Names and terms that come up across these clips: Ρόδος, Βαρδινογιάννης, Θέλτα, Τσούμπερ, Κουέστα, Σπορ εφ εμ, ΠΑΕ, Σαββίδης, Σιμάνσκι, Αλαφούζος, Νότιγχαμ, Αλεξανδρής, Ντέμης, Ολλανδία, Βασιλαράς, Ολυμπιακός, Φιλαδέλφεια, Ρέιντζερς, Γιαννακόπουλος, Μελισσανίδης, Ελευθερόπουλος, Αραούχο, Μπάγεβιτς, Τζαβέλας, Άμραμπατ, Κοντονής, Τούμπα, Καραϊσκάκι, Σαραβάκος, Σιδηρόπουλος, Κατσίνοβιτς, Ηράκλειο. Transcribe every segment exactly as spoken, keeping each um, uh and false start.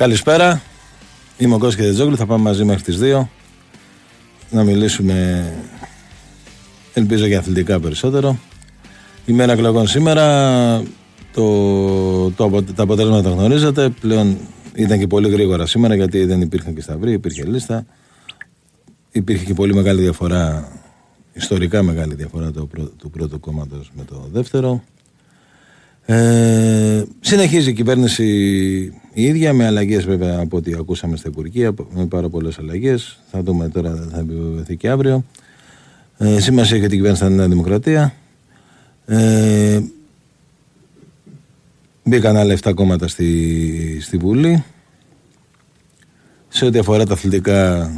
Καλησπέρα, είμαι ο Κόσκη Τζόκλη, θα πάμε μαζί μέχρι τις δύο να μιλήσουμε, ελπίζω, για αθλητικά περισσότερο. Ημέρα εκλογών σήμερα, το, το, τα αποτέλεσμα τα γνωρίζετε, πλέον ήταν και πολύ γρήγορα σήμερα γιατί δεν υπήρχαν και σταυροί, υπήρχε λίστα, υπήρχε και πολύ μεγάλη διαφορά, ιστορικά μεγάλη διαφορά του, του πρώτου κόμματος με το δεύτερο. Ε, συνεχίζει η κυβέρνηση η ίδια με αλλαγές, βέβαια, από ό,τι ακούσαμε στα Υπουργεία, με πάρα πολλές αλλαγές. Θα δούμε τώρα, θα επιβεβαιωθεί και αύριο. Ε, σημασία για την κυβέρνηση ήταν η Νέα Δημοκρατία. Ε, μπήκαν άλλα επτά κόμματα στη, στη Βουλή. Σε ό,τι αφορά τα αθλητικά,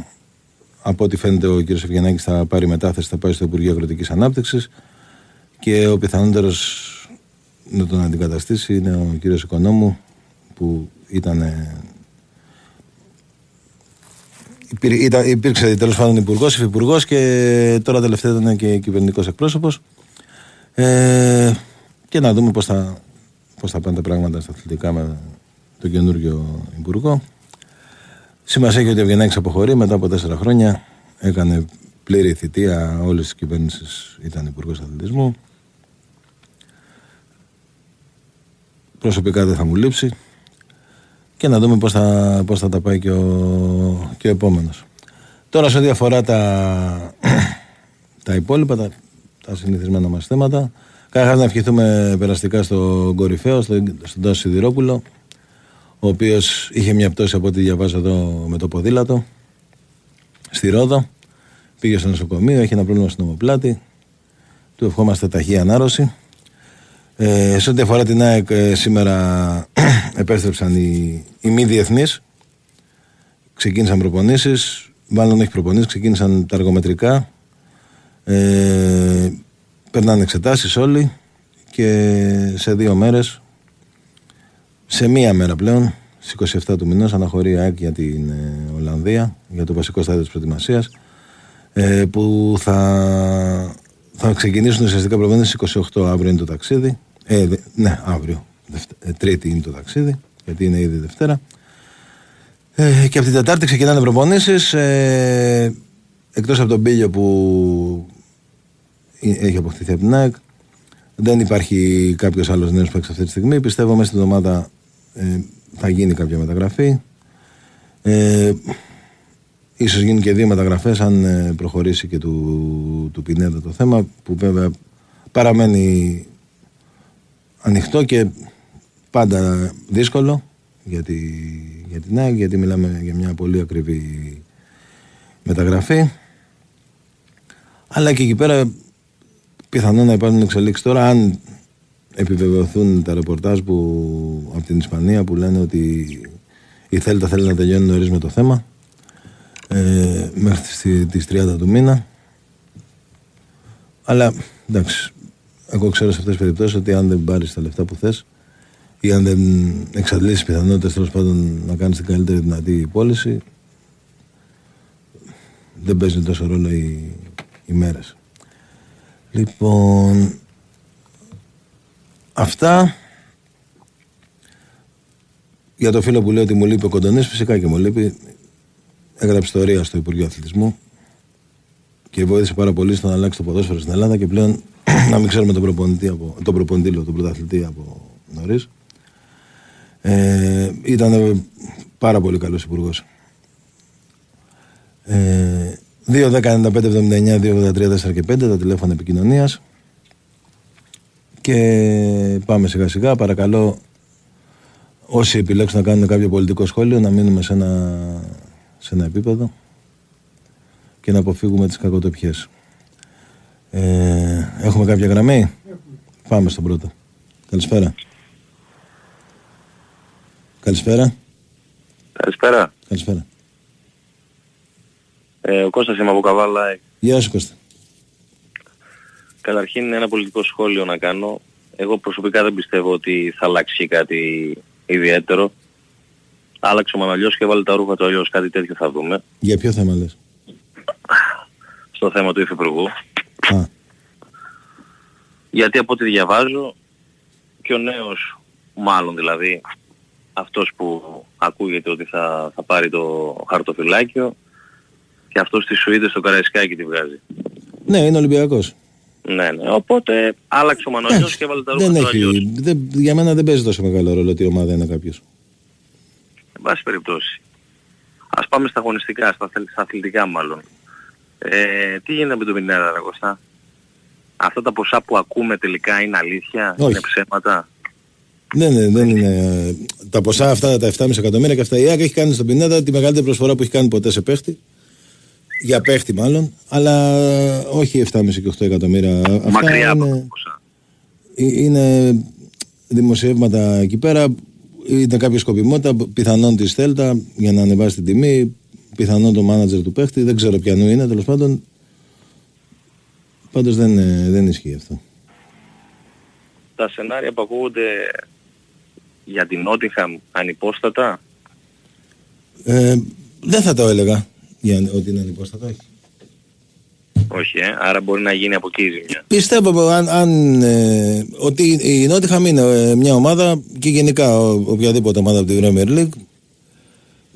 από ό,τι φαίνεται ο κ. Ευγενάκης θα πάρει μετάθεση, θα πάει στο Υπουργείο Αγροτικής Ανάπτυξης και ο πιθανότερος να τον αντικαταστήσει είναι ο κύριος Οικονόμου, που ήταν, ήταν υπήρξε τέλος πάντων υπουργός, υφυπουργός και τώρα τελευταία ήταν και κυβερνητικός εκπρόσωπος. Ε, και να δούμε πώς θα, πώς θα πάνε τα πράγματα στα αθλητικά με τον καινούργιο υπουργό. Σημασία έχει ότι ο Ευγενάκης αποχωρεί μετά από τέσσερα χρόνια. Έκανε πλήρη θητεία όλες τις κυβέρνησεις, ήταν υπουργός αθλητισμού. Προσωπικά δεν θα μου λείψει και να δούμε πώς θα, πώς θα τα πάει και ο, και ο επόμενος. Τώρα, σε ό,τι αφορά τα, τα υπόλοιπα, τα, τα συνηθισμένα μας θέματα, καταρχάς να ευχηθούμε περαστικά στον κορυφαίο, στον Τάσο Σιδηρόπουλο, ο οποίος είχε μια πτώση, από ό,τι διαβάζω εδώ, με το ποδήλατο στη Ρόδο. Πήγε στο νοσοκομείο, έχει ένα πρόβλημα στον ομοπλάτη. Του ευχόμαστε ταχεία ανάρρωση. Ε, σε ό,τι αφορά την ΑΕΚ, σήμερα επέστρεψαν οι, οι μη διεθνείς. Ξεκίνησαν προπονήσεις, μάλλον όχι προπονήσεις, ξεκίνησαν τα αργομετρικά. Ε, περνάνε εξετάσεις όλοι και σε δύο μέρες, σε μία μέρα πλέον, στις είκοσι εφτά του μηνός, αναχωρεί η ΑΕΚ για την ε, Ολλανδία, για το βασικό στάδιο της προετοιμασίας, ε, που θα... Θα ξεκινήσουν ουσιαστικά προπονήσεις είκοσι οκτώ, αύριο είναι το ταξίδι. Ε, δε, ναι, αύριο, δευτε, ε, Τρίτη είναι το ταξίδι, γιατί είναι ήδη Δευτέρα. Ε, και από την Τετάρτη ξεκινάνε προπονήσεις, ε, εκτός από τον Πήλιο που έχει αποκτηθεί από την ΑΕΚ. Δεν υπάρχει κάποιος άλλος νέος που έχει αυτή τη στιγμή. Πιστεύω μέσα στην εβδομάδα ε, θα γίνει κάποια μεταγραφή. Ε, Ίσως γίνουν και δύο μεταγραφές αν προχωρήσει και του, του Πινέδα το θέμα, που βέβαια παραμένει ανοιχτό και πάντα δύσκολο για, τη, για την ΑΕΚ, γιατί μιλάμε για μια πολύ ακριβή μεταγραφή. Αλλά και εκεί πέρα πιθανόν να υπάρχουν εξελίξεις τώρα, αν επιβεβαιωθούν τα ρεπορτάζ που, από την Ισπανία, που λένε ότι η Θέλτα θέλει να τελειώνει νωρίς με το θέμα. Ε, μέχρι τις τριάντα του μήνα. Αλλά εντάξει, εγώ ξέρω σε αυτές τις περιπτώσεις ότι αν δεν πάρεις τα λεφτά που θες ή αν δεν εξαντλήσεις πιθανότητες, τέλος πάντων, να κάνεις την καλύτερη δυνατή πώληση, δεν παίζουν τόσο ρόλο οι, οι μέρες. Λοιπόν, αυτά. Για το φίλο που λέει ότι μου λείπει ο Κοντονής, φυσικά και μου λείπει. Έγραψε ιστορία στο Υπουργείο Αθλητισμού και βοήθησε πάρα πολύ στο να αλλάξει το ποδόσφαιρο στην Ελλάδα και πλέον να μην ξέρουμε τον προπονητή, από, τον προποντήλο, τον πρωταθλητή από νωρίς. Ε, ήταν πάρα πολύ καλός υπουργός. Ε, δύο δέκα ενενήντα πέντε εβδομήντα εννιά δύο ογδόντα τρία τέσσερα και πέντε τα τηλέφωνα επικοινωνίας και πάμε σιγά σιγά. Παρακαλώ, όσοι επιλέξουν να κάνουν κάποιο πολιτικό σχόλιο, να μείνουμε σε ένα... σε ένα επίπεδο και να αποφύγουμε τις κακοτοπιές. Ε, έχουμε κάποια γραμμή? Έχουμε. Πάμε στον πρώτο. Καλησπέρα. Καλησπέρα. Καλησπέρα. Καλησπέρα. Ε, ο Κώστας είμαι από Καβάλα. Γεια σου, Κώστα. Καταρχήν είναι ένα πολιτικό σχόλιο να κάνω. Εγώ προσωπικά δεν πιστεύω ότι θα αλλάξει κάτι ιδιαίτερο. Άλλαξε ο Μανωλιός και βάλε τα ρούχα του αλλιώς. Κάτι τέτοιο θα δούμε. Για ποιο θέμα λες? Στο θέμα του υφυπουργού. Α. Γιατί από ό,τι διαβάζω και ο νέος, μάλλον δηλαδή, αυτός που ακούγεται ότι θα, θα πάρει το χαρτοφυλάκιο και αυτός στις Σουήδες στο Καραϊσκάκι τη βγάζει. Ναι, είναι Ολυμπιακός. Ναι, ναι. Οπότε άλλαξε ο Μανωλάς και έβαλε τα ρούχα του αλλιώς. Δεν, για μένα δεν παίζει τόσο μεγάλο ρόλο ότι η ομάδα είναι κάποιος. Εν πάση περιπτώσει. Ας πάμε στα αγωνιστικά, στα, στα αθλητικά μάλλον. Ε, τι γίνεται με τον Πινέδα, ρε Κωστά? Αυτά τα ποσά που ακούμε τελικά είναι αλήθεια? Όχι. Είναι ψέματα? Ναι, ναι, δεν είναι. Τα ποσά αυτά, τα επτά κόμμα πέντε εκατομμύρια και αυτά, η ΑΕΚ έχει κάνει στον Πινέδα τη μεγαλύτερη προσφορά που έχει κάνει ποτέ σε παίχτη. Για παίχτη μάλλον, αλλά όχι επτά κόμμα πέντε και οκτώ εκατομμύρια. Μακριά από τα ποσά. Είναι δημοσιεύματα εκεί πέρα. Ήταν κάποια σκοπιμότητα, πιθανόν της Θέλτα για να ανεβάσει την τιμή, πιθανόν το μάνατζερ του παίχτη, δεν ξέρω ποιανού είναι, τέλος πάντων. Πάντως δεν, δεν ισχύει αυτό. Τα σενάρια που ακούγονται για την Νότιγχαμ ανυπόστατα. Ε, δεν θα το έλεγα για, ότι είναι ανυπόστατα, όχι. Όχι, ε, άρα μπορεί να γίνει από εκεί η ζημιά. Πιστεύω αν, αν, ε, ότι η Νότιγχαμ είναι ε, μια ομάδα και γενικά ο, οποιαδήποτε ομάδα από την Premier League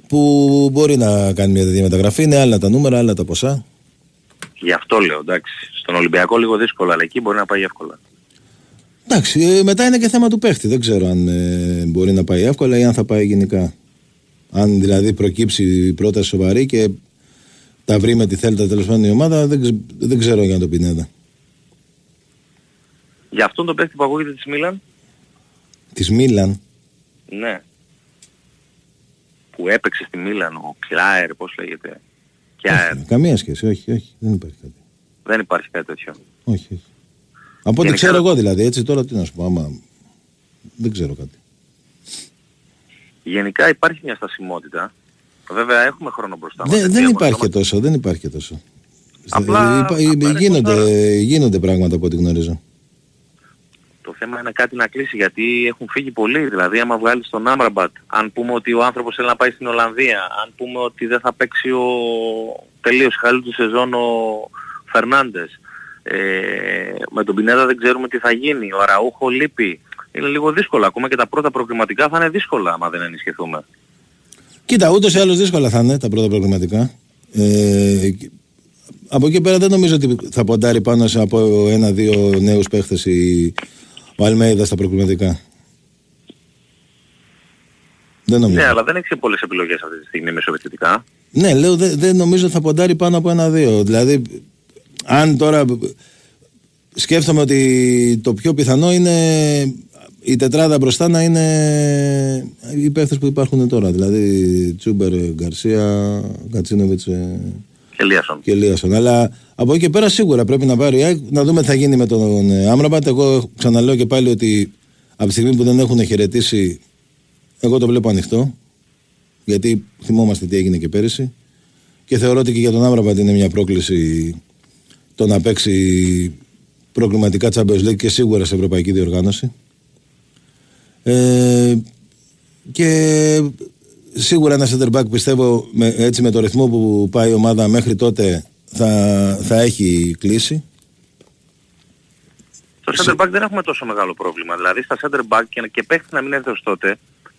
που μπορεί να κάνει μια τέτοια μεταγραφή. Είναι άλλα τα νούμερα, άλλα τα ποσά. Γι' αυτό λέω, εντάξει. Στον Ολυμπιακό λίγο δύσκολα, αλλά εκεί μπορεί να πάει εύκολα. Εντάξει, μετά είναι και θέμα του παίχτη. Δεν ξέρω αν ε, μπορεί να πάει εύκολα ή αν θα πάει γενικά. Αν δηλαδή προκύψει η πρόταση σοβαρή και τα βρει με τη Θέλτα τέλος πάντων η ομάδα, δεν, δεν ξέρω για τον Πινέδα. Για αυτόν τον παίχτη που ακούγεται της Μίλαν. Της Μίλαν. Ναι. Που έπαιξε στη Μίλαν, ο Κλάερ, πώς λέγεται. Όχι, καμία σχέση, όχι, όχι, δεν υπάρχει κάτι. Δεν υπάρχει κάτι τέτοιο. Όχι, όχι. Από ό,τι ξέρω εγώ δηλαδή, έτσι τώρα τι να σου πω, άμα δεν ξέρω κάτι. Γενικά υπάρχει μια στασιμότητα. Βέβαια έχουμε χρόνο μπροστά μας. Δεν, δεν υπάρχει και τόσο, δεν υπάρχει και τόσο. Απλά, Υπά, απλά γίνονται, θα... γίνονται πράγματα από ό,τι γνωρίζω. Το θέμα είναι κάτι να κλείσει γιατί έχουν φύγει πολλοί. Δηλαδή άμα βγάλεις τον Άμραμπατ, αν πούμε ότι ο άνθρωπος θέλει να πάει στην Ολλανδία, αν πούμε ότι δεν θα παίξει ο τελείως χαλού του σεζόν ο Φερνάντες, ε, με τον Πινέδα δεν ξέρουμε τι θα γίνει, ο Αραούχο λείπει. Είναι λίγο δύσκολο. Ακόμα και τα πρώτα προκριματικά θα είναι δύσκολα άμα δεν ενισχυθούμε. Κοίτα, ούτως ή άλλως δύσκολα θα είναι τα πρώτα προκριματικά. Ε, από εκεί πέρα δεν νομίζω ότι θα ποντάρει πάνω σε από ένα-δύο νέους παίχτες η... ο Αλμέιδα στα προκριματικά. Δεν νομίζω. Ναι, αλλά δεν έχει πολλές επιλογές αυτή τη στιγμή μεσοβιθετικά. Ναι, λέω δεν δε νομίζω ότι θα ποντάρει πάνω από ένα-δύο. Δηλαδή, αν τώρα σκέφτομαι ότι το πιο πιθανό είναι η τετράδα μπροστά να είναι οι παίχτες που υπάρχουν τώρα. Δηλαδή Τσούμπερ, Γκαρσία, Κατσίνοβιτς και Λίασον. Αλλά από εκεί και πέρα σίγουρα πρέπει να πάρει. Να δούμε τι θα γίνει με τον Άμραμπατ. Εγώ ξαναλέω και πάλι ότι από τη στιγμή που δεν έχουν χαιρετήσει, εγώ το βλέπω ανοιχτό. Γιατί θυμόμαστε τι έγινε και πέρυσι. Και θεωρώ ότι και για τον Άμραμπατ είναι μια πρόκληση το να παίξει προκριματικά Champions League και σίγουρα σε ευρωπαϊκή διοργάνωση. Ε, και σίγουρα ένα center back πιστεύω με, έτσι με το ρυθμό που πάει η ομάδα μέχρι τότε θα, θα έχει κλείσει. Στο center back δεν έχουμε τόσο μεγάλο πρόβλημα. Δηλαδή στα center back και, και παίχτη να μην έρθει ως τότε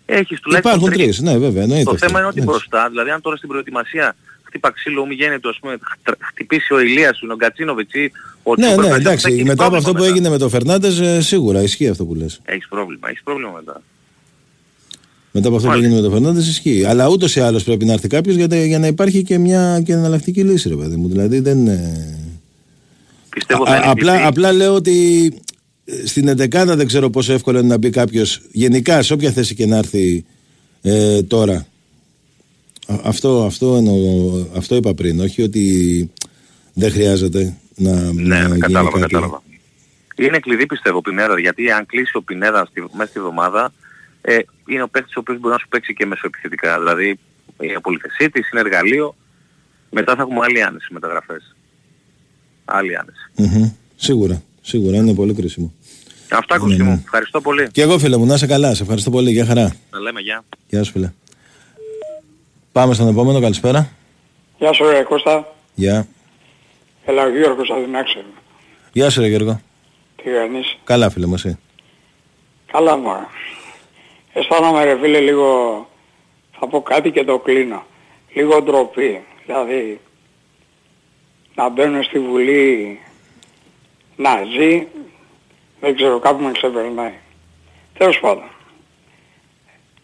έχεις τουλάχιστον υπάρχουν τρεις. τρεις, ναι, βέβαια, εννοείται. Το αυτό. Θέμα είναι ότι έτσι. Μπροστά, δηλαδή αν τώρα στην προετοιμασία χτύπα ξύλο, ομιγέννη του, ας πούμε, χτυπήσει ο Ηλίας, ο Γκατσίνοβιτς ή ο Τσούπερ. Ναι, ναι, εντάξει, μετά από αυτό μετά. Που έγινε με τον Φερνάντες, σίγουρα ισχύει αυτό που λες. Έχεις πρόβλημα, έχεις πρόβλημα μετά. Μετά από αυτό Μάλιστα. που έγινε με τον Φερνάντες ισχύει. Αλλά ούτως ή άλλως πρέπει να έρθει κάποιος για, για να υπάρχει και μια και εναλλακτική λύση, ρε παιδί μου. Δηλαδή δεν είναι... Πιστεύω θα είναι α, απλά, απλά λέω ότι στην εντεκάδα δεν ξέρω πόσο εύκολο είναι να μπει κάποιος γενικά σε όποια θέση και να έρθει ε, τώρα. Αυτό, αυτό, εννοώ, αυτό είπα πριν, όχι ότι δεν χρειάζεται να, ναι, να κατάλαβα, κάτι. κατάλαβα. Είναι κλειδί πιστεύω ο Πινέδα, γιατί αν κλείσει ο Πινέδα στη, μέσα στη βδομάδα ε, είναι ο παίκτης ο οποίος μπορεί να σου παίξει και μεσοεπιθετικά. Δηλαδή είναι πολυθεσίτης, είναι εργαλείο, μετά θα έχουμε άλλη άνεση μεταγραφές. Άλλη άνεση. Mm-hmm. Σίγουρα, σίγουρα είναι πολύ κρίσιμο. Αυτά Κωστή μου, ευχαριστώ πολύ. Και εγώ φίλε μου, να είσαι καλά, σε ευχαριστώ πολύ, για χαρά. Τα λέμε, γεια. Γεια σου φίλε. Πάμε στον επόμενο, καλησπέρα. Γεια σου ρε Κώστα. Γεια. Yeah. Έλα ο Γιώργος Αδυνάξερ. Γεια σου ρε Γιώργο. Τι κάνεις? Καλά φίλε μου, εσύ? Καλά μωρά. αισθάνομαι ρε φίλε λίγο, θα πω κάτι και το κλείνω, λίγο ντροπή. Δηλαδή να μπαίνω στη Βουλή να ζει, δεν ξέρω, κάπου με ξεπερνάει. Τέλος πάντων.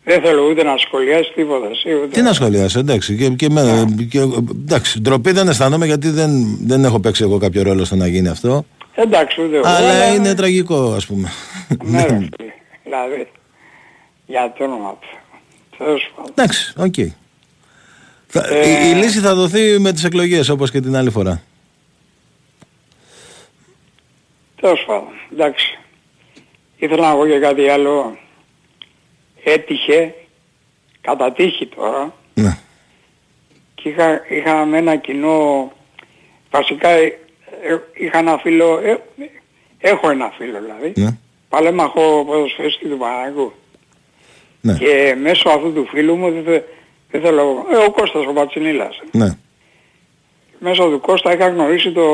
Δεν θέλω ούτε να σχολιάσει τίποτα. Ούτε... Τι να σχολιάσει, εντάξει. Και, και εμένα, yeah. και, εντάξει, ντροπή δεν αισθάνομαι γιατί δεν, δεν έχω παίξει εγώ κάποιο ρόλο στο να γίνει αυτό. Εντάξει, ούτε εγώ. Αλλά ούτε... είναι τραγικό, ας πούμε. Ναι, ρε, δηλαδή, για το όνομα του. Τέλος πάντων. Εντάξει, οκ. Okay. Ε... Η, η λύση θα δοθεί με τις εκλογές, όπως και την άλλη φορά. Τέλος πάντων, εντάξει. Ήθελα να πω και κάτι άλλο. Έτυχε, κατά τύχη τώρα, ναι. και είχα, είχαμε ένα κοινό, βασικά είχα ένα φίλο, ε, έχω ένα φίλο δηλαδή, ναι. παλέμαχο ποδοσφαιριστή του Παναθηναϊκού. Ναι. Και μέσω αυτού του φίλου μου, δεν, δεν θέλω, ε, ο Κώστας ο Πατσινίλας. Ναι. Μέσω του Κώστα είχα γνωρίσει το,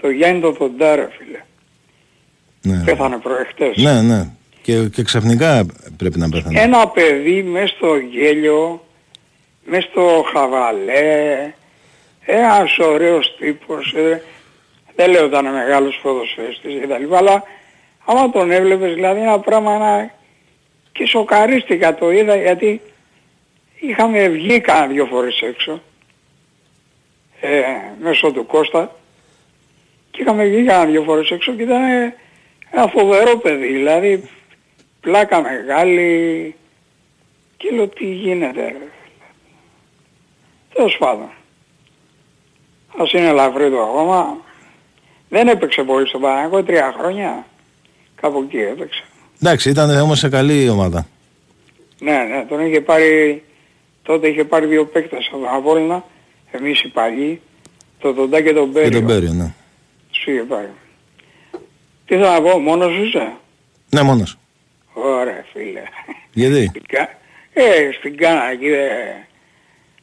το Γιάννη τον Τοντάρο, φίλε. Ναι. Πέθανε προεχτές. Ναι, ναι. Και, και ξαφνικά πρέπει να πέθανε. Ένα παιδί μες στο γέλιο, μες στο χαβαλέ, ένας ωραίος τύπος, ε, δεν λέω ότι ήταν μεγάλος ποδοσφαιριστής και τα λοιπά, αλλά άμα τον έβλεπες δηλαδή ένα πράγμα να... και σοκαρίστηκα, το είδα γιατί είχαμε βγει κάνα δυο φορές έξω, ε, μέσω του Κώστα, και είχαμε βγει κάνα δυο φορές έξω και ήταν ε, ένα φοβερό παιδί, δηλαδή... Πλάκα μεγάλη και λέω τι γίνεται ρε. Τέλος πάντων. Ας είναι ελαφρύ το αγώμα. Δεν έπαιξε πολύ στον Παναθηναϊκό, τρία χρόνια. Κάπου εκεί έπαιξε. Εντάξει, ήταν όμως σε καλή ομάδα. Ναι, ναι, τον είχε πάρει, τότε είχε πάρει δύο παίκτες από τον Απόλλωνα, εμείς οι παλιοί, τον Τοντά και τον Πέριο. Και τον Πέριο, ναι. Τους είχε πάρει. Τι θα πω, μόνος είσαι? Ναι, μόνος. Ωραία φίλε. Γιατί? Ε, στην Κάνα εκεί δε...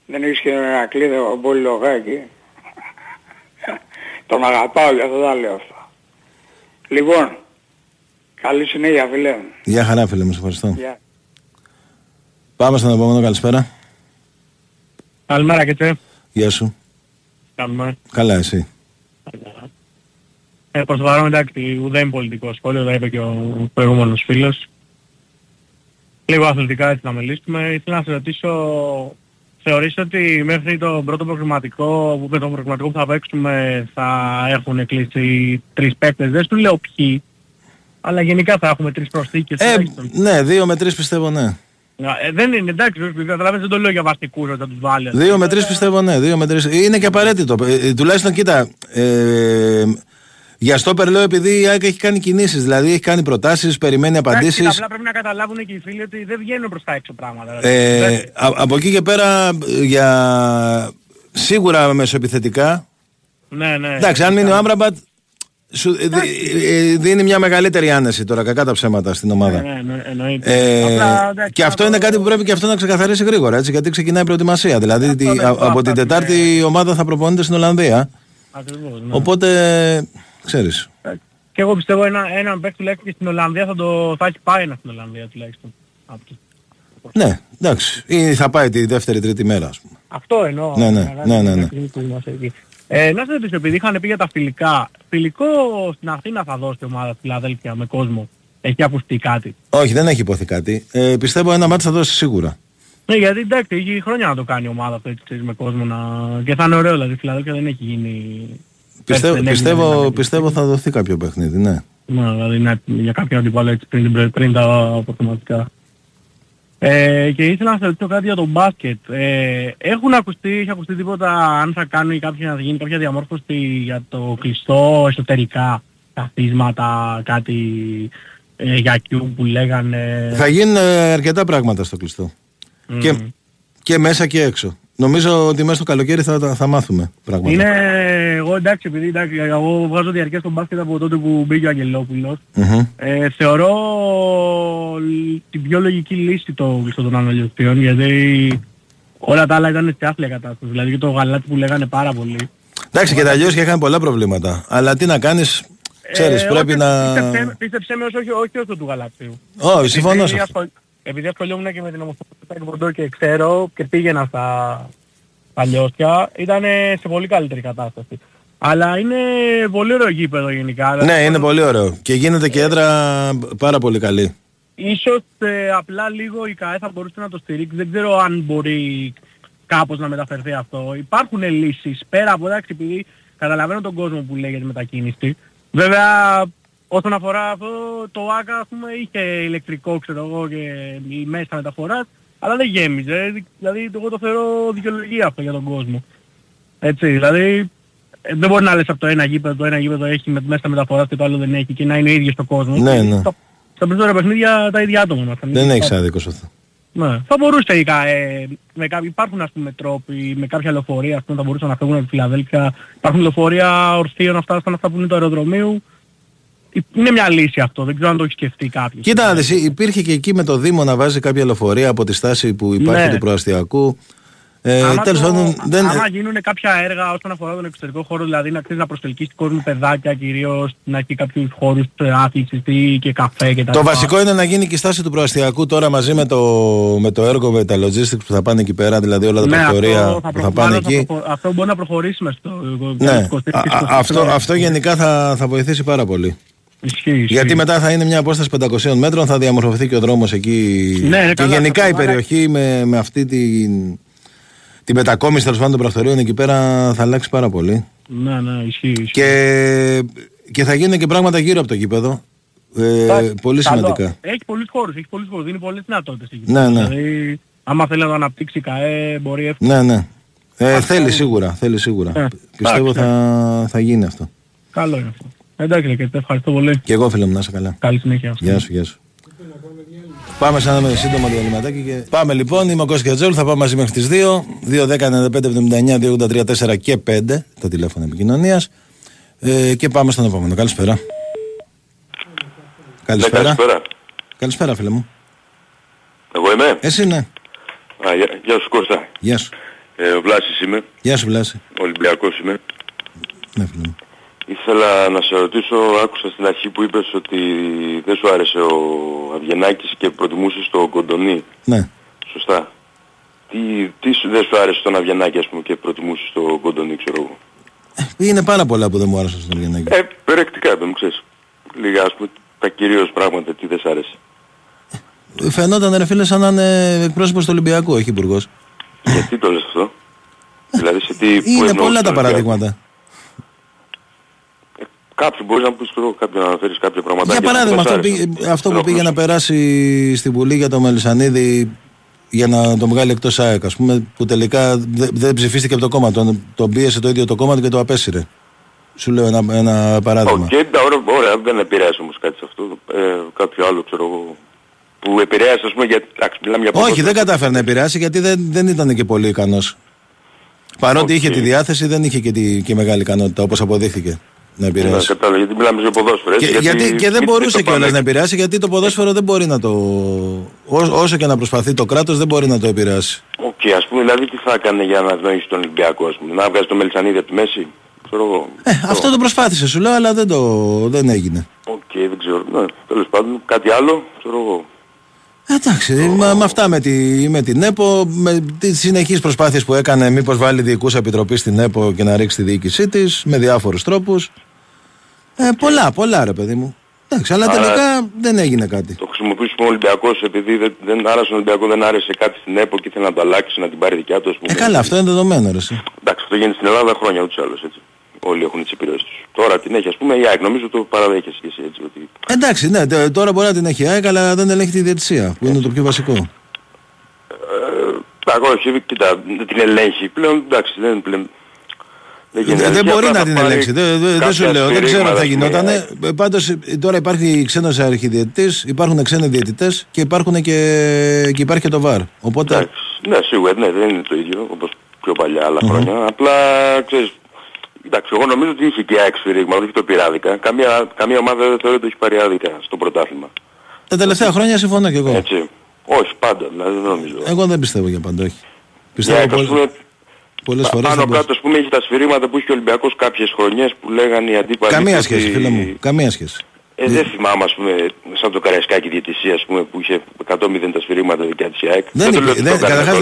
δεν έχεις και ένα κλείδο, ο Πολύ Λογάκη. Τον αγαπάω για αυτό, τα λέω αυτά. Λοιπόν, καλή συνέχεια φίλε. Γεια χαρά φίλε, μου σε ευχαριστώ. Yeah. Πάμε στον επόμενο, καλησπέρα. Καλημέρα και τε. Γεια σου. Καλημέρα. Καλά εσύ? Ε, προς το παρόν εντάξει, ουδέ είμαι πολιτικό σχόλιο, τα είπε και ο προηγούμενος φίλος. Λίγο αθλητικά έτσι να μιλήσουμε. Ήθελα να σε ρωτήσω, θεωρείς ότι μέχρι το πρώτο προγραμματικό, με το προγραμματικό που θα παίξουμε θα έχουν κλείσει τρεις παίκτες? Δεν σου λέω ποιοι, αλλά γενικά θα έχουμε τρεις προσθήκες. Ε, ναι, δύο με τρεις πιστεύω ναι. Ε, δεν είναι εντάξει, καταλαβαίνεις, δεν το λέω για βαστικούς όταν τους βάλει. Δύο ε, με τρεις πιστεύω ναι, δύο με τρεις. Είναι και απαραίτητο. Ε, τουλάχιστον κοίτα, ε, για στόπερ λέω επειδή η ΑΕΚ έχει κάνει κινήσεις, δηλαδή έχει κάνει προτάσεις, περιμένει απαντήσεις. Εντάξει, απλά πρέπει να καταλάβουν και οι φίλοι ότι δεν βγαίνουν προς τα έξω πράγματα. Ε, δηλαδή. α, από εκεί και πέρα, για... σίγουρα μεσοεπιθετικά. Ναι, ναι. Εντάξει, αν μείνει ο Άμραμπατ, δίνει μια μεγαλύτερη άνεση τώρα, κακά τα ψέματα στην ομάδα. Ναι, ναι, εννοείται. Ε, απλά, εντάξει, και αυτό είναι κάτι που πρέπει και αυτό να ξεκαθαρίσει γρήγορα, έτσι, γιατί ξεκινάει η προετοιμασία. Δηλαδή τι, α, από αυτά, την Τετάρτη ναι. η ομάδα θα προπονείται στην Ολλανδία. Ακριβώς, ναι. Οπότε... Ξέρεις. Και εγώ πιστεύω ένα, έναν παίκτη τουλάχιστον στην Ολλανδία θα, το, θα έχει πάει ένα στην Ολλανδία τουλάχιστον. Ναι, εντάξει. Ή θα πάει τη δεύτερη τρίτη μέρα ας πούμε. Αυτό εννοώ. Ναι, ναι, ναι, ναι, ναι. Ε, να σας πεις, επειδή είχαν πει για τα φιλικά, φιλικό στην Αθήνα θα δώσει ομάδα στη Φιλαδέλφεια με κόσμο? Έχει ακουστεί κάτι? Όχι, δεν έχει υποθεί κάτι. Ε, πιστεύω ένα μάτι θα δώσει σίγουρα. Ναι, γιατί εντάξει, έχει χρόνια να το κάνει η ομάδα αυτό έτσι, ξέρεις, με κόσμο να... και θα είναι ωραίο, δηλαδή η Φιλαδέλφεια δεν έχει γίνει... Πιστεύω, πιστεύω, πιστεύω θα δοθεί κάποιο παιχνίδι, ναι. Μα, δηλαδή ναι, για κάποιον αντιπάλο έτσι πριν, πριν τα αποθεματικά. Ε, και ήθελα να σας ρωτήσω κάτι για το μπάσκετ. Ε, έχουν ακουστεί, έχει ακουστεί τίποτα αν θα κάνει κάποια, θα γίνει κάποια διαμόρφωση για το κλειστό εσωτερικά καθίσματα, κάτι ε, για κιού που λέγανε? Θα γίνουν αρκετά πράγματα στο κλειστό. Mm. Και, και μέσα και έξω. Νομίζω ότι μέσα στο καλοκαίρι θα, θα μάθουμε πράγματα. Είναι εγώ εντάξει, επειδή εντάξει, εγώ βγάζω διαρκές στο μπάσκετ από τότε που μπήκε ο Αγγελόπουλος. Mm-hmm. Ε, θεωρώ την πιο λογική λύση το κλειστό των αναλυτιών, γιατί όλα τα άλλα ήταν σε άθλια κατάσταση. Δηλαδή και το γαλάτι που λέγανε πάρα πολύ. Εντάξει και τα αλλιώς και είχαν πολλά προβλήματα. Αλλά τι να κάνεις... Ξέρεις, ε, πρέπει όχι, να... Πίστεψέ με όσο όχι, όχι όσο του γαλατίου. Όχι, συμφωνώ. επειδή ασχολιόμουν και με την ομοσπονδιακή εκποντό και ξέρω και πήγαινα στα παλιώσια, ήταν σε πολύ καλύτερη κατάσταση. Αλλά είναι πολύ ωραίο γήπεδο γενικά. Ναι, δηλαδή, είναι πολύ ωραίο και γίνεται και έδρα πάρα πολύ καλή. Ίσως ε, απλά λίγο η ΚΑΕ θα μπορούσε να το στηρίξει, δεν ξέρω αν μπορεί κάπως να μεταφερθεί αυτό. Υπάρχουν λύσεις πέρα από εντάξει, επειδή καταλαβαίνω τον κόσμο που λέγεται μετακίνηση. Βέβαια, όσον αφορά αυτό, το ΆΚΑ ας πούμε είχε ηλεκτρικό, ξέρω εγώ, και η μέσα μεταφοράς, αλλά δεν γέμιζε. Δηλαδή, εγώ το θεωρώ δικαιολογία αυτό για τον κόσμο. Έτσι, δηλαδή... Δεν μπορεί να λες από το ένα γήπεδο, το ένα γήπεδο έχει με, μέσα στα μεταφοράς και το άλλο δεν έχει και να είναι ίδιο στο κόσμο. Ναι, ναι. Στα, στα περισσότερα παιχνίδια τα ίδια άτομα. Μας, δεν έχεις άδικο σε αυτό. Ναι. Θα μπορούσε, ε, με κάποι, υπάρχουν ας πούμε τρόποι, με κάποια λεωφορεία, ας πούμε, θα μπορούσαν να φεύγουν από τη Φιλαδέλφεια. Υπάρχουν λεωφορεία ορθίων να φτάσουν αυτά που είναι του αεροδρομίου. Είναι μια λύση αυτό, δεν ξέρω αν το έχει σκεφτεί κάποιος. Κοίτα, ναι. Υπήρχε και εκεί με το Δήμο να βάζει κάποια λεωφορεία από τη στάση που υπάρχει ναι. του προαστιακού. Ε, άμα, το, πάντων, δεν... άμα γίνουν κάποια έργα όσον αφορά τον εξωτερικό χώρο, δηλαδή να ξέρεις να προσελκύσεις κόσμο παιδάκια κυρίως, να έχει κάποιους χώρους άθλησης και καφέ και τα Το λοιπά. Βασικό είναι να γίνει και η στάση του προαστιακού τώρα μαζί με το, με το έργο με τα logistics που θα πάνε εκεί πέρα, δηλαδή όλα τα ναι, πρακτορία αυτό, θα που θα πάνε εκεί. Θα προχω... Αυτό μπορεί να προχωρήσουμε στο... Ναι, είκοσι, είκοσι, είκοσι, Α, αυτό, αυτό γενικά θα, θα βοηθήσει πάρα πολύ. Ισχύει, ισχύει. Γιατί μετά θα είναι μια απόσταση πεντακοσίων μέτρων, θα διαμορφωθεί και ο δρόμος εκεί ναι, και καλά, γενικά θα... η περιοχή με, με αυτή την... Την μετακόμιση τέλος πάντων των πρακτορείων εκεί πέρα θα αλλάξει πάρα πολύ. Ναι, ναι, ισχύει. ισχύει. Και, και θα γίνουν και πράγματα γύρω από το γήπεδο. Ε, πολύ σημαντικά. Έχει πολλούς χώρους, έχει πολλούς χώρους. Δίνει πολλές δυνατότητες εκεί. Ναι, ναι. Δηλαδή, άμα θέλει να το αναπτύξει η ΚΑΕ, μπορεί εύκολα. Ναι, ναι. Ε, θέλει σίγουρα, θέλει σίγουρα. Ε, Πιστεύω τάξε. θα, θα γίνει αυτό. Καλό είναι αυτό. Εντάξει, και ευχαριστώ πολύ. Και εγώ φίλε μου, να είσαι καλά. Καλή συνέχεια. Γεια σου, γεια σου. Πάμε σαν να σύντομα το γαληματάκι και... Πάμε λοιπόν, είμαι ο Κόσκη Τζόκλη, θα πάμε μαζί μέχρι τις δύο, δύο, δέκα, ενενήντα πέντε, εβδομήντα εννιά, διακόσια ογδόντα τρία, τέσσερα και πέντε, τα τηλέφωνα επικοινωνίας ε, και πάμε στον επόμενο. Καλησπέρα. Καλησπέρα. Καλησπέρα. Καλησπέρα φίλε μου. Εγώ είμαι. Εσύ ναι. Α, γεια, γεια σου Κώστα. Γεια σου. Ε, ο Βλάσης είμαι. Γεια σου Βλάση. Ολυμπιακός είμαι. Ναι φίλε μου. Ήθελα να σε ρωτήσω, άκουσα στην αρχή που είπες ότι δεν σου άρεσε ο Αυγενάκης και προτιμούσες τον Κοντονή. Ναι. Σωστά. Τι, τι δεν σου άρεσε τον Αυγενάκη ας πούμε και προτιμούσες τον Κοντονή, ξέρω εγώ. Είναι πάρα πολλά που δεν μου άρεσαν στον Αυγενάκη. Ε, περιεκτικά δεν μου ξέρεις. Λίγα ας πούμε τα κυρίως πράγματα τι δεν σ' άρεσε. Φαινόταν ρε φίλε σαν να είναι εκπρόσωπος του Ολυμπιακού, όχι υπουργός. Γιατί το λες αυτό. δηλαδή σε τι που είναι πολλά τα παραδείγματα. Κάποιοι μπορεί να πεις εγώ, κάποιοι να αναφέρεις κάποια πραγματάκια. Για παράδειγμα αυτό, πήγε, αυτό που πήγε να περάσει στην Βουλή για τον Μελισσανίδη για να τον βγάλει εκτός ΑΕΚ, ας πούμε, που τελικά δεν δε ψηφίστηκε από το κόμμα, τον, τον πίεσε το ίδιο το κόμμα του και το απέσυρε. Σου λέω ένα, ένα παράδειγμα. Οκ, okay, ωραία, δεν επηρέασε όμως κάτι σε αυτό, ε, κάποιο άλλο ξέρω εγώ. Που επηρέασε ας πούμε για... για Όχι, δεν κατάφερε να επηρεάσει γιατί δεν, δεν ήταν και πολύ ικανός. Παρότι okay. είχε τη διάθεση δεν είχε και τη και μεγάλη ικανότητα όπως αποδείχθηκε. Να επηρεάσει. Κατάλαβα, γιατί μιλάμε για ποδόσφαιρο. Και, γιατί, γιατί, και δεν μπορούσε κιόλας να επηρεάσει, γιατί το ποδόσφαιρο δεν μπορεί να το... Ό, όσο και να προσπαθεί το κράτος δεν μπορεί να το επηρεάσει. Οκ, okay, ας πούμε, δηλαδή τι θα έκανε για να ευνοήσει τον Ολυμπιακό, ας πούμε, να βγάζει το Μελισσανίδη από τη μέση. Ξέρω, ε, το... Αυτό το προσπάθησε, σου λέω, αλλά δεν, το, δεν έγινε. Οκ, okay, δεν ξέρω. Ναι, τέλος πάντων, κάτι άλλο, ξέρω εγώ. Εντάξει, oh. με αυτά με, τη, με την ΕΠΟ, με τις συνεχείς προσπάθειες που έκανε, μήπως βάλει διοικούς επιτροπής στην ΕΠΟ και να ρίξει τη διοίκησή της, με διάφορους τρόπους. Ε, πολλά, πολλά ρε παιδί μου. Εντάξει, αλλά τελικά α, δεν έγινε κάτι. Το χρησιμοποιήσουμε ο Ολυμπιακός επειδή δεν, δεν άρεσε ο Ολυμπιακός, δεν άρεσε κάτι στην ΕΠΟ και ήθελε να το αλλάξει, να την πάρει δικιά του. Ε, καλά, αυτό είναι δεδομένο ρε. Εντάξει, αυτό γίνεται στην Ελλάδα χρόνια ούτως ή άλλως έτσι. Όλοι έχουν τις επιρροές τους. Τώρα την έχει ας πούμε η ΑΕΚ, νομίζω το παραδέχεσαι και εσύ έτσι. Ότι... Εντάξει, ναι, τώρα μπορεί να την έχει η ΑΕΚ, αλλά δεν ελέγχει τη διαιτησία, που είναι το πιο βασικό. Εντάξει, κοίτα, δεν την ελέγχει πλέον, εντάξει, δεν πλέον... Δεν μπορεί να την ελέγξει. Δεν σου λέω, δεν ξέρω αν θα γινόταν. Πάντως τώρα υπάρχει ξένος αρχιδιαιτητής, υπάρχουν ξένοι διαιτητές και υπάρχει και το βαρ. Οπότε... Ναι, σίγουρα, ναι, δεν είναι το ίδιο όπως πιο παλιά άλλα χρόνια. Απλά ξέρεις. Εντάξει, εγώ νομίζω ότι είχε και άξιφηρήγμα, όχι το πειράδικα. Καμία, καμία ομάδα δεν θεωρείται ότι έχει πάρει άδικα στο πρωτάθλημα. Τα τελευταία χρόνια συμφωνώ και εγώ. Έτσι. Όχι, πάντα, δηλαδή δεν νομίζω. Εγώ δεν πιστεύω για πάντα, όχι. Πιστεύω yeah, πολλές, πούμε, πολλές φορές... Πάνω κάτω, ας πούμε, είχε τα σφυρίγματα που είχε ο Ολυμπιακός κάποιες χρονιές που λέγανε οι αντίπαλοι... Καμία σχέση, φίλε μου. Καμία σχέση. Ε, δεν θυμάμαι, ας πούμε, σαν το Καραϊσκάκι διαιτησία, ας πούμε, που είχε εκατό μηδέν τα σφυρίγματα δικιά της ΑΕΚ. Καταρχάς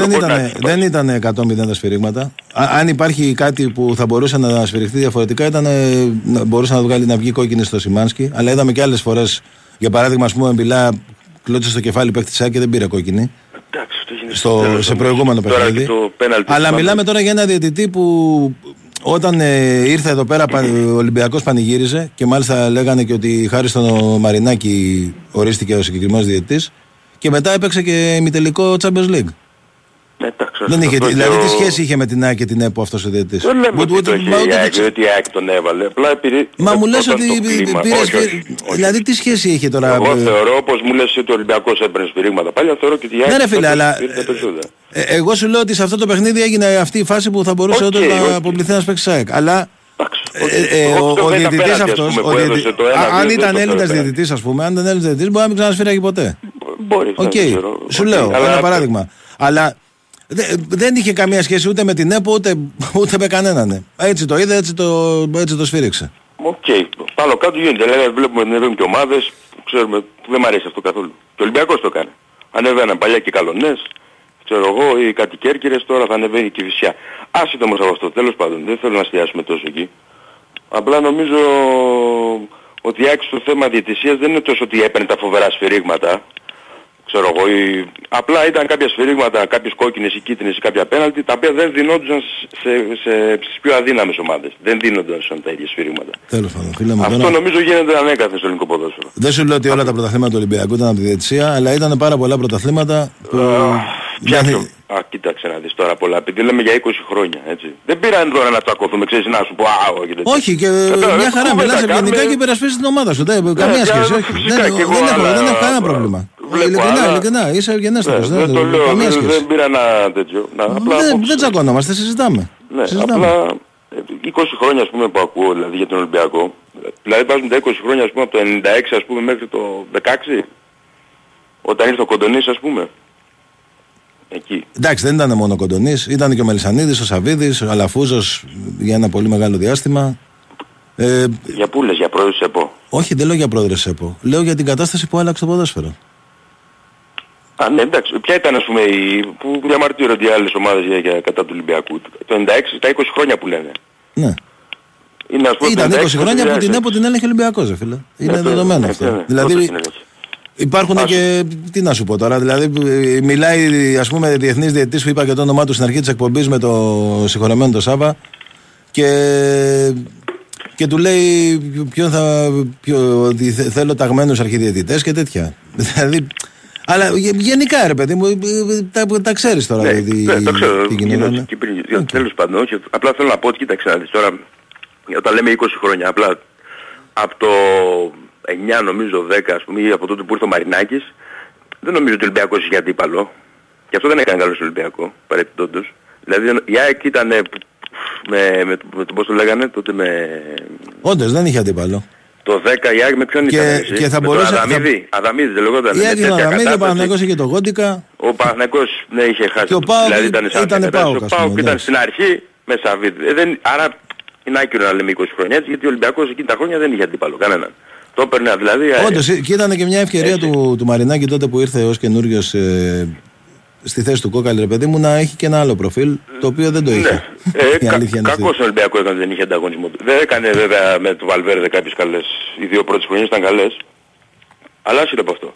δεν ήταν εκατό μηδέν τα σφυρίγματα. Α, αν υπάρχει κάτι που θα μπορούσε να σφυριχθεί διαφορετικά, ήταν, μπορούσε να, βγάλει, να βγει κόκκινη στο Σιμάνσκι. Αλλά είδαμε και άλλες φορές, για παράδειγμα, ας πούμε, Μπιλά κλώτησε στο κεφάλι παίκτη της ΑΕΚ και δεν πήρε κόκκινη. Εντάξει, στο, σε νομίζω, προηγούμενο παιχνίδι. Αλλά μιλάμε τώρα για ένα διαιτητή που... Όταν ε, ήρθε εδώ πέρα, ο Ολυμπιακός πανηγύριζε και μάλιστα λέγανε και ότι χάρη στον Μαρινάκη ορίστηκε ο συγκεκριμένος διαιτητής και μετά έπαιξε και ημιτελικό Champions League. Εντάξει, δεν είχε, δηλαδή, τι σχέση είχε με την ΑΕΚ και την ΕΠΟ αυτός ο διαιτητής? Δεν λέμε ότι η ΑΕΚ τον έβαλε. Μα μου λες ότι πήρε... Δηλαδή τι σχέση είχε τώρα... Εγώ θεωρώ, όπως μου λες, ότι ο Ολυμπιακός έπαιρνε σφυρίγματα. Πάλι θεωρώ και ότι η ΑΕΚ πήρε περισσότερα. Εγώ σου λέω ότι σε αυτό το παιχνίδι έγινε αυτή η φάση που θα μπορούσε όταν να αποπληθεί ένας παίκτης ΑΕΚ. Αλλά ο διαιτητής αυτός, αν ήταν Έλληνας διαιτητής, ας πούμε, αν ήταν Έλληνας διαιτητής, μπορεί να μην ξανασφύραγε ποτέ. Μπορεί. Σου λέω ένα παράδειγμα. Αλλά δεν είχε καμία σχέση ούτε με την ΕΠΟ ούτε, ούτε με κανέναν. Ναι. Έτσι το είδε, έτσι το, έτσι το σφύριξε. Οκ. Okay. Πάνω κάτω γίνεται. Λέγαμε, βλέπουμε την ΕΠΟ και ομάδες. Ξέρουμε, δεν μ' αρέσει αυτό καθόλου. Και ο Ολυμπιακός το κάνει. Ανεβαίναν παλιά και οι Καλονές, ξέρω εγώ, ή κάτι Κέρκυρες, τώρα θα ανεβαίνει και η Βυσσιά. Άσχετο όμως από αυτό. Τέλος πάντων, δεν θέλω να εστιάσουμε τόσο εκεί. Απλά νομίζω ότι η ΑΕΚ στο θέμα διαιτησίας δεν είναι τόσο ότι έπαιρνε τα φοβερά σφυρίγματα. Ξέρω εγώ, ή... απλά ήταν κάποια σφυρίγματα, κάποιες κόκκινες ή κίτρινες ή κάποια πέναλτι, τα οποία δεν δινόντουσαν στις πιο αδύναμες ομάδες. Δεν δίνονταν τα ίδια σφυρίγματα. Τέλος πάντων. Αυτό τώρα... νομίζω γίνεται ανέκαθεν στο ελληνικό ποδόσφαιρο. Δεν σου λέω ότι όλα τα πρωταθλήματα του Ολυμπιακού ήταν από τη διαιτησία, αλλά ήταν πάρα πολλά πρωταθλήματα που... Uh, πιάσω. Α, κοίταξε να δεις τώρα πολλά, επειδή λέμε για είκοσι χρόνια, έτσι. Δεν πήραν τώρα να τσακωθούμε, ξέρεις, να σου πω άω και τέτοια. Όχι, και Κατά, μια χαρά μιλάς ευγενικά και υπερασπίζεις την ομάδα σου, δε, καμία σχέση, όχι. Δεν έχω κανένα πρόβλημα. Ειλικρινά, ειλικρινά, είσαι ευγενέστατος, δεν το λέω, δεν πήρα ένα τέτοιο. Δεν τσακωνόμαστε, συζητάμε. Ναι, απλά είκοσι χρόνια, ας πούμε, που ακούω, δηλαδή, για τον Ολυμπιακό, δηλαδή βάζουν τα είκοσι χρόνια, ας πούμε, από το ενενήντα έξι, ας πούμε, μέχρι το δεκαέξι, όταν ήρθε ο Κοντονής, ας πούμε. Εκεί. Εντάξει, δεν ήταν μόνο ο Κοντονής, ήταν και ο Μελισσανίδης, ο Σαββίδης, ο Αλαφούζος για ένα πολύ μεγάλο διάστημα. Ε, για πού λες, για πρόεδρος ΕΠΟ? Όχι, δεν λέω για πρόεδρος ΕΠΟ. Λέω για την κατάσταση που άλλαξε το ποδόσφαιρο. Α, ναι, εντάξει. Ποια ήταν, ας πούμε, η... που διαμαρτύρονται οι άλλες ομάδες για, για, κατά του Ολυμπιακού? Το ενενήντα έξι, τα είκοσι χρόνια που λένε. Ναι. Είναι, ας πούμε, ήταν είκοσι χρόνια που την ΕΠΟ την έλεγχε ο Ολυμπιακός, δε φίλε. Είναι δεδομένο αυτό. Δηλαδή... Υπάρχουν Άσου. Και. Τι να σου πω τώρα, δηλαδή μιλάει, ας πούμε, διεθνής διαιτητής που είπα και το όνομά του στην αρχή της εκπομπής με το συγχωρεμένο το Σάβα και, και του λέει ποιον θα. Ποιο, ότι θέλω ταγμένους αρχιδιαιτητές και τέτοια. Δηλαδή. Αλλά γενικά, ρε παιδί μου, τα, τα ξέρεις τώρα. Ναι, δηλαδή, ναι, το ξέρω. Τι κοινωνία. Okay. Τέλος πάντων, όχι, απλά θέλω να πω ότι κοίταξε να δεις τώρα, όταν λέμε είκοσι χρόνια, απλά από το. εννιά νομίζω, δέκα, ας πούμε, ή από τότε που ήρθε ο Μαρινάκης, δεν νομίζω ότι ο Ολυμπιακός είχε αντίπαλο. Και αυτό δεν έκανε καλό στον Ολυμπιακό, παρεπιπτόντως. Δηλαδή η ΑΕΚ ήταν με, με, με, με πώς το λέγανε τότε με... Όντως δεν είχε αντίπαλο. Το δέκα η ΑΕΚ με ποιον και, ήταν εσύ? Και θα με μπορούσε... Αδαμίδη, θα... Αδαμίδη δεν λεγόταν. Η ΑΕΚ είχε τον Αδαμίδη, ο Παναθηναϊκός είχε τον Γόντικα. Ο Παναθηναϊκός ναι, είχε χάσει. Και ο Πάοκ δηλαδή, ήταν, ήταν, ΠΑΟΚ, ο ΠΑΟΚ ήταν στην αρχή με Σαββίδη. Ε, δεν... Άρα είναι άκυρο να λέμε είκοσι χρόνια έτσι, γιατί ο Ολυμπιακός εκείνη τα χρόνια δεν είχε αντίπαλο κανέναν. Το έπαιρνε δηλαδή... Όντως, και ήταν και μια ευκαιρία του, του Μαρινάκη τότε που ήρθε ως καινούριος ε, στη θέση του Κόκαλη, ρε παιδί μου, να έχει και ένα άλλο προφίλ, το οποίο δεν το είχε. Ναι. ε, κα, κακός ο Ολυμπιακός έκανε, δεν είχε ανταγωνισμό. Δεν έκανε βέβαια με το Βαλβέρδε κάποιες καλές. Οι δύο πρώτες χρονιές ήταν καλές. Αλλά άσχετα από αυτό.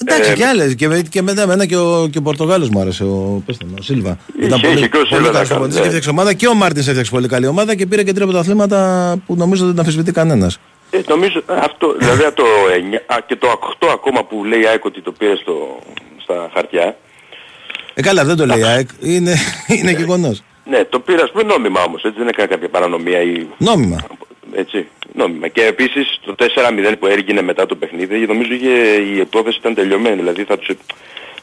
Εντάξει, ε, και άλλες. Και, με, και μετά εμένα και ο, και ο Πορτογάλος μου άρεσε, ο, πες τον, ο Σίλβα. Είχε, ήταν είχε, πολύ, και ο Σίλβα πολύ καλός και έφτιαξε ομάδα και ο Μάρτινς έφτιαξε πολύ καλή ομάδα και πήρε και τρία από τα αθλήματα που νομίζω δεν τα αμφισβητεί κανένας. Ε, νομίζω αυτό, δηλαδή το εννιά και το οκτώ ακόμα που λέει η ΑΕΚ ότι το πήρε στο, στα χαρτιά. Ε, καλά, δεν το λέει η ΑΕΚ, είναι, είναι γεγονός. Ναι, το πήρα, ας πούμε, νόμιμα όμως, έτσι, δεν έκανε κάποια παρανομία ή... Νόμιμα. Έτσι, νόμιμα. Και επίσης το τέσσερα μηδέν που έγινε μετά το παιχνίδι, νομίζω είχε, η υπόθεση ήταν τελειωμένη, δηλαδή θα τους...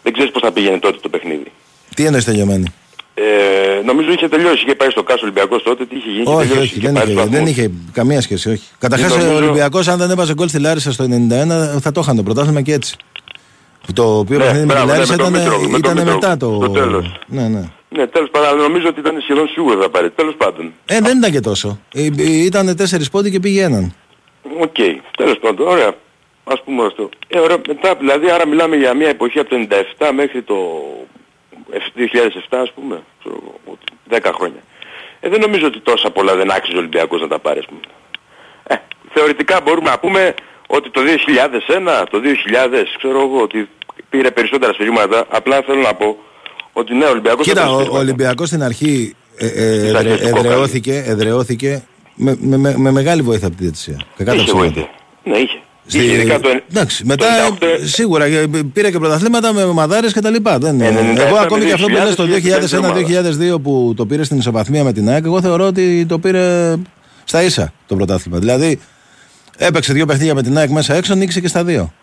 δεν ξέρεις πώς θα πήγαινε τότε το παιχνίδι. Τι εννοείς τελειωμένη? Ε, νομίζω είχε τελειώσει, είχε πάει στο Κάσο Ολυμπιακός τότε, τι είχε γίνει? Όχι, τελειώσει, όχι, είχε δεν, είχε, δεν είχε καμία σχέση, όχι. Καταρχάς νομίζω... ο Ολυμπιακός αν δεν έβαζε γκολ στη Λάρισα στο ενενήντα ένα θα το είχαν το πρωτάθλημα και έτσι. Το οποίο ναι, παιχνίδι με τη Λάρισα ήταν, με ήταν με μετά το... το τέλος. Ναι, ναι. Ναι, τέλος πάντων, νομίζω ότι ήταν σχεδόν σίγουρο θα πάρει, τέλος πάντων. Ε, δεν ήταν και τόσο. Ήτανε τέσσερις πόντοι και πήγε έναν. Οκ. Okay. Τέλος πάντων. Ωραία. Ας πούμε αυτό. Ε, ωραία. Μετά, δηλαδή, άρα μιλάμε για μια εποχή από το ενενήντα επτά μέχρι το δύο χιλιάδες επτά, ας πούμε. δέκα χρόνια. Ε, δεν νομίζω ότι τόσα πολλά δεν άξιζε ο Ολυμπιακός να τα πάρει, ας πούμε. Ε, θεωρητικά μπορούμε να πούμε ότι το δύο χιλιάδες ένα, το δύο χιλιάδες, ξέρω εγώ, ότι πήρε περισσότερα σφυρίγματα. Απλά θέλω να πω ότι ναι, ο Ολυμπιακός... Κοίτα, ο, ο Ολυμπιακός στην αρχή ε, ε, ε, εδρεώθηκε, εδρεώθηκε με, με, με, με μεγάλη βοήθεια από τη διαιτησία. Είχε βοήθεια. Ναι, είχε. Στη... είχε ειδικά το... Εντάξει, μετά το ενενήντα οκτώ... σίγουρα πήρε και πρωταθλήματα με μαδάρες και τα λοιπά. Δεν... Εγώ ακόμη και αυτό που λες το δύο χιλιάδες ένα δύο χιλιάδες δύο που το πήρε στην ισοβαθμία με την ΑΕΚ, εγώ θεωρώ ότι το πήρε στα ίσα το πρωτάθλημα. Δηλαδή έπαιξε δύο παιχνίδια με την ΑΕΚ μέσα έξω, νίκησε και στα δύο.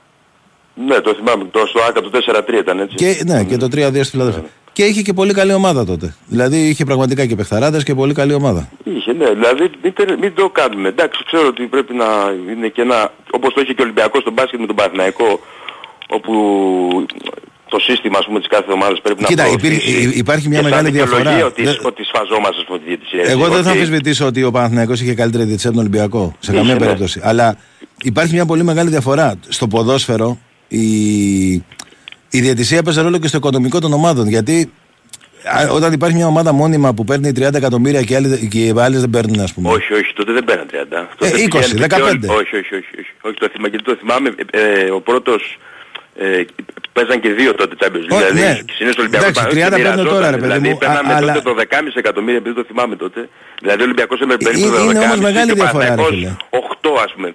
Ναι, το θυμάμαι. Το στο ΑΕΚ το τέσσερα τρία ήταν έτσι. Και, ναι, mm. και το τρία δύο στη Φιλαδέλφεια. Yeah. Και είχε και πολύ καλή ομάδα τότε. Δηλαδή είχε πραγματικά και παιχταράδες και πολύ καλή ομάδα. Είχε, ναι. Δηλαδή μην, τε, μην το κάνουμε. Εντάξει, ξέρω ότι πρέπει να είναι και ένα... Όπως το είχε και ο Ολυμπιακός στο μπάσκετ με τον Παναθηναϊκό, όπου το σύστημα, ας πούμε, της κάθε ομάδας πρέπει Κοίτα, να προωθήσει. Κοίτα, υπάρχει μια μεγάλη διαφορά. Ότι, Δε... ότι σφαζόμαστε, ας πούμε, τη διαιτησία. Εγώ δεν ότι... θα αμφισβητήσω ότι ο Παναθηναϊκός είχε καλύτερη διαιτησία από τον Ολυμπιακό. Σε είχε, καμία ναι. περίπτωση. Αλλά υπάρχει μια πολύ μεγάλη διαφορά στο ποδόσφαιρο. Η, η διαιτησία παίζει ρόλο και στο οικονομικό των ομάδων. Γιατί α, όταν υπάρχει μια ομάδα μόνιμα που παίρνει τριάντα εκατομμύρια και, άλλοι, και οι άλλες δεν παίρνουν, ας πούμε. Όχι, όχι, τότε δεν παίρνουν τριάντα. Ε, είκοσι, δεκαπέντε. Όλοι, όχι, όχι, όχι, όχι, όχι. Το θυμάμαι, το θυμάμαι ε, ο πρώτος ε, παίζαν και δύο τότε Champions League. Δηλαδή, ναι. Συνήθως ο Ολυμπιακός παίρνει τώρα, ρε παιδί μου. Παίρναμε αλλά... τότε το δεκάμισι εκατομμύρια, επειδή το θυμάμαι τότε. Δηλαδή ο Ολυμπιακός έπαιρνε περίπου το δεκάμισι. Είναι όμως μεγάλη διαφορά. οκτώ, ας πούμε.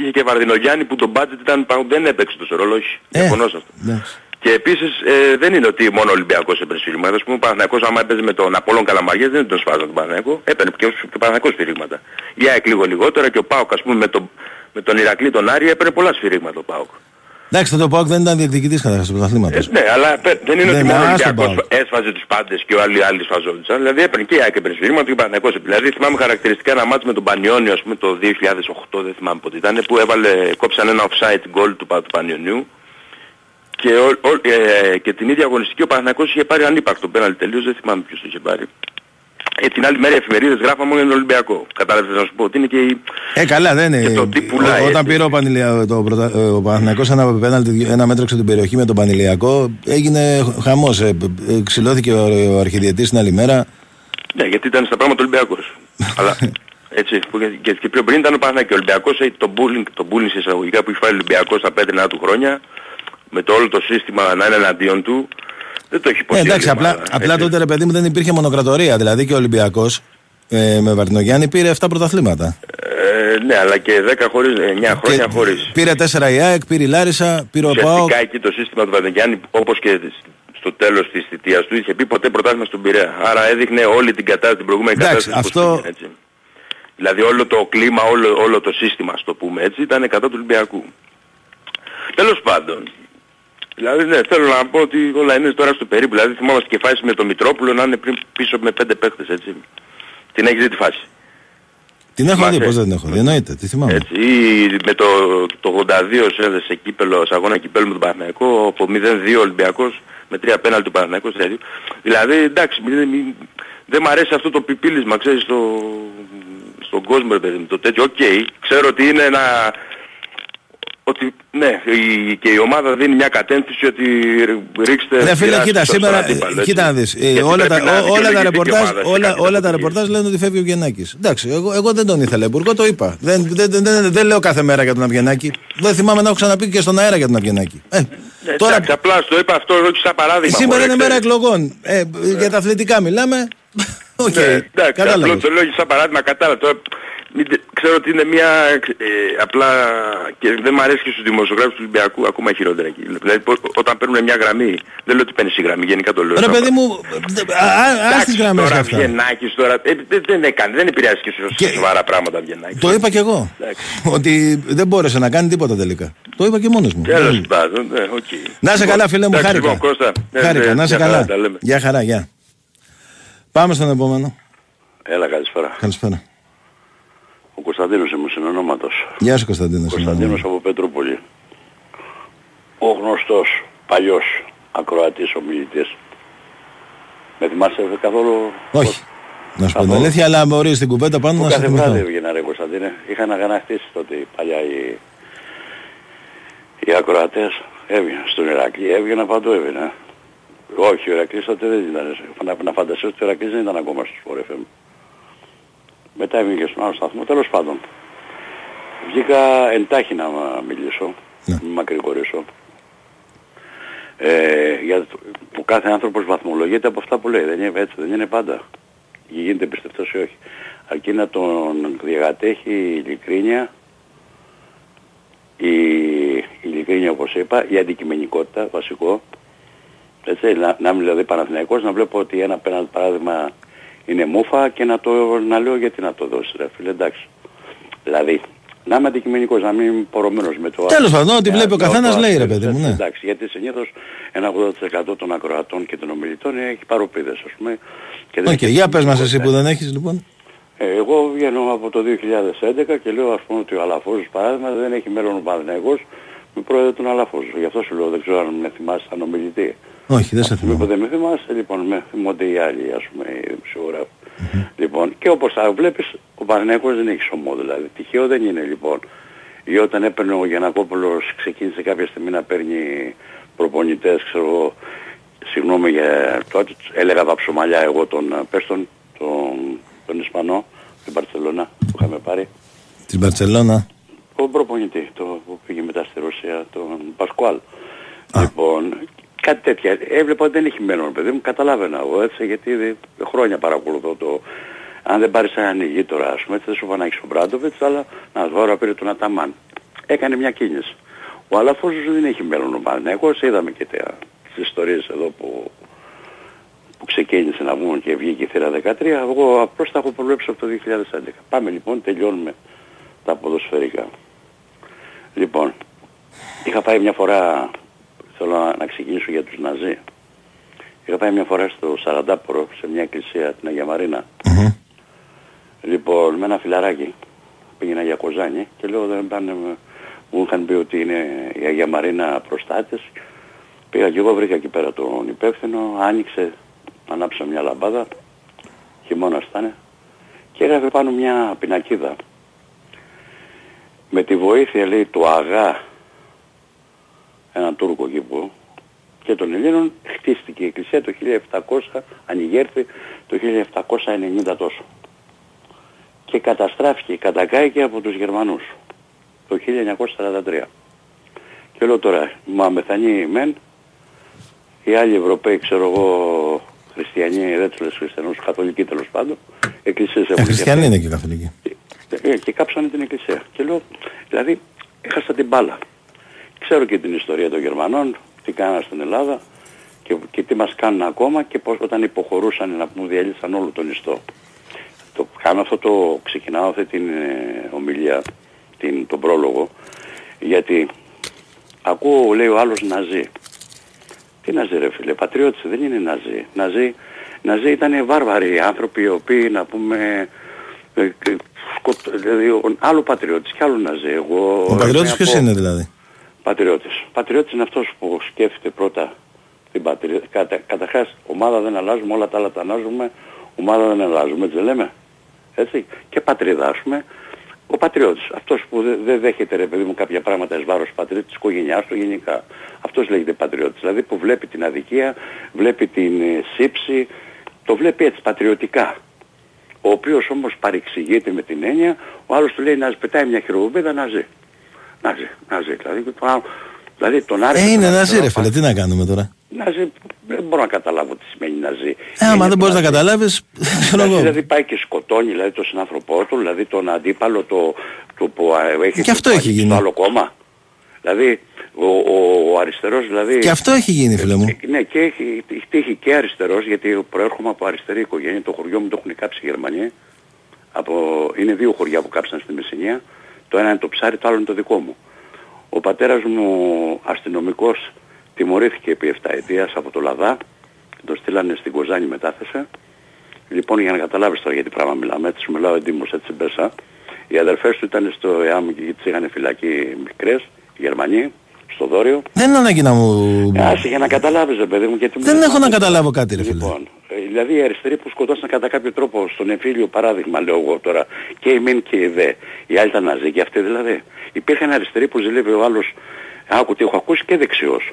Είχε και Βαρδινογιάννη που το budget ήταν, δεν έπαιξε τόσο ρόλο, όχι. Ε, Διαφωνώ σε αυτό. Ναι. Και επίσης ε, δεν είναι ότι μόνο ο Ολυμπιακός έπαιρνε σφυρίγματα. Ας πούμε ο Παναθηναϊκός άμα έπαιζε με τον Απόλλων Καλαμαριές δεν τον σφάζαν τον Παναθηναϊκό. Έπαιρνε και ο Παναθηναϊκός σφυρίγματα. Η ΑΕΚ λίγο λιγότερα και ο ΠΑΟΚ ας πούμε με, το, με τον Ηρακλή τον Άρη έπαιρνε πολλά σφυρίγματα ο ΠΑΟΚ. Εντάξει, τότε ο ΠΑΟΚ δεν ήταν διεκδικητής κατά του πρωταθλήματος. Ε, ναι, αλλά δεν είναι δεν ότι μόνο ο Ολυμπιακός έσφαζε τους πάντες και ο άλλοι άλλοι σφαζόντουσαν. Δηλαδή έπαιρνε και η ΑΕΚ έπαιρνε σφυρίγματα και ο Παναθηναϊκός. Δηλαδή θυμάμαι χαρακτηριστικά ένα μάτς με τον Πανιόνιο, ας πούμε το δύο χιλιάδες οκτώ, δεν θυμάμαι πότε ήταν, που έβαλε, κόψαν ένα offside goal του, του Πανιονίου και, ο, ο, ε, και την ίδια αγωνιστική ο Παναθηναϊκός είχε πάρει ανύπαρκτο πέναλτι τελείως, δεν θυμάμαι ποιος το είχε πάρει. Ε, την άλλη μέρα οι εφημερίδες γράφαμε μόνο τον Ολυμπιακό. Κατάλαβες να σου πω ότι είναι και η... Ε, καλά δεν είναι. Και το τι πουλάει, Ό, όταν πήρε ο Παναθηναϊκός ένα, ένα μέτρο έξω την περιοχή με τον Πανηλιακό έγινε χαμός. Ε, ε, ξυλώθηκε ο, ο αρχιδιετής την άλλη μέρα. Ναι, γιατί ήταν στα πράγματα Ολυμπιακός. Αλλά έτσι, που, και, και πιο πριν ήταν ο Παναθηναϊκός. Ο Ολυμπιακός έχει τον bullying, το bullying σε εισαγωγικά που έχει φάει ο Ολυμπιακός στα πέτρινα του χρόνια με το όλο το σύστημα να είναι εναντίον του. Δεν το έχει ποτέ. Ε, εντάξει, απλά, μάνα, απλά τότε ρε παιδί μου δεν υπήρχε μονοκρατορία. Δηλαδή και ο Ολυμπιακός ε, με Βαρδινογιάννη πήρε επτά πρωταθλήματα. Ε, ναι, αλλά και δέκα χωρίς, εννιά χρόνια και χωρίς. Πήρε τέσσερα η ΑΕΚ, πήρε η Λάρισα, πήρε ο ΠΑΟΚ. Ουσιαστικά εκεί το σύστημα του Βαρδινογιάννη όπως και στο τέλος της θητείας του είχε πει ποτέ πρωτάθλημα στον Πειραιά. Άρα έδειχνε όλη την κατάσταση, την προηγούμενη εντάξει, κατάσταση. Αυτό... Πήγε, έτσι. Δηλαδή όλο το κλίμα, όλο, όλο το σύστημα, α το πούμε έτσι, ήταν κατά του Ολυμπιακού. Τέλος πάντων. Δηλαδή ναι, θέλω να πω ότι όλα είναι τώρα στο περίπου. Δηλαδή θυμόμαστε και φάση με τον Μητρόπουλο να είναι πριν πίσω με πέντε παίχτες, έτσι. Την έχεις δει τη φάση. Την έχω δει, πώς δεν την έχω δει, εννοείται, τι θυμάμαι. Έτσι, με το, το ογδόντα δύο σε κύπελο, σε αγώνα κυπέλου με τον Παναθηναϊκό, από μηδέν δύο Ολυμπιακός, με τρία πέναλ του Παναθηναϊκού, τρία δύο. Δηλαδή εντάξει, δεν δε μ' αρέσει αυτό το πιπίλισμα, ξέρεις, στο, στον κόσμο, το τέτοιο, οκ, okay, ξέρω ότι είναι ένα... Ότι ναι, η, και η ομάδα δίνει μια κατεύθυνση ότι ρίξτε... Ναι φίλε, κοίτα, σήμερα, κοίτα να δεις, ε, όλα, τα, να ό, όλα, τα ρεπορτάζ, ομάδα, όλα, όλα τα ρεπορτάζ λένε ότι φεύγει ο Βιεννάκης. Εντάξει, εγώ, εγώ δεν τον ήθελα, εγώ το είπα. Δεν, δεν, δεν, δεν, δεν λέω κάθε μέρα για τον Βιεννάκη. Δεν θυμάμαι να έχω ξαναπεί και στον αέρα για τον Βιεννάκη. Ε, ναι, τώρα... Εντάξει, απλά στο είπα αυτό, όχι σαν παράδειγμα. Σήμερα είναι μέρα εκλογών. Ε, ναι. Για τα αθλητικά μιλάμε. Οκ, κατάλαβα. Το λέω σαν παράδειγμα, κατάλαβα. Μην, ξέρω ότι είναι μια ε, απλά και δεν μ' αρέσει και στους δημοσιογράφους του Ολυμπιακού ακόμα χειρότερα εκεί. Δηλαδή πώς, όταν παίρνουν μια γραμμή, δεν λέω ότι παίρνεις η γραμμή, γενικά το λέω. Ρε παιδί μου, ας τις γραμμές αυτά. Βιεννάκης τώρα, ε, δεν, δεν έκανε, δεν επηρεάζει και σε σοβαρά πράγματα Βιεννάκης. Το είπα και εγώ, ότι δεν μπόρεσε να κάνει τίποτα τελικά. Το είπα και μόνος μου. Τέλος πάντων, οκ. Να είσαι καλά φίλε μου, χάρηκα. Χάρηκα, να είσαι καλά. Γεια χαρά, γεια. Πάμε στον επόμενο. Έλα, καλησπέρα. Καλησπέρα. Ο Κωνσταντίνος είμαι συνονόματος. Γεια σου Κωνσταντίνος. Κωνσταντίνος από Πετρούπολη. Ο γνωστός, παλιός, ακροατής ομιλητής. Με θυμάσαι καθόλου... Όχι. Να σου πω την αλήθεια, αλλά μπορεί στην κουβέντα πάνω να σου πει. Κάθε έβγαινα ρε Κωνσταντίνε. Είχαν αγανακτήσει τότε παλιά οι, οι ακροατές. Έβγαινα στον Ηρακλή, έβγαινα παντού έβγαινα. Όχι, ο Ηρακλής τότε δεν ήταν. Να φανταστείς ότι ο Ηρακλής δεν ήταν ακόμα στο Σπορ εφ εμ. Μετά έβγαινε και στον άλλο σταθμό. Τέλος πάντων. Βγήκα εντάχει να μιλήσω, να μην μακρηγορήσω. Ε, για το, ο κάθε άνθρωπος βαθμολογείται από αυτά που λέει. Δεν είναι έτσι, δεν είναι πάντα. Γίνεται πιστευτός ή όχι. Αρκεί να τον διακατέχει η ειλικρίνεια, η, η ειλικρίνεια όπως είπα, η αντικειμενικότητα, βασικό. Έτσι, να, να είμαι δηλαδή Παναθηναϊκός, να βλέπω ότι ένα παράδειγμα είναι μούφα και να, το, να λέω γιατί να το δώσει ρε φίλε, εντάξει. Δηλαδή, να είμαι αντικειμενικός, να μην πορωμένος με το... Τέλος πάντων, ό,τι βλέπει ο καθένας λέει ρε παιδί μου, ναι. Εντάξει, γιατί συνήθως ένα ογδόντα τοις εκατό των ακροατών και των ομιλητών έχει παροπίδες, ας πούμε. Οκ, για πες μας εσύ που δεν έχεις λοιπόν. Εγώ βγαίνω από το δύο χιλιάδες έντεκα και λέω ας πούμε ότι ο Αλαφούζος παράδειγμα δεν έχει μέλλον ο Παναθηναϊκός με πρόεδρο τον Αλαφούζο. Γι' αυτό σου λέω, δεν ξέρω αν με θυμάσαι σαν ομιλητή. Όχι, δεν σε θυμάμαι. Δεν με θυμάσαι, λοιπόν, με θυμόνται οι άλλοι, ας πούμε, οι δημοσιογράφοι. Mm-hmm. Λοιπόν, και όπως θα βλέπεις, ο Παναθηναϊκός δεν έχει σωμό, δηλαδή. Τυχαίο δεν είναι, λοιπόν. Ή όταν έπαιρνε ο Γιαννακόπουλος, ξεκίνησε κάποια στιγμή να παίρνει προπονητές, ξέρω εγώ, συγγνώμη για τότε, έλεγα τα ψωμαλιά εγώ τον Πέστον, τον, τον Ισπανό, την Μπαρτσελώνα, που είχαμε πάρει. Την Μπαρτσελώνα. Ο προπονητή, το, που πήγε μετά στη Ρωσία, τον Πασκουάλ. Ah. Λοιπόν, κάτι τέτοια. Έβλεπα ότι δεν έχει μέλλον, παιδί μου, καταλάβαινα εγώ έτσι, γιατί δε, χρόνια παρακολουθώ το... Αν δεν πάρεις έναν ηγή τώρα, ας πούμε, έτσι δεν σου φανάχεις τον Μπράντοβιτς, αλλά να δω, πήρε τον Αταμάν. Έκανε μια κίνηση. Ο Αλαφούζος δεν έχει μέλλον ο Παναθηναϊκός, είδαμε και τα, τις ιστορίες εδώ που, που ξεκίνησε να βγουν και βγήκε η θύρα δεκατρία. Εγώ απλώς τα έχω προβλέψει από το δύο χιλιάδες έντεκα. Πάμε λοιπόν, τελειώνουμε τα ποδοσφαιρικά. Λοιπόν, είχα πάει μια φορά... Θέλω να ξεκινήσω για τους Ναζί. Είχα πάει μια φορά στο Σαραντάπορο, σε μια εκκλησία, την Αγία Μαρίνα. Mm-hmm. Λοιπόν, με ένα φιλαράκι πήγαινα για Κοζάνη και λέω, δεν πάνε, μου είχαν πει ότι είναι η Αγία Μαρίνα προστάτες. Πήγα και εγώ, βρήκα εκεί πέρα τον υπεύθυνο, άνοιξε, ανάψα μια λαμπάδα, χειμώνας ήταν, και έγραφε πάνω μια πινακίδα. Με τη βοήθεια, λέει, του Αγά, έναν Τούρκο εκεί που και των Ελλήνων, χτίστηκε η εκκλησία το χίλια επτακόσια, ανοιγέρθη το χίλια επτακόσια ενενήντα τόσο. Και καταστράφηκε, κατακάηκε από τους Γερμανούς το χίλια εννιακόσια σαράντα τρία. Και λέω τώρα, μα μεθανεί μεν, οι άλλοι Ευρωπαίοι, ξέρω εγώ, χριστιανοί, δεν τους λες χριστιανούς, καθολικοί τέλος πάντων, εκκλησίες έχουν. Χριστιανοί είναι και καθολικοί. Και, και κάψανε την εκκλησία. Και λέω, δηλαδή, έχασα την μπάλα. Ξέρω και την ιστορία των Γερμανών, τι κάνανε στην Ελλάδα και, και τι μας κάνουν ακόμα και πώς όταν υποχωρούσαν να πούμε διέλυσαν όλο τον ιστό. Το, κάνω αυτό το, ξεκινάω αυτή την ε, ομιλία, την, τον πρόλογο, γιατί ακούω λέει ο άλλος Ναζί. Τι Ναζί ρε φίλε, πατριώτης δεν είναι Ναζί. Ναζί, Ναζί ήταν βάρβαροι άνθρωποι οι οποίοι να πούμε... Ε, ε, σκοτ, δηλαδή, άλλο πατριώτης και άλλο Ναζί. Εγώ, ο πατριώτης ποιος είναι δηλαδή. Πατριώτης. Πατριώτης είναι αυτός που σκέφτεται πρώτα την πατρίδα. Κατα, καταρχάς, ομάδα δεν αλλάζουμε, όλα τα άλλα τα αλλάζουμε, ομάδα δεν αλλάζουμε, έτσι λέμε. Έτσι. Και πατρίδα, ας πούμε. Ο πατριώτης. Αυτός που δεν δε δέχεται, ρε παιδί μου, κάποια πράγματα εις βάρος πατρίδα, της οικογένειάς του γενικά. Αυτός λέγεται πατριώτης. Δηλαδή που βλέπει την αδικία, βλέπει την ε, σύψη, το βλέπει έτσι πατριωτικά. Ο οποίος όμως παρεξηγείται με την έννοια, ο άλλος του λέει να πετάει μια χειροβομβίδα να ζει. Ναζί, Ναζί, δηλαδή, δηλαδή τον Άρη... Ε, είναι Ναζί ρε φίλε, τι να κάνουμε τώρα. Ναζί, δεν μπορώ να καταλάβω τι σημαίνει Ναζί. Ε, άμα δεν μπορείς να καταλάβεις... Δηλαδή πάει και σκοτώνει δηλαδή τον συνάνθρωπό του, δηλαδή τον αντίπαλο του που έχει... Και αυτό έχει γίνει. Άλλο κόμμα. Δηλαδή ο αριστερός δηλαδή... Και αυτό έχει γίνει φίλε μου. Ναι, και έχει τύχει και αριστερός, γιατί προέρχομαι από αριστερή οικογένεια, το χωριό μου το έχουν κάψει οι Γερμανοί. Είναι δύο χωριά που κάψαν στη Μεσσηνία. Το ένα είναι το ψάρι, το άλλο είναι το δικό μου. Ο πατέρας μου αστυνομικός τιμωρήθηκε επί επτά ετίας από το Λαδά. Το στείλανε στην Κοζάνη, μετάθεσε. Λοιπόν, για να καταλάβεις τώρα γιατί πράγμα μιλάμε, έτσι σου μιλάω εντύμως έτσι μπέσα. Οι αδερφές του ήταν στο ΕΑΜ και τις είχαν φυλακή μικρές, οι Γερμανοί, στο Δόριο. Δεν είναι ανάγκη να μου... Άσε, για να καταλάβεις, παιδί μου. Γιατί δεν μου... έχω να καταλάβω κάτι, ρε φίλε. Λοιπόν, δηλαδή οι αριστεροί που σκοτώσαν κατά κάποιο τρόπο στον εμφύλιο, παράδειγμα λέω εγώ τώρα, και η μεν και η δε, οι άλλοι ήταν ναζί και αυτοί δηλαδή. Υπήρχαν αριστεροί που ζήλευε ο άλλος, άκου τι έχω ακούσει, και δεξιός.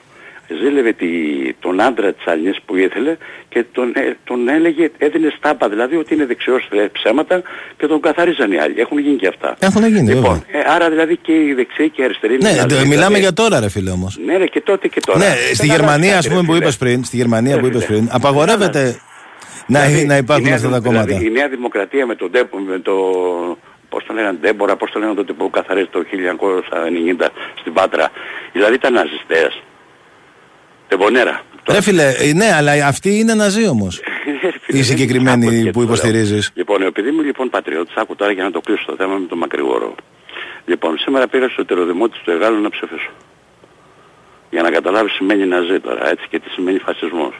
Ζήλευε τη, τον άντρα της Αλνής που ήθελε και τον, τον έλεγε, έδινε στάμπα δηλαδή ότι είναι δεξιός, ψέματα, και τον καθαρίζαν οι άλλοι. Έχουν γίνει και αυτά. Έχουν γίνει, λοιπόν. Ε, άρα δηλαδή και οι δεξιοί και οι αριστεροί. Ναι, δηλαδή, μιλάμε δηλαδή, για τώρα, ρε φίλε όμως. Ναι, ρε, και τότε και τώρα. Ναι, στη Γερμανία, ας πούμε, που είπες πριν, στη Γερμανία που είπες πριν, απαγορεύεται να, δηλαδή, να υπάρχουν αυτά τα κόμματα. Δηλαδή, η Νέα Δημοκρατία με τον τέπο, με το... Πώς το λένε, Ντέμπορα, πώς το λένε τότε που καθαρίζει το χίλια εννιακόσια ενενήντα στην Πάτρα. Δηλαδή ήταν ναζιστές. Τεμπονέρα. Ρε φίλε, ναι, αλλά αυτή είναι ναζί όμως. Η συγκεκριμένη που υποστηρίζεις. Λοιπόν, επειδή μου λοιπόν πατριώτης, άκου τώρα για να το κλείσω το θέμα με τον Μακρυγόρο. Λοιπόν, σήμερα πήγα στο τεροδημότης του Εγάλου να ψηφίσω. Για να καταλάβεις σημαίνει ναζί τώρα, έτσι, και τι σημαίνει φασισμός.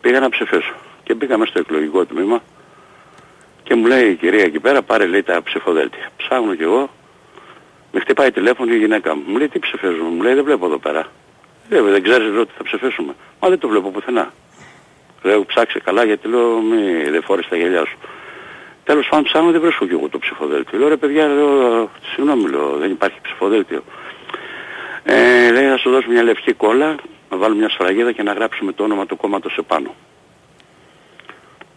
Πήγα να ψηφίσω και μπήκαμε στο εκλογικό τμήμα. Και μου λέει η κυρία εκεί πέρα, πάρε λέει τα ψηφοδέλτια. Ψάχνω κι εγώ, με χτυπάει τηλέφωνο η γυναίκα μου. Μου λέει τι ψηφίζουμε, μου λέει δεν βλέπω εδώ πέρα. Λέω δεν ξέρεις ότι θα ψηφίσουμε. Μα δεν το βλέπω πουθενά. Λέω ψάξε καλά γιατί λέω μη δε φόρεις τα γυαλιά σου. Τέλος πάντων ψάχνω δεν βρίσκω κι εγώ το ψηφοδέλτιο. Λέω ρε παιδιά, λέω, συγγνώμη λέω, δεν υπάρχει ψηφοδέλτιο. Ε, λέει να σου δώσω μια λευκή κόλλα, να βάλω μια σφραγίδα και να γράψουμε το όνομα του κόμματος επάνω.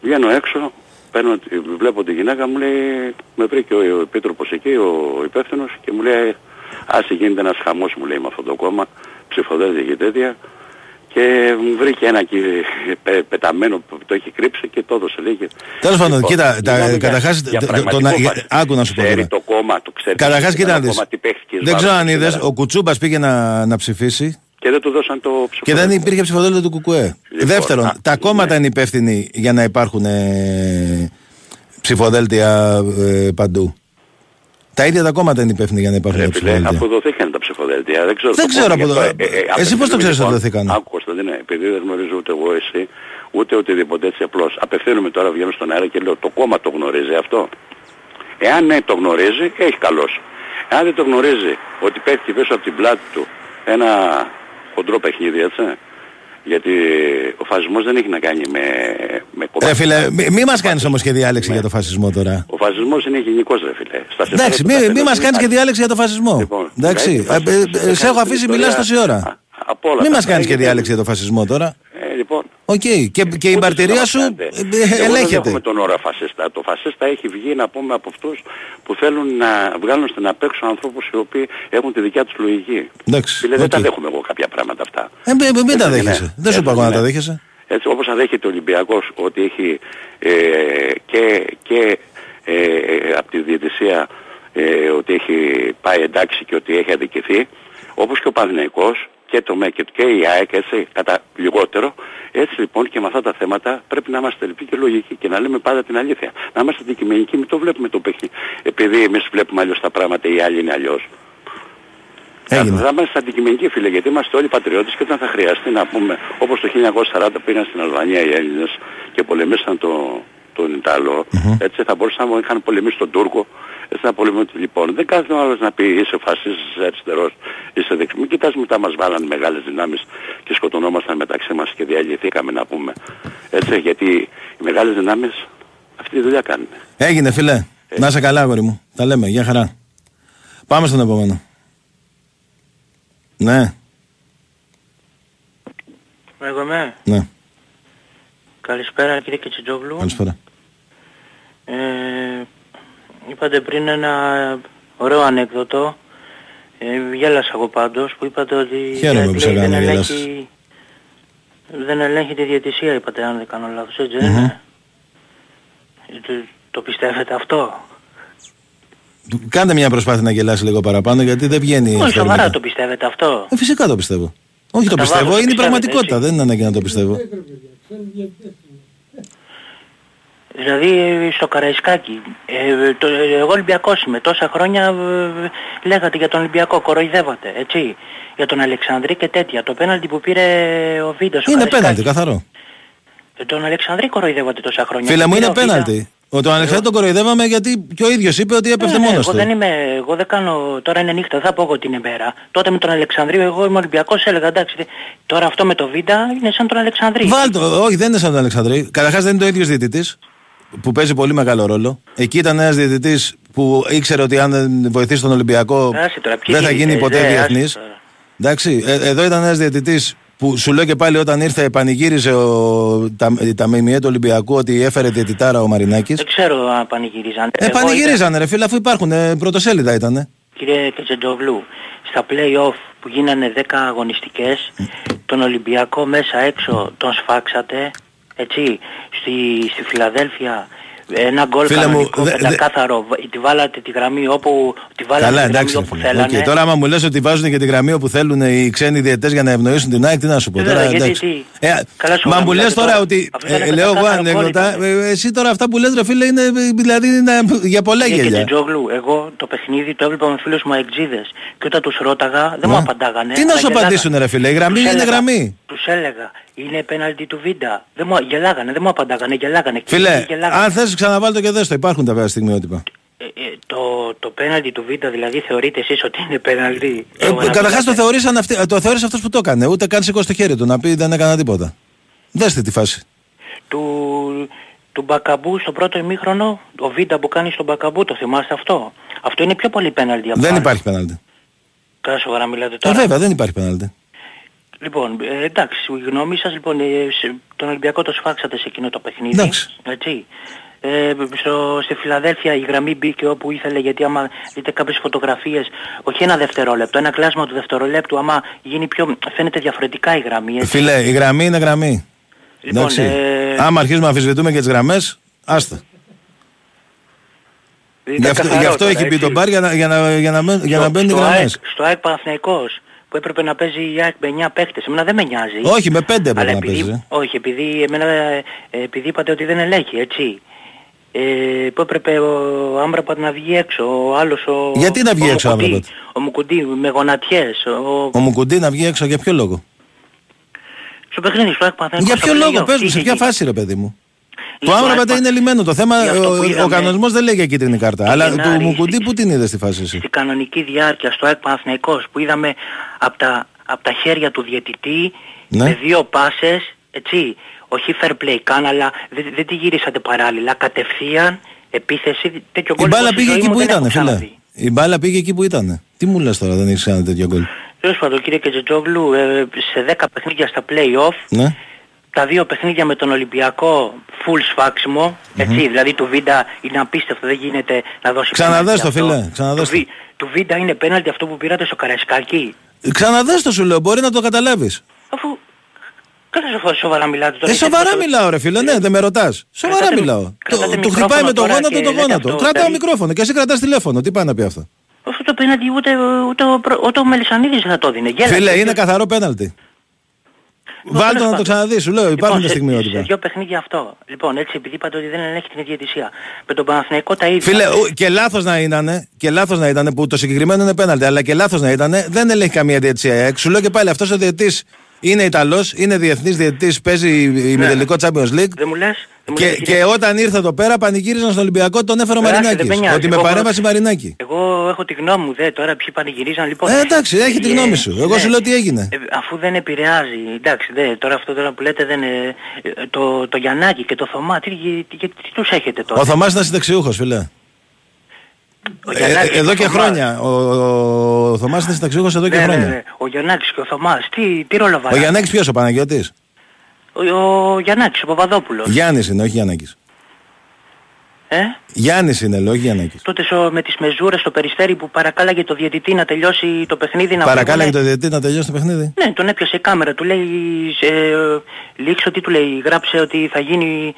Βγαίνω έξω. Παίρνω, βλέπω τη γυναίκα μου, λέει, με βρήκε ο, ο επίτροπος εκεί, ο υπεύθυνος, και μου λέει άσε γίνεται ένας χαμός, μου λέει, με αυτό το κόμμα, ψηφοδέλτια και τέτοια, και μου βρήκε ένα εκεί πε, πεταμένο που το έχει κρύψει και το έδωσε λέγει. Τέλος πάντων, κοίτα, καταρχάς, άκου να σου πω. Ξέρει το κόμμα, το ξέρει. Καταρχάς, κοίτα να δεις, δεν ξέρω αν είδες, ο Κουτσούμπας πήγε να, να ψηφίσει. Και δεν του δώσαν το ψηφοδέλτιο. Και δεν υπήρχε ψηφοδέλτιο του Κουκουέ. Λοιπόν, δεύτερον, α, τα κόμματα ναι. είναι υπεύθυνοι για να υπάρχουν ε, ψηφοδέλτια ε, παντού. Τα ίδια τα κόμματα είναι υπεύθυνοι για να υπάρχουν ψηφοδέλτια. Αποδοθήκαν τα ψηφοδέλτια. Δεν ξέρω, δεν ξέρω από το... ε, ε, ε, Εσύ πώς το ξέρεις ότι αποδοθήκαν. Άκου Κωνσταντίνε, επειδή δεν γνωρίζω ούτε εγώ εσύ, ούτε οτιδήποτε έτσι απλώς. Απευθύνομαι τώρα, βγαίνω στον αέρα και λέω το κόμμα το γνωρίζει αυτό. Εάν ναι, το γνωρίζει, έχει καλός. Εάν δεν το γνωρίζει ότι πέφτει πίσω από την πλάτη του ένα. Χοντρό παιχνίδι, έτσι. Γιατί ο φασισμός δεν έχει να κάνει με, με κομμάτια. Ρε φίλε, μη, μη μας κάνεις όμως και διάλεξη ναι. για το φασισμό τώρα. Ο φασισμός είναι γενικός, ρε φίλε. Εντάξει, μη, μη μας κάνεις και διάλεξη για το φασισμό. Λοιπόν, εντάξει, σε έχω αφήσει, μιλάς τόση ώρα. Μη μας κάνεις και διάλεξη για το φασισμό τώρα. Ε, λοιπόν. Οκ, okay. και, και η μαρτυρία σου ελέγχεται. Εγώ δεν έχουμε τον όρο φασίστα. Το φασίστα έχει βγει να πούμε από αυτούς που θέλουν να βγάλουν στην απέξω ανθρώπους οι οποίοι έχουν τη δικιά τους λογική. Εντάξει. Okay. Δεν τα δέχομαι εγώ κάποια πράγματα αυτά. Ε, μην μη τα δέχεσαι. Ναι. Δεν σου είπα εγώ να τα δέχεσαι. Έτσι όπως αδέχεται ο Ολυμπιακός ότι έχει ε, και, και ε, ε, από τη διαιτησία ε, ότι έχει πάει εντάξει και ότι έχει αδικηθεί, όπως και ο Παναθηναϊκός και το ΜΕΚΕΤ και η ΑΕΚ, έτσι, κατά λιγότερο. Έτσι λοιπόν και με αυτά τα θέματα πρέπει να είμαστε λυπή και λογικοί και να λέμε πάντα την αλήθεια. Να είμαστε αντικειμενικοί, μην το βλέπουμε το παιχνίδι. Επειδή εμείς βλέπουμε αλλιώς τα πράγματα, οι άλλοι είναι αλλιώς. Έγινε. Θα είμαστε αντικειμενικοί, φίλε, γιατί είμαστε όλοι πατριώτες και όταν θα χρειαστεί να πούμε, όπως το χίλια εννιακόσια σαράντα πήγαν στην Αλβανία οι Έλληνες και πολεμήσαν το, τον Ιταλό, mm-hmm. έτσι θα μπορούσαν να είχαν πολεμήσει τον Τούρκο. Έτσι να πολεμούν ότι λοιπόν δεν κάθε άλλο να πει είσαι φασίστης, είσαι αριστερός, είσαι δεξιός. Μην κοιτάς μετά μας βάλανε μεγάλες δυνάμεις και σκοτωνόμασταν μεταξύ μας και διαλυθήκαμε να πούμε. Έτσι γιατί οι μεγάλες δυνάμεις αυτή τη δουλειά κάνουν. Έγινε φίλε. Ε. Να είσαι καλά αγόρι μου. Τα λέμε. Γεια χαρά. Πάμε στον επόμενο. Ναι. Εγώ με. Ναι. Καλησπέρα κύριε Κετσιτζόγλου. Καλησπέρα. Ε... Είπατε πριν ένα ωραίο ανέκδοτο, ε, γέλασα εγώ πάντως, που είπατε ότι δεν ελέγχει, δεν ελέγχει τη διαιτησία, είπατε, αν δεν κάνω λάθος, έτσι δεν mm-hmm. είναι. Το, το πιστεύετε αυτό? Κάντε μια προσπάθεια να γελάσει λίγο παραπάνω, γιατί δεν βγαίνει... Όχι, σοβαρά το πιστεύετε αυτό? Ε, φυσικά το πιστεύω. Όχι το πιστεύω, βάζω, είναι η πραγματικότητα, έτσι. Δεν είναι ανάγκη να το πιστεύω. Δηλαδή στο Καραϊσκάκι, ε, το, εγώ Ολυμπιακός είμαι, τόσα χρόνια ε, λέγατε για τον Ολυμπιακό, κοροϊδεύατε, έτσι, για τον Αλεξανδρή και τέτοια, το πέναλτι που πήρε ο Βίντας. Είναι πέναλτι, καθαρό. Ε, τον Αλεξανδρή κοροϊδεύατε τόσα χρόνια. Φίλε μου, είναι πέναλτι. Το Αλεξάνδρη τον κοροϊδεύαμε γιατί και ο ίδιος είπε ότι έπεφτε ε, μόνος εγώ του. Δεν είμαι, εγώ δεν κάνω, τώρα είναι νύχτα, θα πω εγώ την ημέρα. Τότε με τον Αλεξανδρή, εγώ είμαι Ολυμπιακός, έλεγα εντάξει. Τώρα αυτό με το Βίντα είναι σαν τον Αλεξανδρή. Βάλτο, όχι δεν είναι σαν τον Αλεξανδρή. Καταρχάς δεν είναι το ίδιος διαιτητής, που παίζει πολύ μεγάλο ρόλο. Εκεί ήταν ένας διαιτητής που ήξερε ότι αν δεν βοηθήσει τον Ολυμπιακό τώρα, δεν θα γίνει ποτέ διεθνής. Εντάξει, ε, εδώ ήταν ένας διαιτητής που σου λέω και πάλι όταν ήρθε πανηγύριζε ο, τα, τα μιμιέ του Ολυμπιακού ότι έφερε διαιτητάρα ο Μαρινάκης. Δεν ξέρω αν πανηγυρίζανε. Ε, πανηγυρίζανε ρε φίλε, αφού υπάρχουν, ε, πρωτοσέλιδα ήταν. Κύριε Τζεντζογλού, στα play-off που γίνανε δέκα αγωνιστικές, τον Ολυμπιακό μέσα έξω τον σφάξατε, έτσι, στη, στη Φιλαδέλφια. Ένα γκολ κανονικό, πεντακάθαρο, δε... τη βάλατε τη γραμμή όπου, τη βάλατε καλά, τη γραμμή εντάξει, όπου θέλανε. Okay. Τώρα άμα μου λες ότι βάζουν και τη γραμμή όπου θέλουν οι ξένοι διαιτητές για να ευνοήσουν την ΑΕΚ, τι να σου πω τώρα, εντάξει. Ε, μα μου λες τώρα ότι, ε, λέω εγώ ανέκδοτα, ε, εσύ τώρα αυτά που λες ρε φίλε είναι δηλαδή είναι για πολλά γέλια. Και Τζόγλου, εγώ το παιχνίδι το έβλεπα με φίλους μου αεξίδες και όταν τους ρώταγα δεν μου απαντάγανε. Τι να σου απαντήσουν ρε φίλε, η γραμμή είναι γραμμή. Τους έλεγα, είναι πέναλτι του Βίντα. Δεν μου γελάγανε, δεν μου απαντάγανε, γελάγανε. Φίλε, αν θες ξαναβάλω το και δες το, υπάρχουν τα βέβαια στιγμιότυπα. Ε, ε, το, το πέναλτι του Βίντα δηλαδή θεωρείτε εσείς ότι είναι πέναλτι. Ε, ε, καταρχάς το θεώρησαν αυτοί, το θεώρησε αυτός που το έκανε, ούτε καν σηκώσει το χέρι του να πει δεν έκανα τίποτα. Δέστε τη φάση. Του, του Μπακαμπού στο πρώτο ημίχρονο, ο Βίντα που κάνει στον Μπακαμπού, το θυμάστε αυτό. Αυτό είναι πιο πολύ πέναλτι από. Δεν υπάρχει πέναλτι. Καλά σοβαρά μιλάτε τώρα. Ε, βέβαια δεν υπάρχει πέναλτι. Λοιπόν, ε, εντάξει, η γνώμη σας, λοιπόν, ε, σε, τον Ολυμπιακό το σφάξατε σε εκείνο το παιχνίδι, εντάξει. Έτσι. Ε, στο, στη Φιλαδέλφεια η γραμμή μπήκε όπου ήθελε, γιατί άμα δείτε κάποιες φωτογραφίες, όχι ένα δευτερόλεπτο, ένα κλάσμα του δευτερολέπτου, άμα γίνει πιο, φαίνεται διαφορετικά η γραμμή. Έτσι. Φίλε, η γραμμή είναι γραμμή. Λοιπόν, ε... άμα αρχίζουμε να αμφισβητούμε και τις γραμμές, άστα. Γι' αυτό, καθαρό, γι αυτό τώρα, έχει μπει το μπαρ για να, για να, για να, για να μπαίνουν οι γραμμές. Στο ΑΕΚ Παναθηναϊκός που έπρεπε να παίζει η ΑΕΚ με εννιά παίχτες. Εμένα δεν με νοιάζει. Όχι, με πέντε έπρεπε να επειδή, παίζει. Όχι, επειδή, εμένα, επειδή είπατε ότι δεν ελέγχει, έτσι. Ε, που έπρεπε ο Άμραμπατ να βγει έξω, ο άλλος ο... Γιατί να βγει ο έξω ο Άμραμπατ. Ο Μουκουντή με γονατιές. Ο, ο Μουκουντή να βγει έξω για ποιο λόγο. Στο παιχνίδι, στο ΑΕΚ Παναθηναϊκός. Για ποιο λόγο, πες μου, σε ποια φάση ρε παιδί μου. Το Άμραμπατ είναι λυμμένο. Το θέμα, ο, ο κανονισμός δεν λέει για κίτρινη κάρτα. Το αλλά Γενάρη, του Μουκουντή στη, που την είδε στη φάση εσύ. Στη κανονική διάρκεια στο ΑΕΚ Παναθηναϊκός που είδαμε από τα, απ' τα χέρια του διαιτητή, ναι, με δύο πάσες, έτσι, όχι fair play καν, αλλά δεν δε, δε τη γυρίσατε παράλληλα, κατευθείαν επίθεση, τέτοιο γκολ. Η μπάλα πήγε εκεί που ήταν, φίλε. Η μπάλα πήγε εκεί που ήταν. Τι μου λες τώρα, δεν έχεις κάνει τέτοιο γκολ. Τέλος πάντων, κύριε Κετζετζόγλου, ε, σε δέκα παιχνίδια στα play-off, ναι, τα δύο παιχνίδια με τον Ολυμπιακό full σφάξιμο, έτσι, mm-hmm, δηλαδή του Βίντα είναι απίστευτο, δεν γίνεται να δώσει... Ξαναδές το φίλε, ξαναδές το. Του Βίντα είναι πέναλτι αυτό που πήρατε στο Καραϊσκάκι. Ξαναδές το σου λέω, μπορεί να το καταλάβεις. Αφού... Κάθε σοβαρά μιλάτε τώρα. Ε, σοβαρά μιλάω ρε φίλε, ναι, δεν με ρωτάς. Σοβαρά μιλάω. Του χτυπάει με το γόνατο το γόνατο. Κρατάω μικρόφωνο και εσύ κρατάς τηλέφωνο, τι πάει να πει αυτό. Αυτό το πέναλτι ούτε ο Μελισσανίδης θα το δίνει. Φίλε, είναι καθαρό πέναλτι. Βάλτε το να το ξαναδείς, σου λέω, υπάρχουν τα στιγμιότυπα. Σε δύο παιχνίδια αυτό. Λοιπόν, έτσι επειδή είπατε ότι δεν ελέγχει την διαιτησία. Με τον Παναθηναϊκό τα ίδια. Φίλε, και λάθος να ήτανε, και λάθος να ήτανε, που το συγκεκριμένο είναι πέναλτι, αλλά και λάθος να ήτανε, δεν ελέγχει καμία διαιτησία. Σου λέω και πάλι, αυτός ο διαιτητής είναι Ιταλός, είναι διεθνής διαιτητής, παίζει ημιτελικό Champions League. Δεν μου λες. Και, και όταν ήρθε εδώ πέρα πανηγύριζαν στον Ολυμπιακό, τον έφερε ο Μαρινάκης. Ότι με παρέμβαση Μαρινάκη. Εγώ έχω τη γνώμη μου, δε τώρα ποιοι πανηγυρίζαν λοιπόν. Ε, εντάξει, έχει τη γνώμη σου. Εγώ σου λέω τι έγινε. Αφού δεν επηρεάζει, εντάξει, δε, τώρα αυτό τώρα που λέτε δεν. Το, το Γιαννάκη και το Θωμά, τι, τι, τι, τι τους έχετε τώρα. Ο Θωμάς ήταν συνταξιούχος, φίλε. Ε, εδώ και χρόνια. Ο, ο, ο Θωμάς ήταν συνταξιούχος εδώ και ναι, χρόνια. Ναι, ναι. Ο Γιαννάκης και ο Θωμάς, τι, τι ρόλο βάζουν. Ο Γιαννάκης ποιος, ο Παναγιώτης. Ο, ο Γιαννάκης, ο Παπαδόπουλος. Γιάννης είναι, όχι Γιαννάκης. Ε? Γιάννης είναι, λέω, όχι Γιαννάκης. Τότε με τις μεζούρες στο Περιστέρι που παρακάλαγε το διαιτητή να τελειώσει το παιχνίδι. Να παρακάλαγε πούμε... το διαιτητή να τελειώσει το παιχνίδι. Ναι, τον έπιασε η κάμερα, του λέει, ε, λήξω, τι του λέει, γράψε ότι θα γίνει...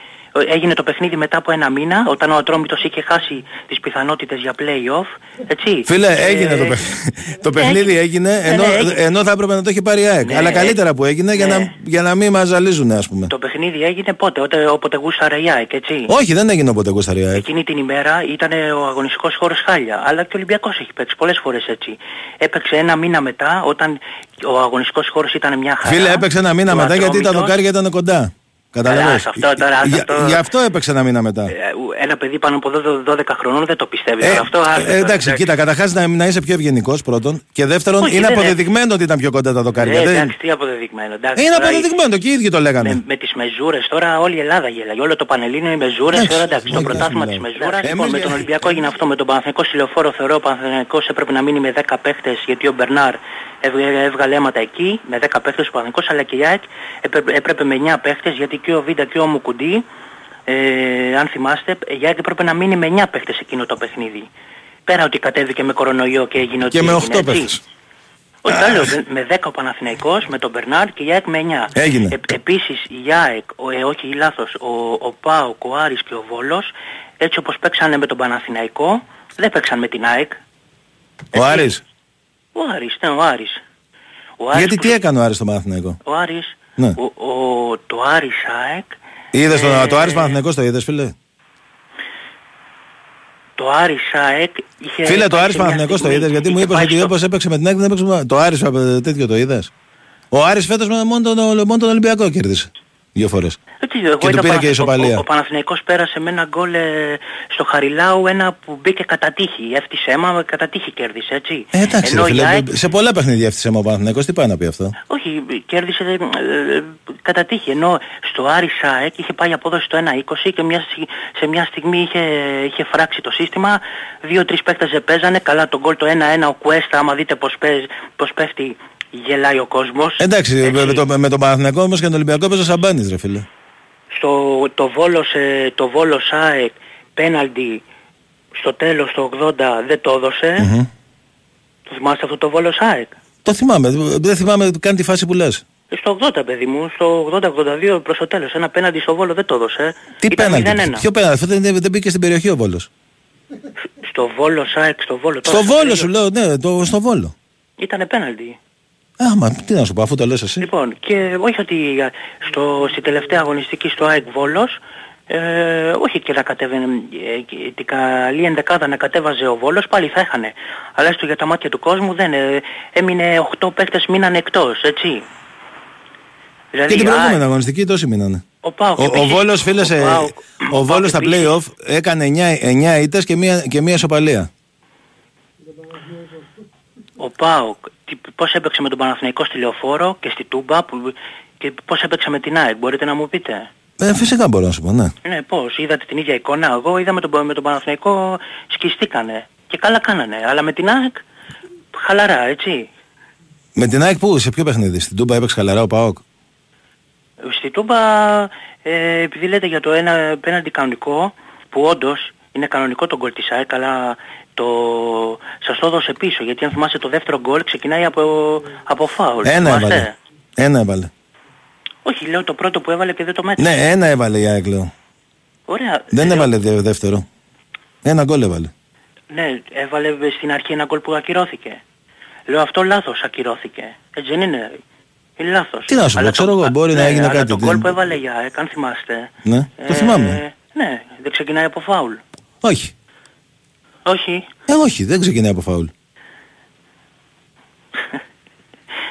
Έγινε το παιχνίδι μετά από ένα μήνα, όταν ο Ατρόμητος είχε χάσει τις πιθανότητες για play-off, έτσι. Φίλε, έγινε ε... το παιχνίδι. Το παιχνίδι έγινε, ενώ, ενώ θα έπρεπε να το έχει πάρει η ΑΕΚ. Ναι, αλλά καλύτερα που έγινε, ναι, για, να, για να μην μας ζαλίζουν, ας πούμε. Το παιχνίδι έγινε πότε, όποτε, όποτε γούσταρε η ΑΕΚ, έτσι. Όχι, δεν έγινε όποτε γούσταρε η ΑΕΚ. Εκείνη την ημέρα ήταν ο αγωνιστικός χώρος χάλια. Αλλά και ο Ολυμπιακός έχει παίξει πολλές φορές έτσι. Έπαιξε ένα μήνα μετά, όταν ο αγωνιστικός χώρος ήταν μια χαρά. Φίλε, έπαιξε ένα μήνα μετά, γιατί τα δοκάρια ήταν κοντά. Καταλαβαίνεις. Γι' αυτό έπαιξε ένα μήνα μετά. Ένα παιδί πάνω από δώδεκα χρονών δεν το πιστεύει. Ε, αυτό, ε, εντάξει, το... κοίτα, καταρχάς να, να είσαι πιο ευγενικός πρώτον. Και δεύτερον, όχι, είναι αποδεδειγμένο είναι. Ότι ήταν πιο κοντά τα δοκάρια. Ε, εντάξει, τι αποδεδειγμένο. Εντάξει, είναι τώρα, αποδεδειγμένο και οι ίδιοι το λέγανε. Με, με τις μεζούρες τώρα όλη η Ελλάδα γέλαγε. Όλο το Πανελλήνιο οι μεζούρες. Εντάξει, τώρα, εντάξει, το πρωτάθλημα της μεζούρας. Λοιπόν, με τον Ολυμπιακό έγινε αυτό. Με τον Παναθηναϊκό Συλλοφόρο θεωρώ ο Παναθηναϊκός έπρεπε να μείνει με δέκα παίχτες γιατί ο Μπερνάρ έβγαλε αίματα εκεί με δέκα παίχτες ο Παναθηναϊκός, αλλά και η ΑΕΚ έπρεπε με εννιά παίχτες γιατί και ο Βίντα και ο Μουκουντή, ε, αν θυμάστε, η ΑΕΚ έπρεπε να μείνει με εννιά παίχτες εκείνο το παιχνίδι. Πέρα ότι κατέβηκε με κορονοϊό και έγινε ότι. Και με οκτώ παίχτες. Όχι, άλλο, με δέκα ο Παναθηναϊκός, με τον Μπερνάρ και η ΑΕΚ με εννιά. Έγινε. Ε, επίσης η ΑΕΚ, ο, ε, όχι λάθος, ο, ο ΠΑΟΚ, ο Άρης και ο Βόλος, έτσι όπως παίξανε με τον Παναθηναϊκό, δεν παίξαν με την ΑΕΚ. Ο Άρης. Ο Άρης, ναι, ο Άρης. Ο Άρης γιατί που... τι έκανε ο Άρης στον Παναθηναϊκό. Ο Άρης, ναι. ο, ο, το Άρης ΑΕΚ... Είδες τον, ε... το Άρης Παναθηναϊκός το είδες, φίλε. Το Άρης ΑΕΚ είχε... Φίλε, το Άρης Παναθηναϊκός το είδες, γιατί μου είπες ότι στο... όπως έπαιξε με την ΑΕΚ δεν έπαιξε με... Το Άρης τέτοιο το είδες. Ο Άρης φέτος μόνο τον, μόνο τον Ολυμπιακό κέρδισε. Δύο φορές. Έτσι, και του πήρε και η ισοπαλία. Ο, ο Παναθηναϊκός πέρασε με ένα γκολ ε, στο Χαριλάου, ένα που μπήκε κατά τύχη. Έφτιασε αίμα, κατά τύχη κέρδισε, έτσι. Ε, εντάξει, ρε, φίλε, ΑΕΚ... σε πολλά παιχνίδια έφτιασε αίμα ο Παναθηναϊκός, τι πάει να πει αυτό. Όχι, κέρδισε ε, ε, κατά τύχη. Ενώ στο Άρης ΑΕΚ είχε πάει απόδοση στο ένα είκοσι και μια, σε μια στιγμή είχε, είχε φράξει το σύστημα. Δύο-τρεις παίκτες δεν παίζανε. Καλά τον γκολ το ένα ένα ο Κουέστα, άμα δείτε πώς, παίζει, πώς πέφτει. Γελάει ο κόσμος. Εντάξει, έτσι. με τον το Παναθηναϊκό όμως και τον Ολυμπιακό παίζει ο Σαμπάνης, ρε φίλε. Στο το Βόλος, το Βόλος ΑΕΚ πέναλτι στο τέλος το ογδόντα δεν το έδωσε. Mm-hmm. Το θυμάστε αυτό το Βόλος ΑΕΚ. Το θυμάμαι. Δεν θυμάμαι καν τη φάση που λες. Στο ογδόντα παιδί μου, στο ογδόντα ογδόντα δύο προς το τέλος. Ένα πέναλτι στο Βόλο δεν το έδωσε. Τι πέναλτι. Ποιο πέναλτι. Δεν, δεν μπήκε στην περιοχή ο Βόλος. Στο Βόλο ΑΕΚ, στο Βόλο. Στο Βόλο περίοδο... σου λέω, ναι, το, στο Βόλο. Ήτανε πέναλτι. Άμα, τι να σου πω, αφού το λες εσύ. Λοιπόν, και όχι ότι στο, στη τελευταία αγωνιστική στο ΑΕΚ Βόλος, ε, όχι και να κατέβαινε, ε, την καλή ενδεκάδα να κατέβαζε ο Βόλος, πάλι θα έχανε. Αλλά έστω για τα μάτια του κόσμου δεν, ε, έμεινε οκτώ παίκτες μείνανε εκτός, έτσι. Δηλαδή, και την προηγούμενη αγωνιστική τόσοι μείνανε. Ο, Πάουκ, ο, ο Βόλος, φίλες, ο, Πάουκ, ο, ο Βόλος στα play-off έκανε εννιά ήττες και μία, και μία ισοπαλία. Ο ΠΑΟΚ, πώς έπαιξε με τον Παναθηναϊκό στη Λεωφόρο και στη Τούμπα που, και πώς έπαιξε με την ΑΕΚ, μπορείτε να μου πείτε. Ε, φυσικά μπορώ να σου πω, ναι. Ναι, πώς, είδατε την ίδια εικόνα, εγώ είδα με τον, με τον Παναθηναϊκό σκιστήκανε και καλά κάνανε, αλλά με την ΑΕΚ χαλαρά, έτσι. Με την ΑΕΚ πού, σε ποιο παιχνίδι, στην Τούμπα έπαιξε χαλαρά ο ΠΑΟΚ. Στη Τούμπα, ε, επειδή λέτε για το ένα πέναντι κανονικό, που όντως είναι κανονικό το γκολ της ΑΕΚ, αλλά... Το... Σας το έδωσε πίσω, γιατί αν θυμάσαι το δεύτερο γκολ ξεκινάει από, από φάουλ. Ένα θυμάστε? Έβαλε. Ένα έβαλε. Όχι, λέω το πρώτο που έβαλε και δεν το μέτρησε. Ναι, ένα έβαλε η ΑΕΚ, λέω. Ωραία. Δεν λέω... έβαλε δε, δεύτερο. Ένα γκολ έβαλε. Ναι, έβαλε στην αρχή ένα γκολ που ακυρώθηκε. Λέω αυτό λάθος ακυρώθηκε. Έτσι δεν είναι. Είναι λάθος. Τι να σου πω, ξέρω εγώ, μπορεί ναι, να έγινε αλλά κάτι. Το γκολ που έβαλε η ΑΕΚ, αν θυμάστε. Ναι, ε, το θυμάμαι. Ναι, δεν ξεκινάει από φάουλ. Όχι. Όχι. Ε, όχι, δεν ξεκινάει από φάουλ.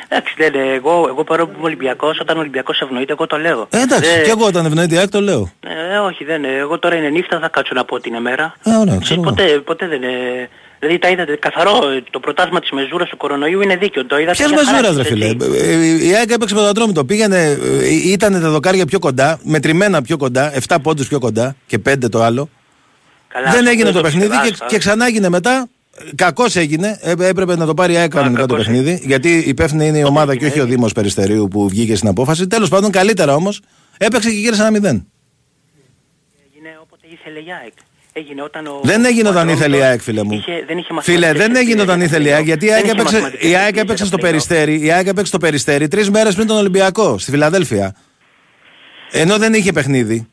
Εντάξει, δεν είναι. Εγώ, εγώ παρόλο που είμαι Ολυμπιακός, όταν ο Ολυμπιακός ευνοείται, εγώ το λέω. Ε, εντάξει, δεν... και εγώ όταν ευνοείται, άκου το λέω. Ε, όχι, δεν είναι. Εγώ τώρα είναι νύχτα, θα κάτσω να πω την ημέρα. Ε, ωραία, ξέρω. Ε, ποτέ, ποτέ δεν είναι. Δηλαδή τα είδατε καθαρό, το πρωτάθλημα της μεζούρας του κορονοϊού είναι δίκαιο. Ποιες μεζούρας, ρε φίλε. Η ΑΕΚ έπαιξε με το Ατρόμητο. Πήγανε, ήταν τα δοκάρια πιο κοντά, μετρημένα πιο κοντά, εφτά πόντους πιο κοντά και πέντε το άλλο. Καλά, δεν έγινε το, το παιχνίδι και, και ξανά έγινε μετά. Κακώς έγινε. Έπρεπε να το πάρει η ΑΕΚ κανονικά το παιχνίδι. Είναι. Γιατί υπεύθυνη είναι η ομάδα το και όχι ο Δήμος Περιστερίου που βγήκε στην απόφαση. Τέλος πάντων, καλύτερα όμως έπαιξε και γύρισε ένα μηδέν. Έγινε όποτε ήθελε η ΑΕΚ. Έγινε όταν ο... Δεν έγινε όταν ήθελε η ΑΕΚ, φίλε μου. Είχε, δεν είχε φίλε, δεν έγινε όταν ήθελε η ΑΕΚ. Γιατί η ΑΕΚ έπαιξε στο Περιστέρι τρεις μέρες πριν τον Ολυμπιακό στη Φιλαδέλφεια. Ενώ δεν είχε παιχνίδι.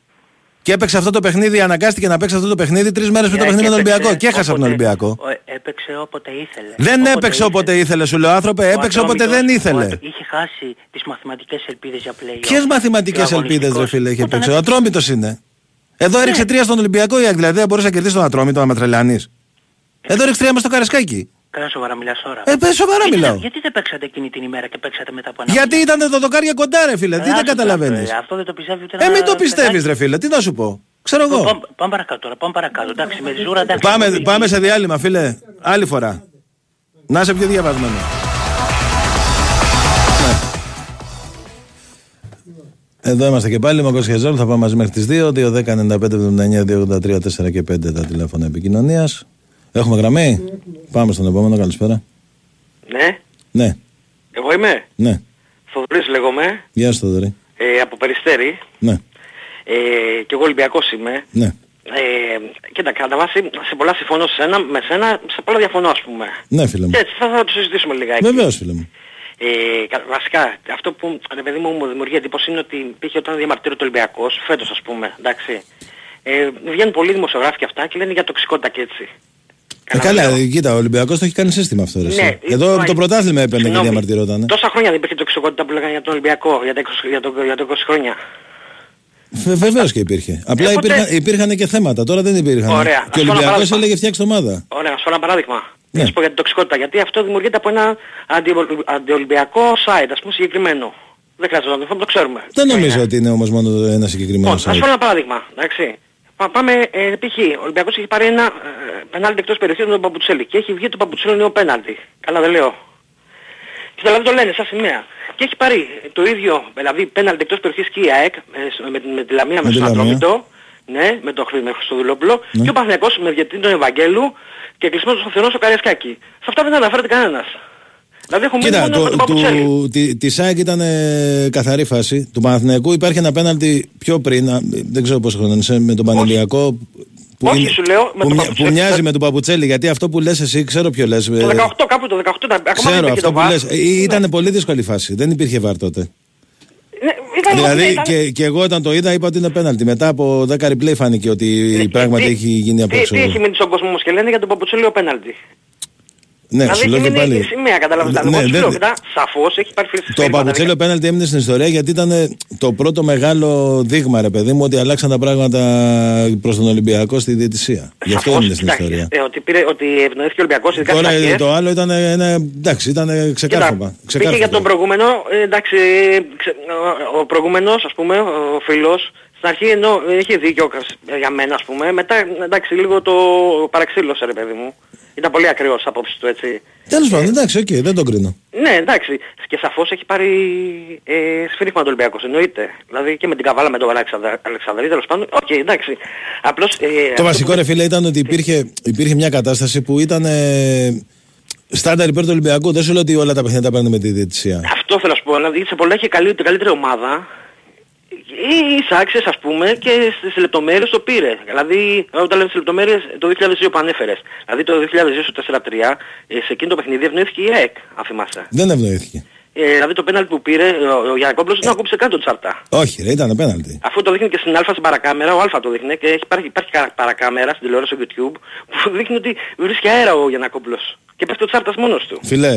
Και έπαιξε αυτό το παιχνίδι, αναγκάστηκε να παίξει αυτό το παιχνίδι τρεις μέρες πριν το παιχνίδι με τον Ολυμπιακό. Και έχασε από τον Ολυμπιακό. Έπαιξε όποτε ήθελε. Δεν έπαιξε όποτε ήθελε, σου λέω άνθρωπε, έπαιξε όποτε δεν ήθελε. Είχε χάσει τις μαθηματικές ελπίδες για πλέον. Ποιες μαθηματικές ελπίδες, ρε φίλε, είχε παίξει. Ο Ατρόμητος είναι. Εδώ έριξε τρία στον Ολυμπιακό, η Αγγλία δεν μπορούσε να κερδίσει τον Ατρόμητο, να με τρελάνεις. Εδώ έριξε τρία μες στο Καραϊσκάκι. Καλά σοβαρά μιλάς τώρα. Ε, πες σοβαρά γιατί, μιλάω. Γιατί δεν παίξατε εκείνη την ημέρα και παίξατε μετά από ένα. Γιατί ήτανε το δοκάρια κοντά ρε φίλε, τι δεν καταλαβαίνεις. Αυτό δεν το πιστεύει ούτε ε, να... μην το πιστεύεις ρε φίλε, τι να σου πω. Ξέρω εγώ. Πάμε, πάμε παρακάτω τώρα, πάμε παρακάτω. Εντάξει, με ζούρα, εντάξει. Πάμε, πάμε σε διάλειμμα φίλε, άλλη φορά. Να είσαι πιο διαβασμένο. Εδώ είμαστε και πάλι, με Κόσκη Τζόκλη, θα πάμε μαζί μέχρι τις δύο, δύο, δέκα, ενενήντα πέντε, εβδομήντα εννέα, διακόσια ογδόντα τρία, τέσσερα και πέντε τα τηλέφωνα επικοινωνίας. Έχουμε γραμμή, mm. Πάμε στον επόμενο, καλησπέρα. Ναι. Ναι. Εγώ είμαι. Ναι. Θοδωρής λέγομαι. Γεια σου Θοδωρή. Ε, από Περιστέρι. Ναι. Ε, και εγώ Ολυμπιακός είμαι. Ναι. Ε, κοίτα, κατά βάση, σε πολλά συμφωνώ σε ένα, με σένα, σε πολλά διαφωνώ ας πούμε. Ναι φίλε μου. Και έτσι θα, θα το συζητήσουμε λιγάκι. Βεβαίως φίλε μου. Ε, κα, βασικά, αυτό που ρε παιδί μου μου δημιουργεί εντύπωση είναι ότι π.χ. όταν διαμαρτύρεται ο Ολυμπιακός, φέτος ας πούμε, εντάξει, ε, βγαίνουν πολλοί δημοσιογράφοι και αυτά και λένε για τοξικότητα και έτσι. Ε, καλά, κοίτα, ο Ολυμπιακός το έχει κάνει σύστημα αυτό. Ναι, εδώ το πρωτάθλημα έπαιρνε και διαμαρτυρόταν. Τόσα χρόνια δεν υπήρχε τοξικότητα που λέγανε για τον Ολυμπιακό, για τα είκοσι, για το, για το είκοσι χρόνια. Βεβαίως και υπήρχε. Απλά ε, υπήρχαν, υπήρχαν και θέματα, τώρα δεν υπήρχαν. Ωραία. Και ο Ολυμπιακός έλεγε φτιάξτε ομάδα. Ωραία, σου ένα παράδειγμα. Ναι. Να σου πω για την τοξικότητα, γιατί αυτό δημιουργείται από ένα αντιολυμπιακό site, ας πούμε συγκεκριμένο. Δεν χρειάζεται να το, το ξέρουμε. Δεν νομίζω ότι είναι όμως μόνο ένα συγκεκριμένο site. Να σου πω ένα παράδειγμα, εντάξει. Πάμε, ε, π.χ. ο Ολυμπιακός έχει πάρει ένα ε, πενάλτι εκτός περιοχής με τον Παπουτσέλη και έχει βγει το Παπουτσέλη νέο πέναλτι. Καλά δεν λέω. Και δηλαδή το λένε σαν σημαία. Και έχει πάρει το ίδιο, δηλαδή πέναλτι εκτός περιοχής και η ΑΕΚ με, με, με τη Λαμία, με, με τον Ατρόμητο, ναι, με τον Χριστοδουλόπουλο, ναι. Και ο Παναθηναϊκός με διαιτητή τον Ευαγγέλου και κλεισμένο στο θερμό στο Καραϊσκάκι. Σε αυτά δεν αναφέρεται κανένας. Δηλαδή έχουμε κοίτα, μόνο το, το, το, τη, τη ΣΑΕΚ ήταν ε, καθαρή φάση. Του Παναθηναϊκού υπάρχει ένα πέναλτι πιο πριν, α, δεν ξέρω πόσο χρόνο είναι, με τον Πανελιακό. Που, όχι, είναι, σου λέω, με που, το που μοιάζει με τον Παπουτσέλη, γιατί αυτό που λες εσύ, ξέρω ποιο λες. Το δεκαοκτώ, κάπου το δεκαοκτώ, τα, ακόμα δεν υπήρχε το βάρ. Ήταν ναι. Πολύ δύσκολη φάση, δεν υπήρχε βάρ τότε. Ναι, ήταν δηλαδή ναι, ήταν... και, και εγώ όταν το είδα είπα ότι είναι πέναλτι. Μετά από δέκα replay φάνηκε ότι ναι, πράγματι τι, έχει γίνει από έξω. Τι έχει μείνει στον κόσμο όμως και λένε για τον Παπουτσέλη ο πέναλτι. Ναι, δηλαδή σου λέω και πάλι. Σημαία, ναι, ναι, ναι. Σαφώς έχει πάρει φρύση. Το Παπουτσέλο πέναλτι έμεινε στην ιστορία γιατί ήταν το πρώτο μεγάλο δείγμα, ρε παιδί μου, ότι αλλάξαν τα πράγματα προς τον Ολυμπιακό στη διαιτησία. Γι' αυτό έμεινε στην ιστορία. Ε, ότι, πήρε, ότι ευνοήθηκε ο Ολυμπιακός, ειδικά τώρα, στις αρχές. Το άλλο ήταν ένα. Εντάξει, ήταν ξεκάρφωμα. Πήγε για τον προηγούμενο. Εντάξει, ο προηγούμενος, ας πούμε, ο φίλος. Στην αρχή ενώ είχε δίκιο για μένα, ας πούμε, μετά εντάξει λίγο το παραξύλωσε ρε παιδί μου. Ήταν πολύ ακριός απόψη του έτσι. Τέλος πάντων, εντάξει, οκ, okay, δεν τον κρίνω. Ναι, εντάξει. Και σαφώς έχει πάρει ε, σφύριγμα το Ολυμπιακός, εννοείται. Δηλαδή και με την καβάλα με τον Αλεξανδρή, τέλος πάντων. Οκ, okay, εντάξει. Απλώς, ε, το βασικό που... ρε φίλε ήταν ότι υπήρχε, υπήρχε μια κατάσταση που ήταν... Ε, στάνταρ υπέρ του Ολυμπιακού, δεν σου λέω ότι όλα τα παιχνίδια τα παίρνουν με τη διαιτησία. Αυτό θέλω να σου πω, δηλαδή σε πολλά έχει καλή, καλύτερη ομάδα. Ίσα άξιες ας πούμε και στις λεπτομέρειες το πήρε. Δηλαδή όταν λέμε στις λεπτομέρειες το δύο χιλιάδες δύο που ανέφερες. Δηλαδή το δύο χιλιάδες δύο τέσσερα τρία σε εκείνο το παιχνίδι ευνοήθηκε η ΑΕΚ, αν θυμάσαι. Δεν ευνοήθηκε. Ε, δηλαδή το πέναλτι που πήρε ο, ο Γιανακόπλος δεν ε. ακούμπησε καν τον Τσαρτά. Όχι ρε, ήταν πέναλτι. Αφού το δείχνει και στην Α στην παρακάμερα, ο Α το δείχνει και έχει, υπάρχει, υπάρχει παρακάμερα στην τηλεόραση στο YouTube που δείχνει ότι βρίσκει αέρα ο Γιανακόπλος και πέφτει ο Τσάρτας μόνος του. Φιλέ,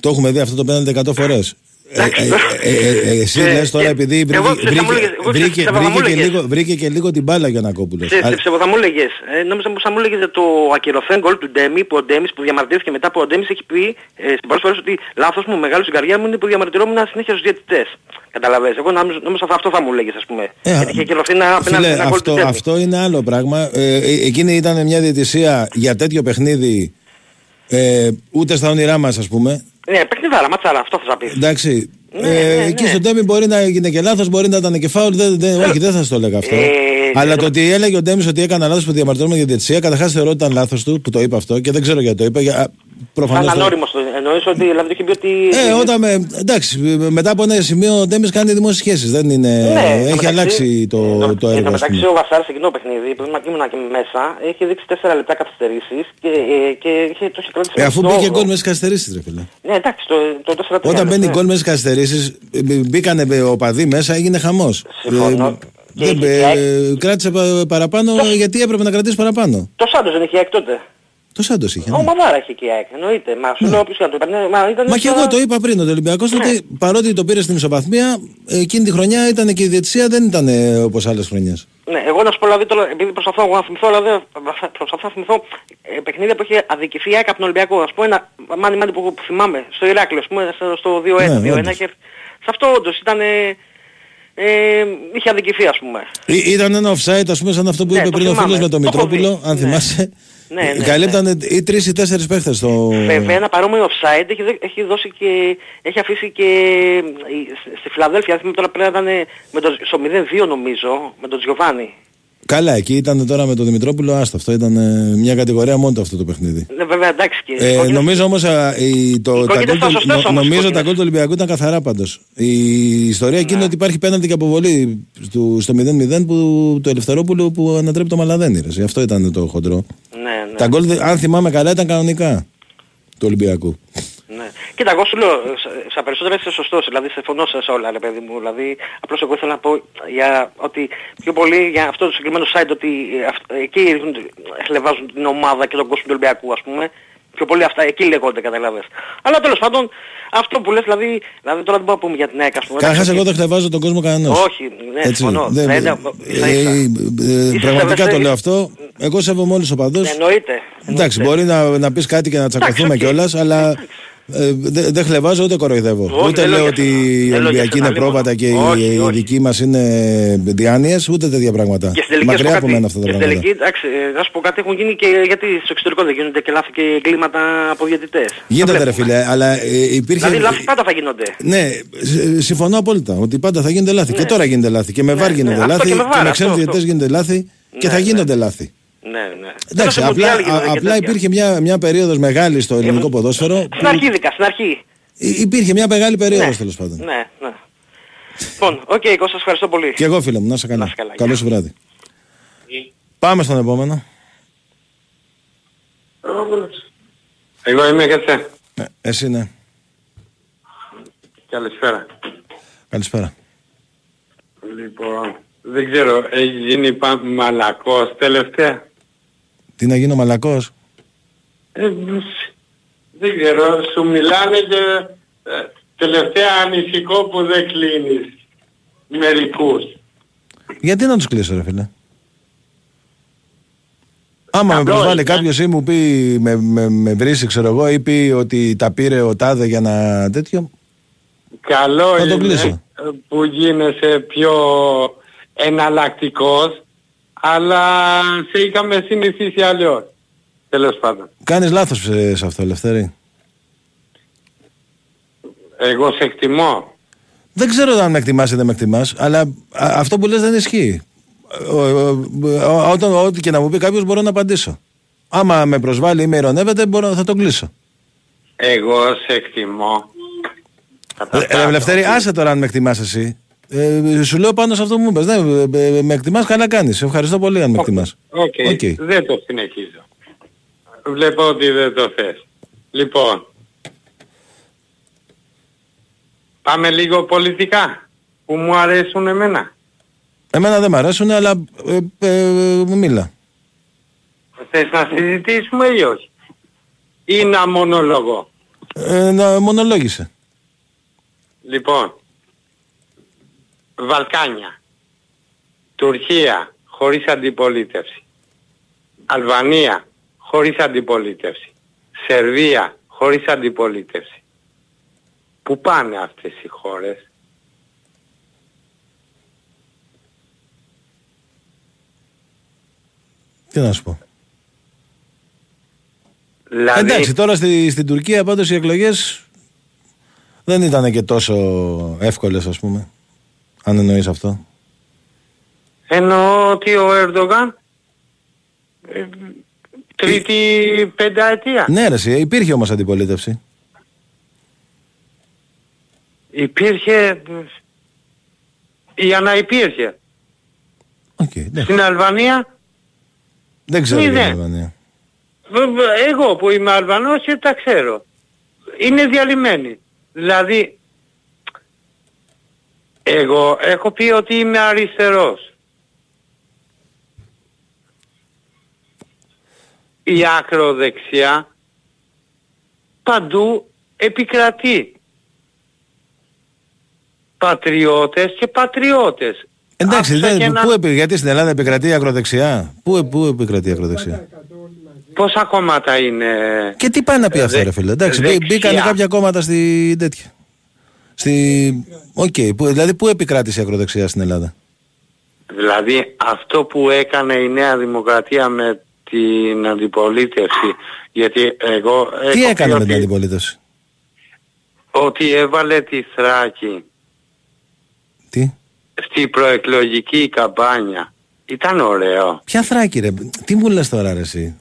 το έχουμε δει αυτό το πέναλτι εκατό φορές. Εσύ λες τώρα επειδή βρήκε και λίγο την μπάλα για να κόπουλες. Θα μου έλεγες, νόμιζα πως θα μου έλεγες για το ακυρωθέν γκολ του Ντέμη που ο Ντέμης που διαμαρτύρθηκε μετά που ο Ντέμης έχει πει στην πρώτη φορά ότι λάθος μου μεγάλο στην καρδιά μου είναι που διαμαρτυρόμουν συνέχεια στους διαιτητές. Καταλαβαίνεις, εγώ νόμιζα αυτό θα μου έλεγες ας πούμε. Έχει ακυρωθεί ένα γκολ του Ντέμη. Αυτό είναι άλλο πράγμα. Εκείνη ήταν μια διαιτησία για τέτοιο παιχνίδι ούτε στα όνειρά μας ας πούμε. Ναι, παιχνιδάρα, ματσάρα, αυτό θα πεις. Εντάξει, ναι, ε, ναι, εκεί ναι. Στον Ντέμι μπορεί να έγινε και λάθος, μπορεί να ήταν και φάουλ, δεν, δεν, όχι δεν θα σας το έλεγα αυτό. Ε, Αλλά ναι, το ότι έλεγε ο Ντέμις ότι έκανα λάθος που διαμαρτύρομαι για τη διαιτησία, καταρχάς θεωρώ ότι ήταν λάθος του που το είπε αυτό και δεν ξέρω γιατί το είπε. Για... Προφανώς. Ήταν ανώριμος το εννοείς ότι δηλαδή είχε πει ότι... Ε, όταν με, εντάξει, μετά από ένα σημείο ο Ντέμις κάνει δημόσιες σχέσεις, δεν είναι... Ναι, έχει μεταξύ, αλλάξει το, ναι, το έργο. Μεταξύ ο Βασάρης σε κοινό παιχνίδι, που ήμουν και μέσα, έχει δείξει τέσσερα λεπτά καθυστερήσεις και, και, και το έχει κράτησει... Ε, αφού μπήκε γκολ μέσα στις καθυστερήσεις ρε φίλε. Ναι, εντάξει, το, το τέσσερα τρία. Όταν μπαίνει γκολ μέσα στις καθυστερήσεις, μπήκανε οπαδοί μέσα, έγινε χαμός. Συμφωνώ. Δεν κράτησε παραπάνω γιατί έπρεπε να κρατήσει παραπάνω. Το Σάντος δεν είχε τότε. Το Σάντος είχε. Ναι. Ο Μαβάρα είχε και ΑΕΚ, εννοείται. Μα, ναι. Λέω, πίσω, το... Μα, ήταν Μα και το... εγώ το είπα πριν, ο Ολυμπιακός ναι. Τότε παρότι το πήρε στην ισοπαθμία, εκείνη τη χρονιά ήταν και η διαιτησία δεν ήταν όπως άλλες χρονιές. Ναι, εγώ να σου πω, δηλαδή, τώρα, επειδή προσπαθώ εγώ να θυμηθώ, αλλά δεν προσπαθώ να θυμηθώ ε, παιχνίδια που έχει αδικηθεί η ΑΕΚ από τον Ολυμπιακό. Ας πω ένα μάνι μάνι που, που θυμάμαι, στο Ηράκλειο, ας πούμε, στο δύο ένα, ναι, δύο ένα και σε αυτό όντως ήταν... Ε, Ε, είχε αδικηθεί, ας πούμε. Ή, ήταν ένα offside, ας πούμε, σαν αυτό που ναι, είπε πριν ο φίλος με τον Μητρόπουλο, το αν θυμάσαι. Ναι, ναι, ναι, καλύπτανε ναι. ή τρεις ή τέσσερις παίχτες στο... Βέβαια, ένα παρόμοιο offside έχει, έχει, δώσει και, έχει αφήσει και στη Φιλαδέλφεια. Θυμάμαι τώρα πριν ήταν με το, στο μηδέν δύο νομίζω, με τον Τζιοβάνι. Καλά, εκεί ήταν τώρα με τον Δημητρόπουλο, άστα, αυτό ήταν μια κατηγορία μόνο αυτό το παιχνίδι. Ναι, βέβαια, εντάξει. Και ε, κόκκινες... Νομίζω όμως η, το, τα γκολ του Ολυμπιακού ήταν καθαρά πάντως. Η ιστορία εκεί είναι ότι υπάρχει πέναντι και αποβολή του, στο μηδέν μηδέν που, του Ελευθερόπουλου που ανατρέπει το Μαλαδένιρες. Γι' αυτό ήταν το χοντρό. Ναι, ναι. Τα γκολ, αν θυμάμαι καλά, ήταν κανονικά του Ολυμπιακού. Ναι. Κοίτα, εγώ σου λέω, στα περισσότερα είστε σωστός, δηλαδή συμφωνώ σε όλα, ρε παιδί μου. Δηλαδή, απλώς εγώ ήθελα να πω για, ότι πιο πολύ για αυτό το συγκεκριμένο site, ότι ε, εκεί χλεβάζουν την ομάδα και τον κόσμο του Ολυμπιακού, ας πούμε. Πιο πολύ αυτά, εκεί λέγονται, καταλάβες. Αλλά τέλος πάντων, αυτό που λες, δηλαδή, δηλαδή τώρα δεν μπορώ να πούμε για την ΑΕΚ, ας πούμε. Καταρχάς, εγώ δεν χλεβάζω τον κόσμο κανένας. Όχι, ναι, συμφωνώ. Πραγματικά το λέω αυτό. Εγώ σέβομαι όλους τους οπαδούς. Εννοείται. Εντάξει, μπορεί να πεις κάτι και να τσακωθούμε κιόλας, αλλά. Ε, δεν δε χλεβάζω ούτε κοροϊδεύω. Όχι, ούτε λέω ότι οι Ολυμπιακοί είναι πρόβατα και οι δικοί μας είναι διάνοιες, ούτε τέτοια πράγματα. Μακριά από μένα αυτά τα πράγματα. Εντάξει, να σου πω κάτι, έχουν γίνει και γιατί στο εξωτερικό δεν γίνονται και λάθη και εγκλήματα από διαιτητές. Γίνονται ρε φίλε, αλλά ε, υπήρχε. Δηλαδή λάθη πάντα θα γίνονται. Ναι, συμφωνώ απόλυτα ότι πάντα θα γίνονται λάθη. Ναι. Και τώρα γίνονται λάθη. Και με βάρ γίνονται λάθη. Και με ξένους διαιτητές γίνονται λάθη. Και θα γίνονται λάθη. Ναι, ναι. Εντάξει, απλά, α, απλά υπήρχε μια, μια περίοδος μεγάλη στο ελληνικό ποδόσφαιρο. Στην αρχή δικά, στην αρχή. Υπήρχε μια μεγάλη περίοδος, ναι, τέλος πάντων. Ναι, ναι. Λοιπόν, οκ, okay, εγώ σας ευχαριστώ πολύ. Και εγώ φίλε μου, να σε καλά. καλά Καλό σου βράδυ. Ή... Πάμε στον επόμενο. Εγώ είμαι, κάτσε. Ε, εσύ ναι. Καλησπέρα. Καλησπέρα. Λοιπόν... Δεν ξέρω, έχει γίνει πα, μαλακός τελευταία. Τι να γίνω μαλακός? Ε, δεν ξέρω, σου μιλάνε και ε, τελευταία ανησυχώ που δεν κλείνεις μερικούς. Γιατί να τους κλείσω ρε φίλε? Άμα Καλώς, με προσβάλλει ναι. κάποιος ή μου πει, με, με, με βρίσει ξέρω εγώ, ή πει ότι τα πήρε ο τάδε για να τέτοιο. Καλό είναι που γίνεσαι πιο... εναλλακτικός, αλλά σε είχαμε συνηθίσει αλλιώς. Τέλος πάντων. Κάνεις λάθος σε αυτό, Ελευθερή. Εγώ σε εκτιμώ. Δεν ξέρω αν με εκτιμάς ή δεν με εκτιμάς, αλλά αυτό που λες δεν ισχύει. Όταν ό,τι και να μου πει κάποιος μπορώ να απαντήσω. Άμα με προσβάλλει ή με ειρωνεύεται, θα τον κλείσω. Εγώ σε εκτιμώ. Ελευθερή, άσε τώρα αν με εκτιμάς εσύ. Ε, σου λέω πάνω σε αυτό που μου είπες. Ναι, ε, ε, με εκτιμάς, καλά κάνεις. Ευχαριστώ πολύ αν με εκτιμάς. Οκ, okay. okay. δεν το συνεχίζω. Βλέπω ότι δεν το θες. Λοιπόν, πάμε λίγο πολιτικά που μου αρέσουν εμένα. Εμένα δεν μου αρέσουν, αλλά ε, ε, μίλα. Θες να συζητήσουμε ή όχι? Ή να μονολογώ? Ε, να μονολόγησε. Λοιπόν, Βαλκάνια, Τουρκία χωρίς αντιπολίτευση, Αλβανία χωρίς αντιπολίτευση, Σερβία χωρίς αντιπολίτευση. Πού πάνε αυτές οι χώρες? Τι να σου πω. Δηλαδή... Εντάξει, τώρα στη, στην Τουρκία πάντως οι εκλογές δεν ήταν και τόσο εύκολες ας πούμε. Αν εννοείς αυτό. Εννοώ ότι ο Ερντογάν ε, τρίτη ε... πενταετία. Ναι ρε, υπήρχε όμως αντιπολίτευση. Υπήρχε για να υπήρχε. Okay, ναι. Στην Αλβανία. Δεν ξέρω την Αλβανία. Εγώ που είμαι Αλβανός και τα ξέρω. Είναι διαλυμένη. Δηλαδή... Εγώ έχω πει ότι είμαι αριστερός. Η ακροδεξιά παντού επικρατεί. Πατριώτες και πατριώτες. Εντάξει, δηλαδή, ένα... πού επικρατεί στην Ελλάδα, επικρατεί η ακροδεξιά. Πού, πού επικρατεί η ακροδεξιά. Πόσα κόμματα είναι. Και τι πάει να πει αυτό, ρε φίλε. Εντάξει, μπήκαν κάποια κόμματα στην τέτοια. Στη... Okay, που, δηλαδή πού επικράτησε η ακροδεξιά στην Ελλάδα. Δηλαδή αυτό που έκανε η Νέα Δημοκρατία με την αντιπολίτευση, γιατί εγώ... Τι έκανε με την αντιπολίτευση. Ότι έβαλε τη Θράκη. Τι. Στη προεκλογική καμπάνια. Ήταν ωραίο. Ποια Θράκη ρε, τι μου λες τώρα ρε εσύ.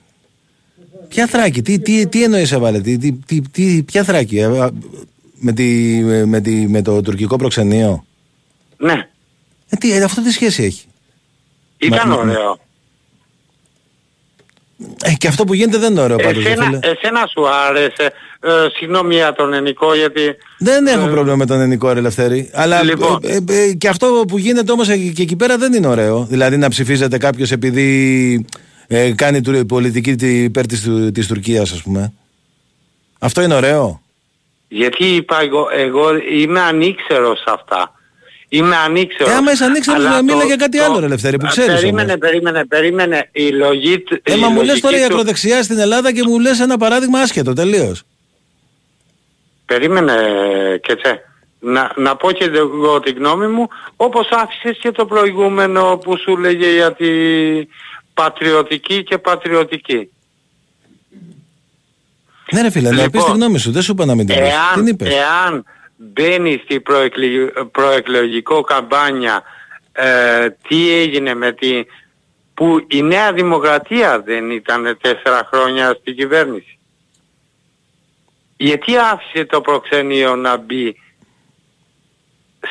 Ποια Θράκη, τι, τι, τι εννοείς έβαλε, τι, τι, τι, ποια Θράκη. Ε, με, τη, με, τη, με το τουρκικό προξενείο. Ναι. Ε, τι, αυτό τι σχέση έχει. Ήταν μα, ωραίο. Ε, και αυτό που γίνεται δεν είναι ωραίο πάντως. Εσένα, εσένα σου άρεσε. Ε, συγγνώμη για τον Ενικό γιατί... Δεν έχω ε, πρόβλημα με τον Ενικό ρε Ελευθέρη. Αλλά λοιπόν. ε, ε, ε, και αυτό που γίνεται όμως ε, και εκεί πέρα δεν είναι ωραίο. Δηλαδή να ψηφίζεται κάποιος επειδή ε, κάνει πολιτική υπέρ της, της Τουρκίας ας πούμε. Αυτό είναι ωραίο. Γιατί είπα εγώ, εγώ είμαι ανήξερος σε αυτά. Είμαι ανήξερος. Ε, άμα είσαι ανήξερος να μίλα για κάτι το, άλλο ρε Ελευθερή που ξέρεις. Περίμενε, όμως. περίμενε, περίμενε. Η λογή... Ε, η μα μου λες τώρα η ακροδεξιά του... στην Ελλάδα και μου λες ένα παράδειγμα άσχετο τελείως. Περίμενε και τσε. Να, να πω και εγώ την γνώμη μου, όπως άφησες και το προηγούμενο που σου λέγε για την πατριωτική και πατριωτική. Ναι ρε φίλε, λοιπόν, να πεις τη γνώμη σου, δεν σου είπα να μην την πεις. Εάν, την εάν μπαίνει στη προεκλη, προεκλογικό καμπάνια ε, τι έγινε με τη... που η Νέα Δημοκρατία δεν ήταν τέσσερα χρόνια στην κυβέρνηση. Γιατί άφησε το προξενείο να μπει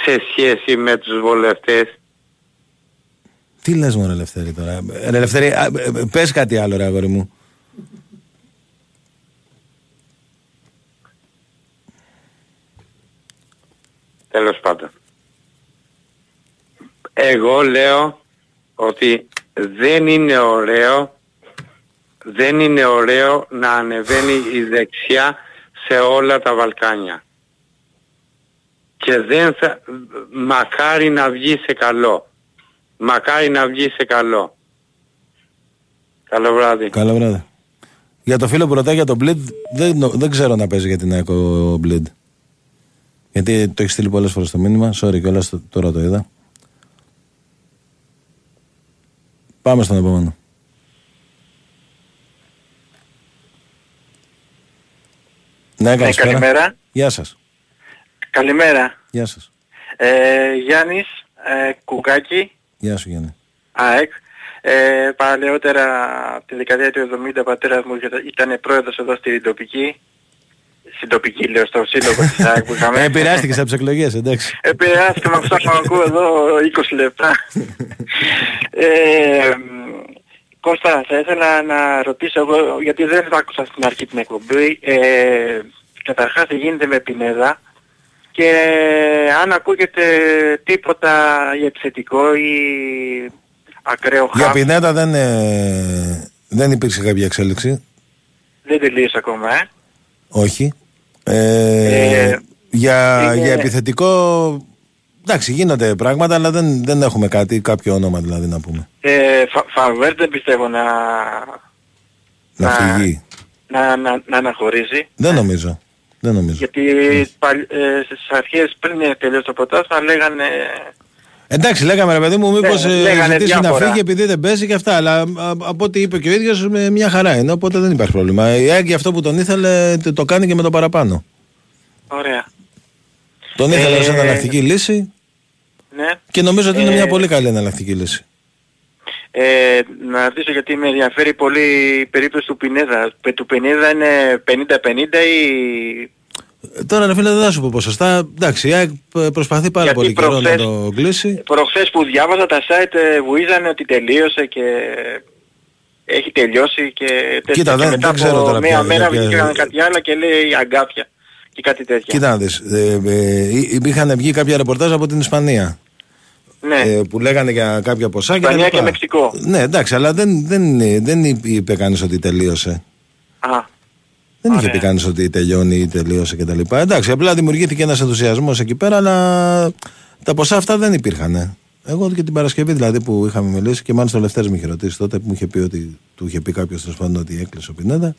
σε σχέση με τους βουλευτές. Τι λες μου ρε Ελευθερή τώρα. Ρε Ελευθερή, α, πες κάτι άλλο ρε αγόρι μου. Τέλος πάντων. Εγώ λέω ότι δεν είναι ωραίο, δεν είναι ωραίο να ανεβαίνει η δεξιά σε όλα τα Βαλκάνια. Και δεν θα... Μακάρι να βγει σε καλό. Μακάρι να βγει σε καλό. Καλό βράδυ. Καλό βράδυ. Για το φίλο που ρωτάει για τον Μπλεντ, δεν, δεν ξέρω να παίζει για την ΑΕΚ ο Μπλεντ. Γιατί το έχει στείλει πολλές φορές το μήνυμα. Sorry κιόλας, τώρα το είδα. Πάμε στον επόμενο. Ναι, ναι καλημέρα. Γεια σας. Καλημέρα. Γεια σας. Ε, Γιάννης ε, Κουκάκη. Γεια σου Γιάννη. ΑΕΚ. Ε, παλαιότερα τη δεκαετία του εβδομήντα πατέρας μου ήταν πρόεδρος εδώ στην τοπική. Στην τοπική λέω, στο σύλλογο της ΑΕΚ που είχαμε. Επηρεάστηκες από τις εκλογές, εντάξει. Επηρεάστηκε, μα ψάχνω να ακούω εδώ είκοσι λεπτά. ε, Κώστα, θα ήθελα να ρωτήσω εγώ, γιατί δεν θα άκουσα στην αρχή την εκπομπή. Ε, καταρχάς τι γίνεται με Πινέδα και αν ακούγεται τίποτα για επιθετικό ή ακραίο χάφ. Για Πινέδα δεν, ε, δεν υπήρξε κάποια εξέλιξη. Δεν τελείωσε ακόμα, ε. Όχι. Ε, ε, για, είναι... για επιθετικό, εντάξει γίνονται πράγματα, αλλά δεν, δεν έχουμε κάτι, κάποιο όνομα δηλαδή να πούμε. Ε, Φαβέρ δεν πιστεύω να... Να, να φυγεί. Να, να, να αναχωρίζει. Δεν νομίζω. Δεν νομίζω. Γιατί ε, στις αρχές πριν τελειώσει το ποτάς θα λέγανε... Εντάξει, λέγαμε ρε παιδί μου, μήπως ε, ζητήσει να φύγει επειδή δεν παίζει και αυτά. Αλλά α, από ό,τι είπε και ο ίδιος, μια χαρά είναι. Οπότε δεν υπάρχει πρόβλημα. Η ΑΕΚ αυτό που τον ήθελε το κάνει και με το παραπάνω. Ωραία. Τον ε, ήθελε ως εναλλακτική λύση. Ναι. Και νομίζω ότι είναι ε, μια πολύ καλή εναλλακτική λύση. Ε, να ρωτήσω γιατί με ενδιαφέρει πολύ η περίπτωση του Πινέδα. Του Πινέδα είναι πενήντα πενήντα ή... Τώρα ρε φίλε δεν θα σου πω ποσοστά, εντάξει η ΑΕΚ προσπαθεί πάρα γιατί πολύ προχθές, καιρό να το κλείσει. Προχθές που διάβαζα τα site βουίζανε ότι τελείωσε και έχει τελειώσει και, κοίτα, και δεν, μετά δεν ξέρω από τώρα μία μέρα βγήκαν κάτι άλλο και λέει αγκάπια και κάτι τέτοια. Κοίτα να δεις, ε, ε, είχαν βγει κάποια ρεπορτάζ από την Ισπανία. Ναι. Ε, που λέγανε για κάποια ποσά και Ισπανία και, και Μεξικό. Ναι εντάξει αλλά δεν, δεν, δεν είπε κανείς ότι τελείωσε. Α. Δεν είχε πει κανείς ότι τελειώνει ή τελείωσε κτλ. Εντάξει, απλά δημιουργήθηκε ένας ενθουσιασμός εκεί πέρα, αλλά τα ποσά αυτά δεν υπήρχαν. Εγώ και την Παρασκευή δηλαδή που είχαμε μιλήσει και μάλιστα ο Λευτέρης με είχε ρωτήσει τότε που μου είχε πει ότι του είχε πει κάποιος τέλος πάντων ότι έκλεισε ο Πινέδα.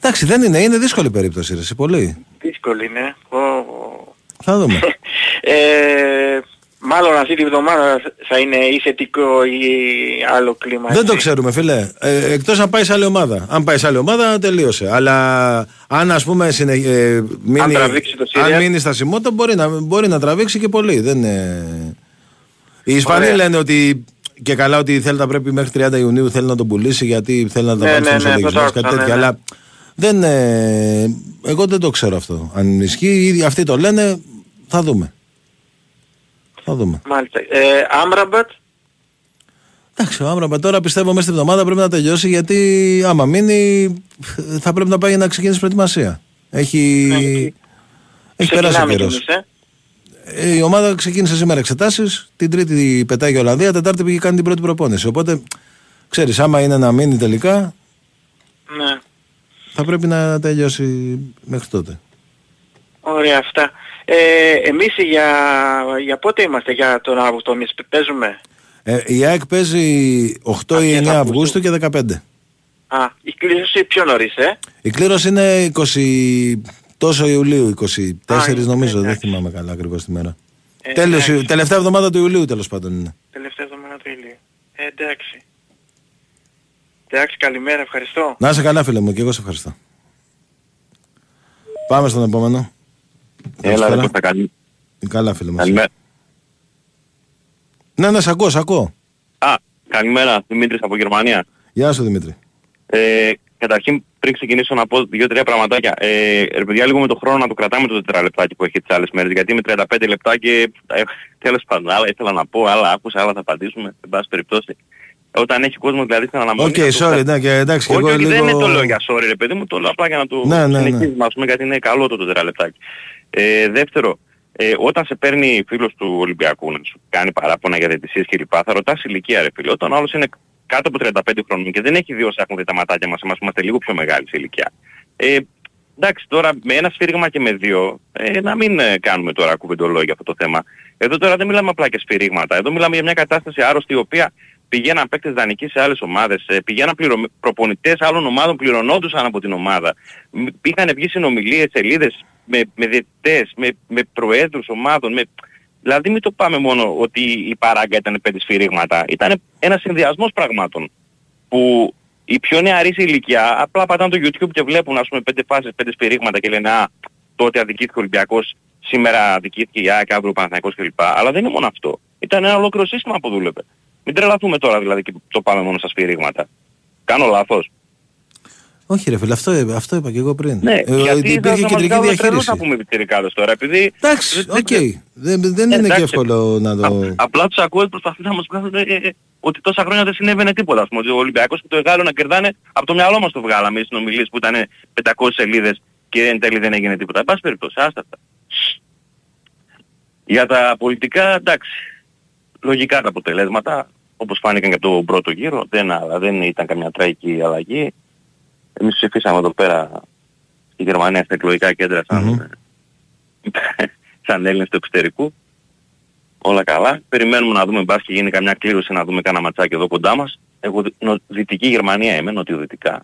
Εντάξει, δεν είναι, είναι δύσκολη περίπτωση ρε, πολύ. Δύσκολη είναι. Θα δούμε. ε, μάλλον αυτή τη βδομάδα θα είναι ή θετικό ή άλλο κλίμα. Δεν το ξέρουμε φίλε. Ε, εκτός να πάει σε άλλη ομάδα. Αν πάει σε άλλη ομάδα τελείωσε. Αλλά αν ας πούμε συνε... ε, μείνει... αν, αν μείνει στασιμότητα μπορεί να, μπορεί να τραβήξει και πολύ. Δεν είναι... Οι Ισπανοί λένε ότι και καλά ότι η Θέλτα πρέπει μέχρι τριάντα Ιουνίου θέλει να τον πουλήσει γιατί θέλει να τα ναι, βάλει ναι, στον ναι, ναι, κάτι ναι, τέτοιο. Ναι. Αλλά δεν, ε, εγώ δεν το ξέρω αυτό. Αν ισχύει, αυτοί το λένε, θα δούμε. Θα δούμε. Μάλιστα. Ε, Άμραμπατ. Εντάξει, ο Άμραμπατ τώρα πιστεύω μέσα στην εβδομάδα πρέπει να τελειώσει γιατί άμα μείνει θα πρέπει να πάει για να ξεκινήσει προετοιμασία. Έχει, ναι, έχει, έχει περάσει ο καιρός. Η ομάδα ξεκίνησε σήμερα εξετάσεις, την Τρίτη πετάει η Ολλανδία, Τετάρτη πήγε κάνει την πρώτη προπόνηση. Οπότε, ξέρεις, άμα είναι να μείνει τελικά, ναι. θα πρέπει να τελειώσει μέχρι τότε. Ωραία αυτά. Ε, εμείς για, για πότε είμαστε για τον Αύγουστο, εμείς παίζουμε? Ε, η ΑΕΚ παίζει οκτώ Α, ή εννιά Αυγούστου και δεκαπέντε. Α, η κλήρωση πιο νωρίς, ε? Η κλήρωση είναι είκοσι... Τόσο Ιουλίου, είκοσι τέσσερα Ά, νομίζω, εντάξει. δεν θυμάμαι καλά ακριβώς τη μέρα. Ε, Τέλος, τελευταία εβδομάδα του Ιουλίου τέλος πάντων είναι. Τελευταία εβδομάδα του Ιουλίου. Ε, εντάξει. Εντάξει, καλημέρα, ευχαριστώ. Να είσαι καλά φίλε μου και εγώ σε ευχαριστώ. Πάμε στον επόμενο. Έλα ρε Κώστα, καλή. Καλά φίλε μας. Καλημέρα. Ναι, ναι, σ' ακούω, σ' ακούω. Α, καλημέρα, Δημήτρης από Γερμανία. Γεια σου Δημήτρη. Ε, Καταρχήν πριν ξεκινήσω να πω δύο-τρία πραγματάκια. Ε, ρε παιδιά, λίγο με τον χρόνο να το κρατάμε το τετραλεπτάκι που έχει τις άλλες μέρες. Γιατί με τριάντα πέντε λεπτά και ε, τέλος πάντων, άλλα ήθελα να πω, άλλα άκουσα, άλλα θα απαντήσουμε. Εν πάση περιπτώσει. Όταν έχει κόσμο δηλαδή θέλω να αναμονή. Οκ, okay, sorry, ναι, και εντάξει. Όχι, εγώ λίγο... δεν είναι το λέω για sorry, ρε παιδί μου, το λέω απλά για να το ναι, ναι, συνεχίζουμε, ας πούμε, γιατί είναι καλό το τετραλεπτάκι. Ε, δεύτερο, ε, όταν σε παίρνει φίλος του Ολυμπιακού να σου κάνει παράπονα για διαιτησίες κλπ. Θα ρωτάς ηλικία, ρε φίλε, όταν άλλος είναι κάτω από τριάντα πέντε χρόνων και δεν έχει δει όσα έχουν δει τα ματάκια μας, εμάς είμαστε λίγο πιο μεγάλη σε ηλικία. Ε, εντάξει, τώρα με ένα σφύριγμα και με δύο, ε, να μην ε, κάνουμε τώρα κουβεντολόγια αυτό το θέμα. Εδώ τώρα δεν μιλάμε απλά για σφυρίγματα. Εδώ μιλάμε για μια κατάσταση άρρωστη, η οποία πηγαίναν παίκτες δανεικοί σε άλλες ομάδες, ε, πηγαίναν πληρω... προπονητές άλλων ομάδων, πληρωνόντουσαν από την ομάδα. Είχαν βγει συνομιλίες, σελίδες με, με διαιτητές, με, με προέδρους ομάδων, με... Δηλαδή μην το πάμε μόνο ότι η παράγκα ήταν πέντε σφυρίγματα. Ήταν ένας συνδυασμός πραγμάτων που οι πιο νεαρείς ηλικιά απλά πατάνε το YouTube και βλέπουν ας πούμε πέντε φάσεις, πέντε σφυρίγματα και λένε «Α, τότε αδικήθηκε ο Ολυμπιακός, σήμερα αδικήθηκε η ΑΕΚ, αύριο ο Παναθηναϊκός» κλπ. Αλλά δεν είναι μόνο αυτό. Ήταν ένα ολόκληρο σύστημα που δούλευε. Μην τρελαθούμε τώρα δηλαδή και το πάμε μόνο στα σφυρίγματα. Κάνω λάθος? Όχι ρε φίλε, αυτό, αυτό είπα και εγώ πριν. Ναι, ε, γιατί υπήρχε κεντρική διαχείριση. Να πούμε πιτσιρικάδες τώρα, επειδή... Εντάξει, οκ. Okay. Δεν, δεν ε, είναι εντάξει. Και εύκολο να το... Α, απλά τους ακούω, προσπαθούν να μας βγάζουν ε, ε, ότι τόσα χρόνια δεν συνέβαινε τίποτα. Ας πούμε, ο Ολυμπιακός και το Εγάλο να κερδάνε, από το μυαλό μας το βγάλαμε οι συνομιλίες που ήταν πεντακόσιες σελίδες και εν τέλει δεν έγινε τίποτα. Εν πάση περιπτώσει, άστα αυτά. Για τα πολιτικά, εντάξει, λογικά τα αποτελέσματα, όπως φάνηκαν και από τον πρώτο γύρο, δεν, αλλά, δεν ήταν καμιά τραγική αλλαγή. Εμείς ψηφίσαμε εδώ πέρα στη Γερμανία στα εκλογικά κέντρα σαν, mm-hmm. σαν Έλληνες του εξωτερικού. Όλα καλά. Περιμένουμε να δούμε μπας και γίνει καμιά κλήρωση να δούμε κάνα ματσάκι εδώ κοντά μας. Εγώ νο, δυτική Γερμανία είμαι, νοτιοδυτικά.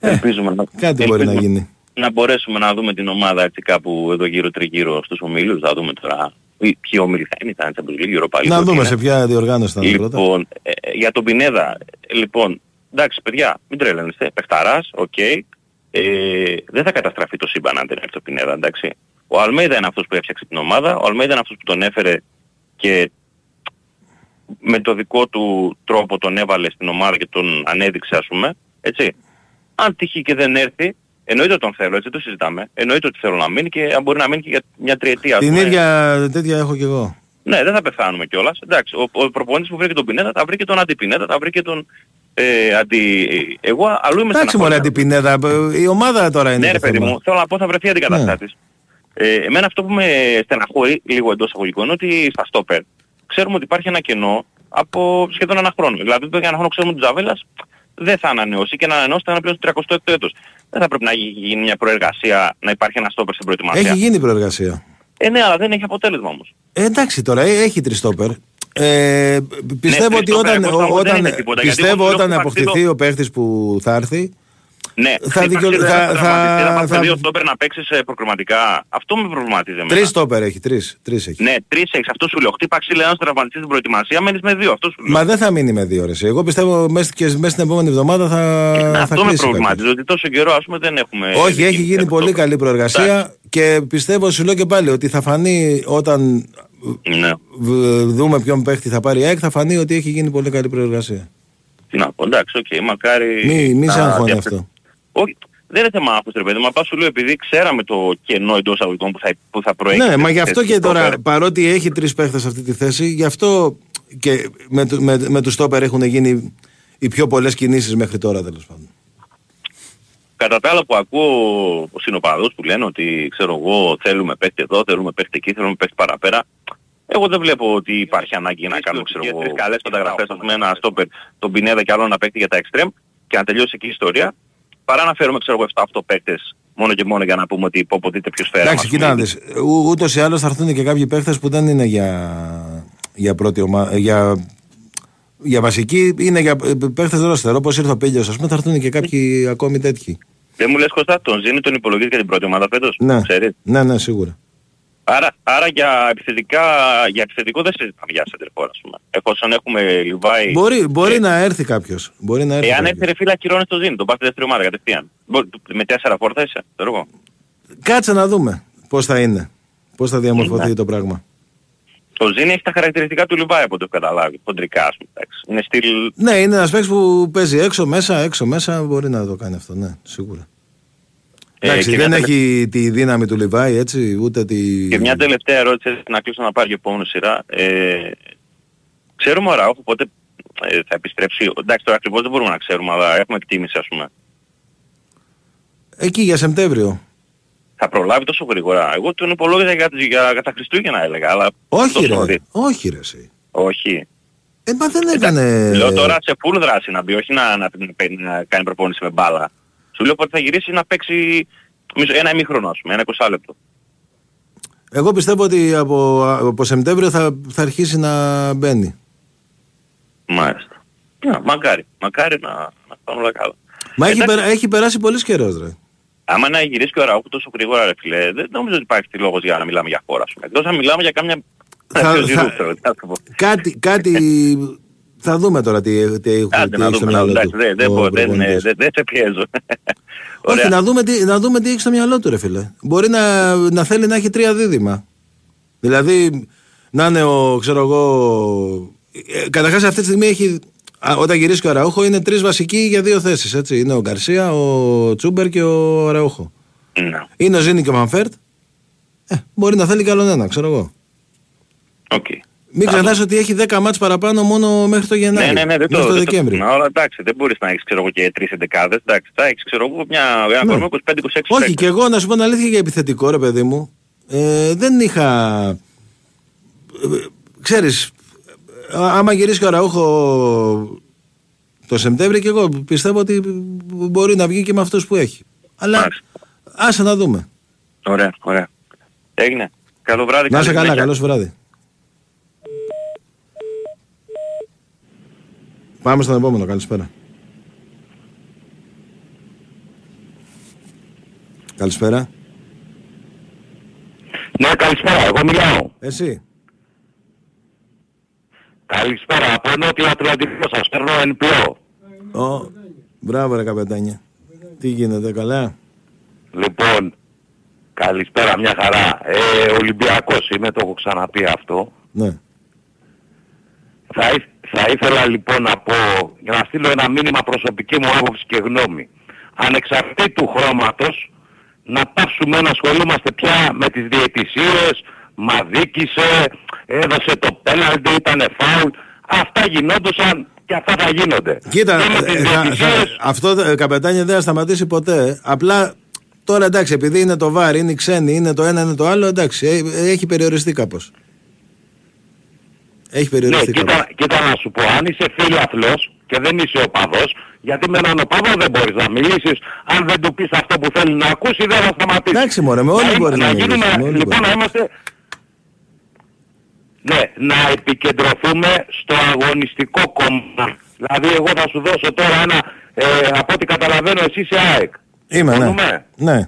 Ε, ελπίζουμε, κάτι ελπίζουμε, μπορεί να γίνει. Να μπορέσουμε να δούμε την ομάδα έτσι κάπου εδώ γύρω-τριγύρω στους ομίλους. Θα δούμε τώρα ποιοι ομίλοι θα είναι, θα είναι Champions League, Europa League. Να δούμε σε ποια διοργάνωση θα είναι πρώτα. Λοιπόν, ε, για τον Πινέδα, λοιπόν... Εντάξει παιδιά, μην τρελαίνεστε, παιχταράς, οκ. Okay. Ε, δεν θα καταστραφεί το σύμπαν αν δεν έρθει ο Πινέδα, εντάξει. Ο Αλμέιδα είναι αυτός που έφτιαξε την ομάδα, ο Αλμέιδα είναι αυτός που τον έφερε και με το δικό του τρόπο τον έβαλε στην ομάδα και τον ανέδειξε ας πούμε, έτσι. Αν τύχει και δεν έρθει, εννοείται ότι τον θέλω, έτσι το συζητάμε, εννοείται ότι θέλω να μείνει και αν μπορεί να μείνει και για μια τριετία. Την ίδια τέτοια έχω κι εγώ. Ναι, δεν θα πεθάνουμε κιόλας, εντάξει. Ο, ο προπονητής που βρήκε τον Πινέδα θα βρει και τον αντιπινέδα, θα βρει και τον... Ε, αντι... Εγώ αλλού είμαι στεναχωρημένος. Εντάξει μωρέ αντιπινέδα, η ομάδα τώρα είναι. Ναι ρε παιδί μου, θέλω να πω θα βρεθεί αντικαταστάτης. Ναι. Ε, εμένα αυτό που με στεναχωρεί λίγο εντός αγωγικών είναι ότι στα στόπερ ξέρουμε ότι υπάρχει ένα κενό από σχεδόν ένα χρόνο. Δηλαδή για ένα χρόνο ξέρουμε ότι ο Τζαβέλας δεν θα ανανεώσει και να ανανεώσει θα αναπληρώσει το τριακοστό έκτο έτος. Δεν θα πρέπει να γίνει μια προεργασία, να υπάρχει ένα στόπερ στην προετοιμασία. Έχει γίνει προεργασία. Ε ναι, αλλά δεν έχει αποτέλεσμα όμως. Ε, εντάξει τώρα, έχει τριστόπερ. Ε, πιστεύω ναι, ότι όταν, όταν, τίποτα, πιστεύω όταν αποκτηθεί ο παίχτης που θα έρθει. Ναι, θα δικαιολογηθεί. Θα πάρει δύο στόπερ να παίξει προκριματικά. Αυτό με προβληματίζει. Τρεις στόπερ έχει, τρεις. Ναι, τρεις έχει. Αυτό σου λέω. Χτύπαξε ένα τραυματιστή στην προετοιμασία, μένει με δύο. Αυτό σου λέω. Μα δεν θα μείνει με δύο ώρες. Εγώ πιστεύω μέσα στην επόμενη εβδομάδα θα. Αυτό με προβληματίζει. Ότι τόσο καιρό α πούμε δεν έχουμε. Όχι, έχει γίνει πολύ καλή προεργασία και πιστεύω, σου λέω και πάλι, ότι θα φανεί όταν δούμε ποιον παίχτη θα πάρει η ΑΕΚ, θα φανεί ότι έχει γίνει πολύ καλή προεργασία. Τι να πω, εντάξει, οκ, okay, μακάρι... Μη, μη σε αγχώνει αυτό. Όχι, δεν είναι θέμα άγχος, ρε παιδί, μα πας σου λέω, επειδή ξέραμε το κενό εντός αγωγικών που θα, που θα προέκυψε. Ναι, μα γι' αυτό και τώρα, στόπερ. Παρότι έχει τρεις παίχτες αυτή τη θέση, γι' αυτό και με, με, με, με τους στόπερ έχουν γίνει οι πιο πολλές κινήσεις μέχρι τώρα, τέλος πάντων. Κατά τα άλλα που ακούω ο συνοπαδός που λένε ότι, ξέρω εγώ, θέλουμε παίχτε εδώ, θέλουμε παίχτε εκεί, θέλουμε παίχτε παραπέρα. Εγώ δεν βλέπω ότι υπάρχει ανάγκη να κάνω τρεις καλές μεταγραφές με ένα στόπερ, τον Πινέδα και άλλο να παίκτη για τα εξτρέμ και να τελειώσει εκεί η ιστορία, παρά να φέρουμε ξέρω εγώ εφτά οκτώ παίκτες μόνο και μόνο για να πούμε ότι ποποτείτε ποιος φέραμε. Εντάξει, κοιτάξτε, ούτως ή άλλως θα έρθουν και κάποιοι παίκτες που δεν είναι για, για πρώτη ομάδα, για, για βασική, είναι για παίκτες ρόστερ, όπως ήρθε ο Πίλιος, ας πούμε, θα έρθουν και κάποιοι ακόμη τέτοιοι. Δεν μου λες Κωστά, τον Ζήνη τον υπολογίζει για την πρώτη ομάδα φέτος, ναι. Ξέρεις. Ναι, ναι, σίγουρα. Άρα, άρα για, επιθετικά, για επιθετικό δεν συζητάμε για σεντερφόρ, ας πούμε. Εφόσον έχουμε Λιβάη... Μπορεί, μπορεί ε... να έρθει κάποιος. Μπορεί να έρθει Εάν κάποιος. Έρθει ρε φίλα κυρώνες το Ζήνη, τον πάτε δεύτερη ομάδα κατευθείαν. Με τέσσερα φόρτα είσαι, ξέρω εγώ. Κάτσε να δούμε πώς θα είναι. Πώς θα διαμορφωθεί είναι. Το πράγμα. Το Ζήνη έχει τα χαρακτηριστικά του Λιβάη από το που καταλάβει. Ποντρικά, ας πούμε. Είναι στυλ... Ναι, είναι ένας παίκτης που παίζει έξω, μέσα, έξω, μέσα. Μπορεί να το κάνει αυτό, ναι, σίγουρα. Εντάξει, ε, δεν έχει τελε... τη δύναμη του Λιβάη, έτσι, ούτε τη... Και μια τελευταία ερώτηση, να κλείσω να πάρει και επόμενη σειρά. Ε, ξέρουμε ο Αραούχο πότε ε, θα επιστρέψει. Εντάξει, τώρα ακριβώς δεν μπορούμε να ξέρουμε, αλλά έχουμε εκτίμηση, ας πούμε. Εκεί, για Σεπτέμβριο. Θα προλάβει τόσο γρήγορα. Εγώ τον υπολόγιζα για, για, για τα Χριστούγεννα, έλεγα, αλλά... Όχι ρε, δει. όχι ρε εσύ. Όχι. Ε, μα δεν έκανε... Λέω τώρα σε full δράση να μπει, όχι να, να, να, να κάνει προπόνηση με μπάλα. Του λέω ότι θα γυρίσει να παίξει ένα ημίχρονο, ας πούμε, ένα εικοσάλεπτο. Εγώ πιστεύω ότι από, από Σεπτέμβριο θα, θα αρχίσει να μπαίνει. Μάλιστα. Yeah, μακάρι, μακάρι να, να πάμε όλα καλά. Μα έχει, περα, έχει περάσει πολύς καιρός, ρε. Άμα να γυρίσει και ο Αραούχο τόσο γρήγορα, ρε φίλε, δεν νομίζω ότι υπάρχει λόγος για να μιλάμε για χώρα, ας πούμε. Εκτός να μιλάμε για κάμια... Θα, θα, θα... Κάτι... κάτι... Θα δούμε τώρα τι, τι έχουμε στο μυαλό του. Δεν σε πιέζω. Όχι, να δούμε, τι, να δούμε τι έχει στο μυαλό του, ρε φίλε. Μπορεί να, να θέλει να έχει τρία δίδυμα. Δηλαδή, να είναι ο, ξέρω εγώ... Ε, καταρχάς αυτή τη στιγμή έχει... Α, όταν γυρίσει και ο Αραούχο είναι τρεις βασικοί για δύο θέσεις, έτσι. Είναι ο Γκαρσία, ο Τσούμπερ και ο Αραούχο. No. Είναι ο Ζήνη και ο Μανφέρτ. Ε, μπορεί να θέλει κι άλλον ένα, ξέρω εγώ. Οκ. Okay. Μην ξεχνάς ότι έχει δέκα μάτς παραπάνω μόνο μέχρι το Γενάρη. Ναι, ναι, ναι, δεν το, το Δεκέμβρη. Ναι, αλλά εντάξει, δεν μπορείς να έχεις ξέρω εγώ και τρεις εντεκάδες. Εντάξει, θα έχεις ξέρω εγώ μια ναι. κορμό είκοσι πέντε είκοσι έξι. Όχι, και εγώ να σου πω την αλήθεια για επιθετικό, ρε παιδί μου. Ε, δεν είχα... Ε, ξέρεις, άμα γυρίσει και ο Αραούχο το Σεπτέμβρη και εγώ πιστεύω ότι μπορεί να βγει και με αυτούς που έχει. Αλλά Μάλιστα. άσε να δούμε. Ωραία, ωραία. Έγινε. Καλό βράδυ. Να είσαι καλά, καλώς βράδυ. Πάμε στον επόμενο, καλησπέρα. Καλησπέρα. Ναι, καλησπέρα, εγώ μιλάω. Εσύ. Καλησπέρα, από Νότια Ατλαντικό, σας παίρνω εν πλώ. Ω, μπράβο ρε καπετάνια. Τι γίνεται, καλά. Λοιπόν, καλησπέρα, μια χαρά. Ε, Ολυμπιακός είμαι, το έχω ξαναπεί αυτό. Ναι. Θα ήθελα... Θα ήθελα λοιπόν να πω, για να στείλω ένα μήνυμα προσωπική μου άποψη και γνώμη. Ανεξαρτήτου χρώματος, να πάψουμε να ασχολούμαστε πια με τις διαιτησίες, μα δίκησε, έδωσε το πέναλτι, ήτανε φάουλ. Αυτά γινόντουσαν και αυτά θα γίνονται. Κοίτα, ε, θα, θα, αυτό καπετάνιο δεν θα σταματήσει ποτέ. Απλά τώρα εντάξει, επειδή είναι το βάρ, είναι οι ξένοι, είναι το ένα, είναι το άλλο, εντάξει, έχει περιοριστεί κάπως. Έχει περιοριστεί. Ναι, κοίτα, κοίτα να σου πω, αν είσαι φίλαθλος και δεν είσαι οπαδός, γιατί με έναν οπαδό δεν μπορείς να μιλήσεις, αν δεν του πεις αυτό που θέλει να ακούσει δεν θα σταματήσει. Εντάξει μωρέ, με όλοι μπορείς να, να μιλήσεις. Να γίνουμε, λοιπόν, να είμαστε... Ναι, να επικεντρωθούμε στο αγωνιστικό κόμμα. Δηλαδή εγώ θα σου δώσω τώρα ένα, ε, από ό,τι καταλαβαίνω εσύ είσαι ΑΕΚ. Είμαι, ναι. ναι.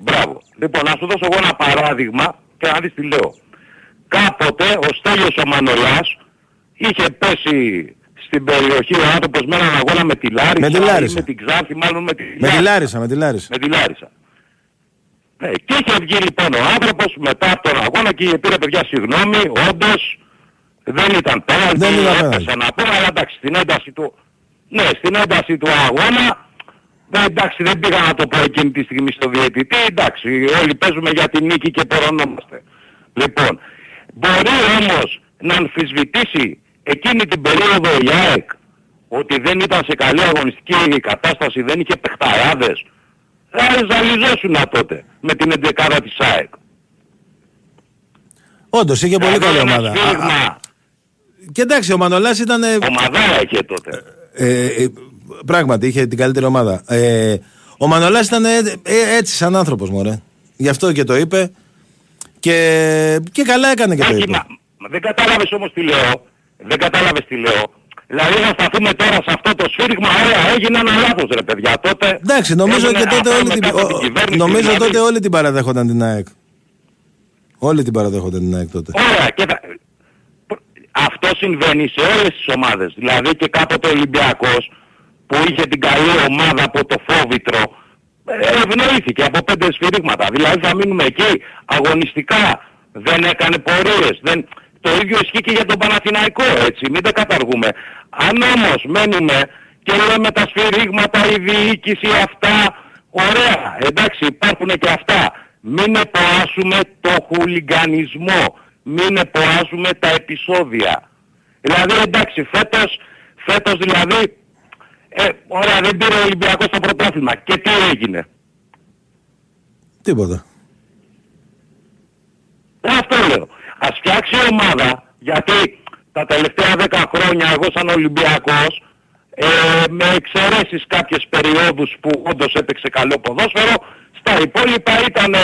Μπράβο. Λοιπόν, να σου δώσω εγώ ένα παράδειγμα και να δεις τι λέω. Κάποτε ο Στέλιος ο Μανωλάς είχε πέσει στην περιοχή ο άνθρωπος με έναν αγώνα με τη Λάρισα. Με τη Λάρισα. Με την Ξάρτη, μάλλον με τη Λάρισα. Με τη Λάρισα, με τη Λάρισα. Με τη Λάρισα. Ναι, και είχε βγει λοιπόν ο άνθρωπος μετά από τον αγώνα και πήρε παιδιά συγγνώμη, όντως δεν ήταν πέναλτι, δεν έπεσε να πούμε, αλλά εντάξει, στην ένταση του, ναι, στην ένταση του αγώνα, εντάξει δεν πήγα να το πω εκείνη τη στιγμή στο διαιτητή, εντάξει, όλοι παίζουμε για τη νίκη και περωνόμαστε. Λοιπόν, μπορεί όμως να αμφισβητήσει εκείνη την περίοδο η ΑΕΚ ότι δεν ήταν σε καλή αγωνιστική κατάσταση, δεν είχε παιχταράδες. Θα ζαλιζόσουνα τότε με την εντεκάδα της ΑΕΚ. Όντως είχε πολύ καλή ομάδα. Και εντάξει ο Μανωλάς ήταν... Ομαδάρα είχε τότε. Ε, ε, πράγματι είχε την καλύτερη ομάδα. Ε, ο Μανωλάς ήταν ε, ε, έτσι σαν άνθρωπος μωρέ. Γι' αυτό και το είπε. Και, και καλά έκανε και Άχι, το είπε. Μα, δεν κατάλαβες όμως τι λέω. Δεν κατάλαβες τι λέω. Δηλαδή να σταθούμε τώρα σε αυτό το σφύριγμα, ωραία, έγινε ένα λάθος ρε παιδιά τότε. Εντάξει, νομίζω και τότε όλη την, ο, την νομίζω δηλαδή. Τότε όλοι την παραδέχονταν την ΑΕΚ. Όλοι την παραδέχονταν την ΑΕΚ τότε. Ωραία, και θα... αυτό συμβαίνει σε όλες τις ομάδες. Δηλαδή και κάποτε ο Ολυμπιακός που είχε την καλή ομάδα από το Φόβητρο ευνοήθηκε από πέντε σφυρίγματα. Δηλαδή θα μείνουμε εκεί αγωνιστικά. Δεν έκανε πορείες. Δεν... Το ίδιο ισχύει και για τον Παναθηναϊκό, έτσι, μην τα καταργούμε. Αν όμως μένουμε και λέμε τα σφυρίγματα, η διοίκηση, αυτά, ωραία, εντάξει υπάρχουν και αυτά. Μην εποάσουμε το χουλιγκανισμό, μην εποάσουμε τα επεισόδια. Δηλαδή εντάξει, φέτος, φέτος δηλαδή, ε, ωραία δεν πήρε ο Ολυμπιακός στο πρωτάθλημα. Και τι έγινε? Τίποτα. Αυτό λέω. Ας φτιάξει η ομάδα, γιατί τα τελευταία δέκα χρόνια εγώ σαν Ολυμπιακός, ε, με εξαιρέσεις κάποιες περιόδους που όντως έπαιξε καλό ποδόσφαιρο, στα υπόλοιπα ήταν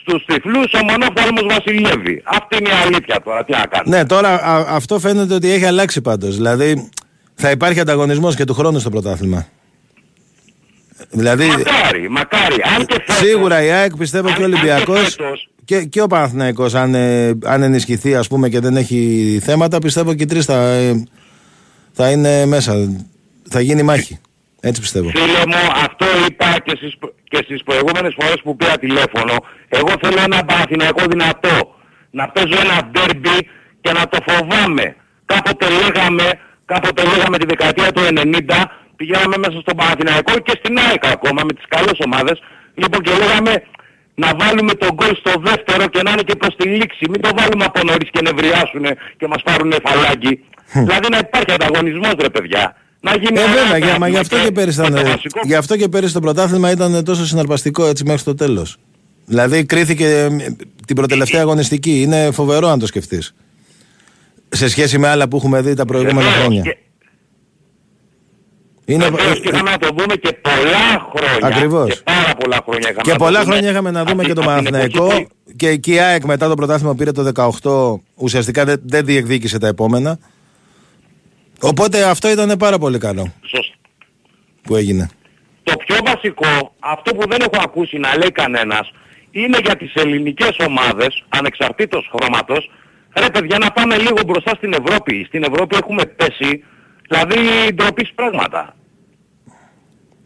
στους τυφλούς, ο μονόφθαλμος βασιλεύει. Αυτή είναι η αλήθεια τώρα, τι να κάνουμε. Ναι, τώρα α, αυτό φαίνεται ότι έχει αλλάξει πάντως. Δηλαδή θα υπάρχει ανταγωνισμός και του χρόνου στο πρωτάθλημα. Δηλαδή, μακάρι, μακάρι. Αν και φέτος, σίγουρα η ΑΕΚ πιστεύω και ο Ολυμπιακός και, και, και ο Παναθηναϊκός αν, ε, αν ενισχυθεί ας πούμε και δεν έχει θέματα πιστεύω και οι τρεις θα, ε, θα είναι μέσα. Θα γίνει μάχη. Έτσι πιστεύω. Φίλε μου, αυτό είπα και στις, και στις προηγούμενες φορές που πήρα τηλέφωνο. Εγώ θέλω ένα Παναθηναϊκό δυνατό. Να παίζω ένα ντέρμπι και να το φοβάμαι. Κάποτε λέγαμε, κάποτε λέγαμε τη δεκαετία του ενενήντα πηγαίναμε μέσα στον Παναθηναϊκό και στην ΑΕΚ ακόμα με τις καλές ομάδες. Λοιπόν και λέγαμε να βάλουμε τον γκολ στο δεύτερο και να είναι και προς τη λήξη. Μην το βάλουμε από νωρίς και νευριάσουνε και μας πάρουνε φαλάκι. Δηλαδή να υπάρχει ανταγωνισμός ρε παιδιά. Να γίνει ε, βέβαια, για, μα, γι' αυτό και πέρυσι ήταν, γι' αυτό και πέρυσι το πρωτάθλημα ήταν τόσο συναρπαστικό έτσι μέχρι το τέλος. Δηλαδή κρίθηκε την προτελευταία αγωνιστική. Είναι φοβερό αν το σκεφτείς. Σε σχέση με άλλα που έχουμε δει τα προηγούμενα χρόνια. Είναι... Βεβαίως και είχαμε να το δούμε και πολλά χρόνια. Ακριβώς. Και πάρα πολλά χρόνια είχαμε, και πολλά χρόνια είχαμε να δούμε αυτή, και τον Παναθηναϊκό εποχή... και εκεί η ΑΕΚ μετά το πρωτάθλημα πήρε το δεκαοκτώ ουσιαστικά δεν, δεν διεκδίκησε τα επόμενα. Οπότε αυτό ήταν πάρα πολύ καλό. Σωστά. Που έγινε. Το πιο βασικό, αυτό που δεν έχω ακούσει να λέει κανένας, είναι για τις ελληνικές ομάδες ανεξαρτήτως χρώματος, ρε παιδιά να πάμε λίγο μπροστά στην Ευρώπη. Στην Ευρώπη έχουμε πέσει. Δηλαδή ντροπής πράγματα.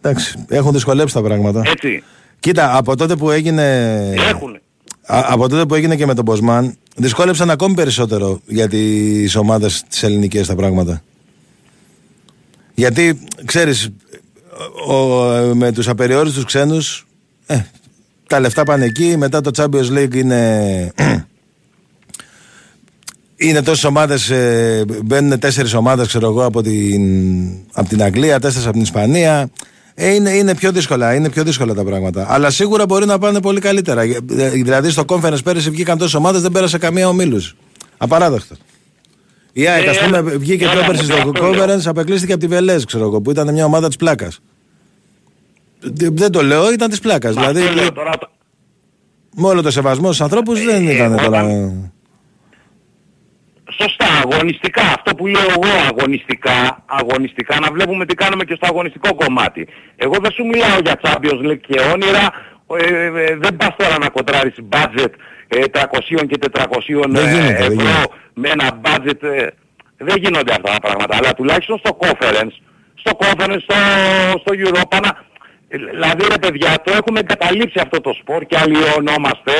Εντάξει, έχουν δυσκολέψει τα πράγματα. Έτσι. Κοίτα, από τότε που έγινε... Έχουν. Α, από τότε που έγινε και με τον Μποσμάν, δυσκόλεψαν ακόμη περισσότερο για τις ομάδες τις ελληνικές τα πράγματα. Γιατί, ξέρεις, ο, ο, με τους απεριόριστους ξένους, ε, τα λεφτά πάνε εκεί, μετά το Champions League είναι... Είναι τόσες ομάδες, ε, μπαίνουν τέσσερις ομάδες ξέρω εγώ από την, από την Αγγλία, τέσσερις από την Ισπανία. Ε, είναι, είναι, πιο δύσκολα, είναι πιο δύσκολα τα πράγματα. Αλλά σίγουρα μπορεί να πάνε πολύ καλύτερα. Δηλαδή στο Conference πέρυσι βγήκαν τόσες ομάδες, δεν πέρασε καμία ομίλους. Απαράδεκτο. Η ΑΕΚ ας πούμε βγήκε πιο πέρυσι στο Conference, απεκλείστηκε από τη Βελές ξέρω εγώ που ήταν μια ομάδα της πλάκας. Δεν το λέω, ήταν της πλάκας. Δηλαδή με όλο το σεβασμό στους ανθρώπους δεν ήταν τώρα... σωστά, αγωνιστικά, αυτό που λέω εγώ αγωνιστικά, αγωνιστικά, να βλέπουμε τι κάνουμε και στο αγωνιστικό κομμάτι. Εγώ δεν σου μιλάω για Champions League και όνειρα, ε, ε, δεν πας τώρα να κοντράρεις budget ε, τριακόσια και τετρακόσια ε, ε, ε, ευρώ με ένα budget, ε, δεν γίνονται αυτά τα πράγματα, αλλά τουλάχιστον στο conference, στο conference, στο, στο Europa, να, δηλαδή ρε παιδιά, το έχουμε εγκαταλείψει αυτό το σπορ και αλλοιωνόμαστε.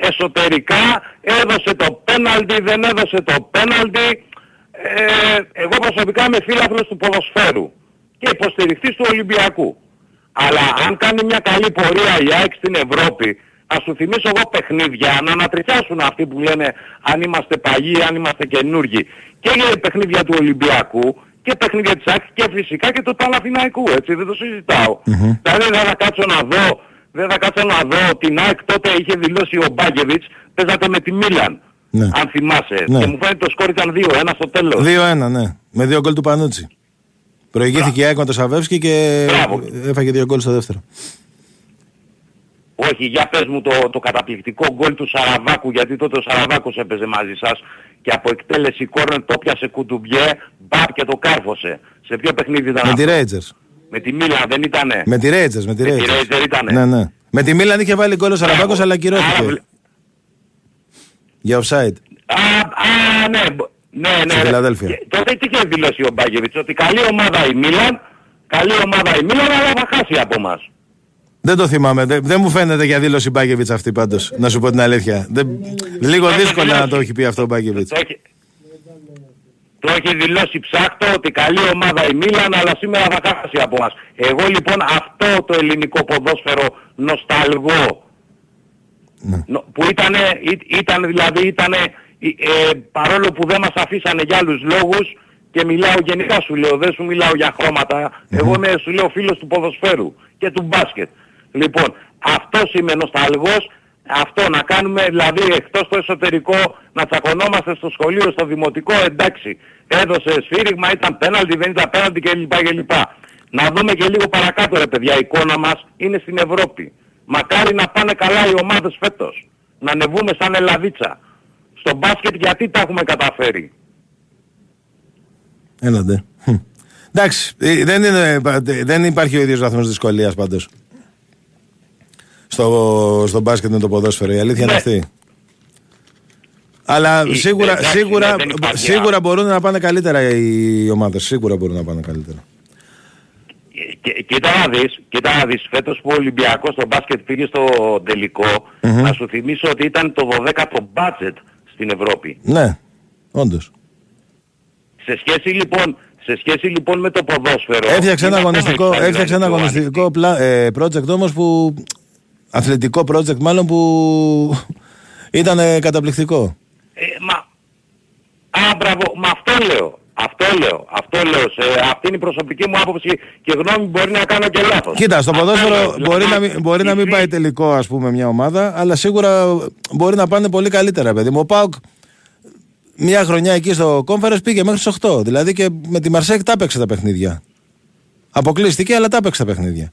Εσωτερικά έδωσε το πέναλτι, δεν έδωσε το πέναλτι. Ε, εγώ προσωπικά είμαι φίλαθλος του ποδοσφαίρου και υποστηριχτής του Ολυμπιακού. Αλλά αν κάνει μια καλή πορεία η ΑΕΚ στην Ευρώπη, ας σου θυμίσω εγώ παιχνίδια, να ανατριχιάσουν αυτοί που λένε αν είμαστε παλιοί, αν είμαστε καινούργοι. Και για παιχνίδια του Ολυμπιακού και παιχνίδια της ΑΕΚ και φυσικά και του Παναθηναϊκού, έτσι, δεν το συζητάω. Mm-hmm. Δηλαδή δεν θα κάτσω να δω... Δεν θα κάτσω να δω την ΑΕΚ τότε είχε δηλώσει ο Μπάγεβιτς, παίζατε με τη Μίλαν, ναι. Αν θυμάσαι. Ναι. Και μου φαίνεται το σκόρ ήταν δύο ένα στο τέλος. δύο ένα, ναι. Με δύο γκολ του Πανούτσι. Προηγήθηκε η ΑΕΚ με το Σαββεύσκι και Μπράβο. Έφαγε δύο γκολ στο δεύτερο. Όχι, για πες μου το, το καταπληκτικό γκολ του Σαραβάκου, γιατί τότε ο Σαραβάκος έπαιζε μαζί σας και από εκτέλεση κόρνερ το πιάσε κουντουμπιέ, μπαπ και το κάρφωσε. Σε ποιο παιχνίδι ήταν? Με τη Ρέιντζερς. Με τη Μίλαν δεν ήτανε. Με τη Ρέιτζερς, με τη Ρέιτζερς. Ναι, ναι. Με τη Μίλαν είχε βάλει γκολ ο Σαραβάκος, αλλά κυρώθηκε. Βλε... Για offside. Α, α, ναι. Ναι, ναι. Στη Φιλαδέλφεια. Και, τότε τι είχε δηλώσει ο Μπάγεβιτς, ότι καλή ομάδα η Μίλαν, καλή ομάδα η Μίλαν, αλλά θα χάσει από μας. Δεν το θυμάμαι. Δεν, δεν μου φαίνεται για δήλωση Μπάγεβιτς αυτή πάντως, να σου πω την αλήθεια. Δεν, λίγο δύσκολο να το έχει πει αυτό ο Μπάγεβιτς. Το έχει δηλώσει ψάχτο ότι καλή ομάδα η Μίλαν, αλλά σήμερα θα χάσει από μας. Εγώ λοιπόν αυτό το ελληνικό ποδόσφαιρο νοσταλγώ. Ναι. Που ήτανε, ήταν δηλαδή, ήτανε, ε, παρόλο που δεν μας αφήσανε για άλλους λόγους και μιλάω γενικά σου λέω, δεν σου μιλάω για χρώματα, mm-hmm. εγώ είμαι, σου λέω, φίλος του ποδοσφαίρου και του μπάσκετ. Λοιπόν, αυτός είμαι νοσταλγός. Αυτό να κάνουμε, δηλαδή εκτός στο εσωτερικό, να τσακωνόμαστε στο σχολείο, στο δημοτικό, εντάξει, έδωσε σφύριγμα, ήταν πέναλτι, δεν ήταν πέναλτι κλπ. κλπ. Να δούμε και λίγο παρακάτω ρε παιδιά, η εικόνα μας είναι στην Ευρώπη. Μακάρι να πάνε καλά οι ομάδες φέτος, να ανεβούμε σαν Ελλαδίτσα. Στο μπάσκετ γιατί τα έχουμε καταφέρει. Έλατε. Εντάξει, δεν, είναι, δεν υπάρχει ο ίδιος βαθμός δυσκολίας πάντως. Στο, στο μπάσκετ με το ποδόσφαιρο, η αλήθεια ναι. είναι αυτή. Αλλά η, σίγουρα, δε, σίγουρα, δε, δε, σίγουρα μπορούν να πάνε καλύτερα οι ομάδες. Σίγουρα μπορούν να πάνε καλύτερα. Κοίτα να δεις, κοίτα να δεις, φέτος που ο Ολυμπιακός στο μπάσκετ πήγε στο τελικό, mm-hmm. να σου θυμίσω ότι ήταν το δωδέκατο μπάτζετ στην Ευρώπη. Ναι, όντως. Σε σχέση λοιπόν... Σε σχέση λοιπόν με το ποδόσφαιρο... Έφτιαξε ένα αγωνιστικό, έφτιαξε ένα αγωνιστικό πλα, ε, project όμως που... Αθλητικό project μάλλον που... ήταν καταπληκτικό. Ε, μα... Α, μπράβο, μα αυτό λέω. Αυτό λέω. Αυτό λέω. Σε, αυτή είναι η προσωπική μου άποψη και γνώμη μπορεί να κάνω και λάθος. Κοίτα, στο ποδόσφαιρο μπορεί, δηλαδή, να, μπορεί να μην πάει τελικό ας πούμε μια ομάδα, αλλά σίγουρα μπορεί να πάνε πολύ καλύτερα παιδί μου. Ο ΠΑΟΚ... Μια χρονιά εκεί στο Conference πήγε μέχρι τις οκτώ. Δηλαδή και με τη Μαρσέκ τα έπαιξε τα παιχνίδια. Αποκλείστηκε, αλλά τα έπαιξε τα παιχνίδια.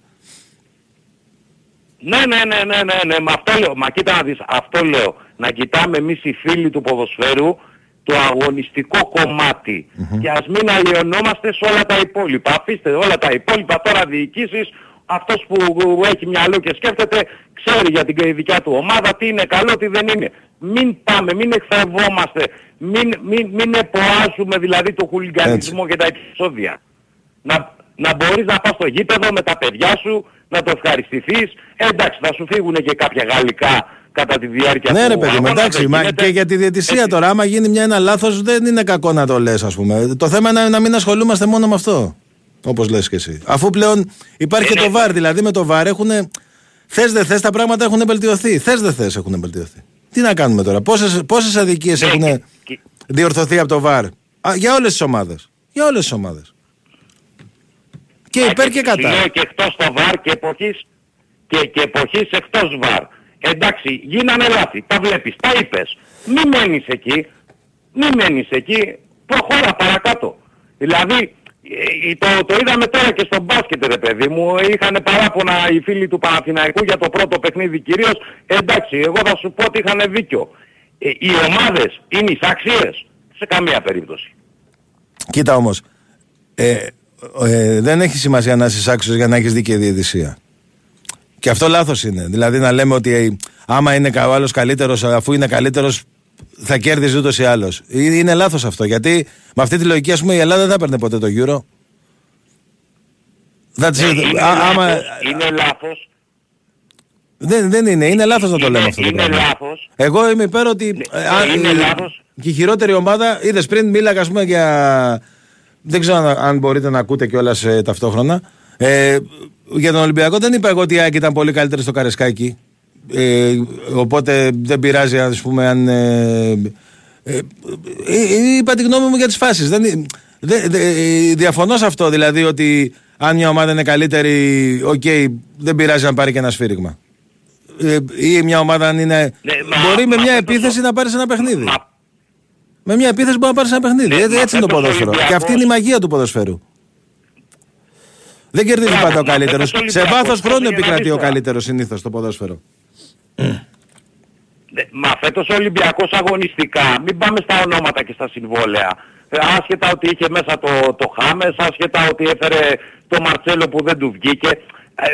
Ναι, ναι, ναι, ναι, ναι, ναι. Μα αυτό λέω. Μα κοίτα να δεις, αυτό λέω. Να κοιτάμε εμείς οι φίλοι του ποδοσφαίρου το αγωνιστικό κομμάτι. Mm-hmm. Και ας μην αλλοιωνόμαστε σε όλα τα υπόλοιπα. Αφήστε όλα τα υπόλοιπα τώρα διοικήσεις. Αυτός που έχει μυαλό και σκέφτεται ξέρει για την δικιά του ομάδα τι είναι καλό, τι δεν είναι. Μην πάμε, μην εκφρευόμαστε, μην, μην, μην εποάζουμε δηλαδή το χουλιγκανισμό και τα επεισόδια. Να, να μπορείς να πας στο γήπεδο με τα παιδιά σου, να το ευχαριστηθείς. Εντάξει, θα σου φύγουν και κάποια γαλλικά κατά τη διάρκεια ναι, του αγώνα. Ναι ρε παιδί μου, εντάξει, μα, και για τη διαιτησία έτσι. Τώρα, άμα γίνει μια, ένα λάθος δεν είναι κακό να το λες ας πούμε. Το θέμα είναι να μην ασχολούμαστε μόνο με αυτό. Όπως λες και εσύ. Αφού πλέον υπάρχει και το βαρ, δηλαδή με το βαρ έχουν. Θες δεν θες, τα πράγματα έχουν βελτιωθεί. Θες δεν θες, έχουν βελτιωθεί. Τι να κάνουμε τώρα, πόσες, πόσες αδικίες έχουν διορθωθεί από το βαρ α, για όλες τις ομάδες. Για όλες τις ομάδες. Και υπέρ και κατά. Και εκτός το βαρ και εποχής, και, και εποχής εκτός βαρ. Εντάξει, γίνανε λάθη. Τα βλέπεις, τα είπες. Μη μένεις εκεί. Μη μένεις εκεί. Προχώρα παρακάτω. Δηλαδή. Το, το είδαμε τώρα και στο μπάσκετ ρε παιδί μου, είχαν παράπονα οι φίλοι του Παναθηναϊκού για το πρώτο παιχνίδι κυρίως, εντάξει εγώ θα σου πω ότι είχαν δίκιο. Ε, οι ομάδες είναι εισάξιες, σε καμία περίπτωση. Κοίτα όμως, ε, ε, δεν έχει σημασία να είσαι άξιος για να έχεις δίκαιη διαιτησία. Και αυτό λάθος είναι. Δηλαδή να λέμε ότι ε, άμα είναι ο άλλος καλύτερος, αφού είναι καλύτερος θα κέρδιζε ούτως ή άλλως. Είναι λάθος αυτό, γιατί με αυτή τη λογική ας πούμε η Ελλάδα δεν θα παίρνει ποτέ το Euro. Ναι, είναι, α, άμα... είναι λάθος. Δεν, δεν είναι, είναι λάθος να το λέμε αυτό το πράγμα. Λάθος. Εγώ είμαι υπέρ ότι... Ναι, αν, είναι λάθος. Και η χειρότερη ομάδα, είδες πριν μίλαγα ας πούμε για... Δεν ξέρω αν, αν μπορείτε να ακούτε κιόλας ε, ταυτόχρονα. Ε, για τον Ολυμπιακό δεν είπα εγώ ότι η ΑΕΚ ήταν πολύ καλύτερη στο Καραϊσκάκι. Ε, οπότε δεν πειράζει ας πούμε αν... Ε, ε, ε, είπα τη γνώμη μου για τις φάσεις. Δεν, δε, δε, διαφωνώ σε αυτό δηλαδή ότι... Αν μια ομάδα είναι καλύτερη, οκ, okay, δεν πειράζει να πάρει και ένα σφύριγμα. Ε, ή μια ομάδα αν είναι... Ναι, μπορεί μα, με μια επίθεση να πάρεις ένα παιχνίδι. Μα... Με μια επίθεση μπορεί να πάρεις ένα παιχνίδι. Ναι, έτσι είναι το ποδόσφαιρο. Και αυτή είναι η μαγεία του ποδοσφαίρου. Δεν κερδίζει πάντα ο καλύτερος. Σε βάθος χρόνου επικρατεί ο καλύτερος συνήθως το ποδόσφαιρο. Μα φέτος ο Ολυμπιακός αγωνιστικά, μην πάμε στα ονόματα και στα συμβόλαια. Άσχετα ότι είχε μέσα το, το Χάμες, άσχετα ότι έφερε το Μαρτσέλο που δεν του βγήκε.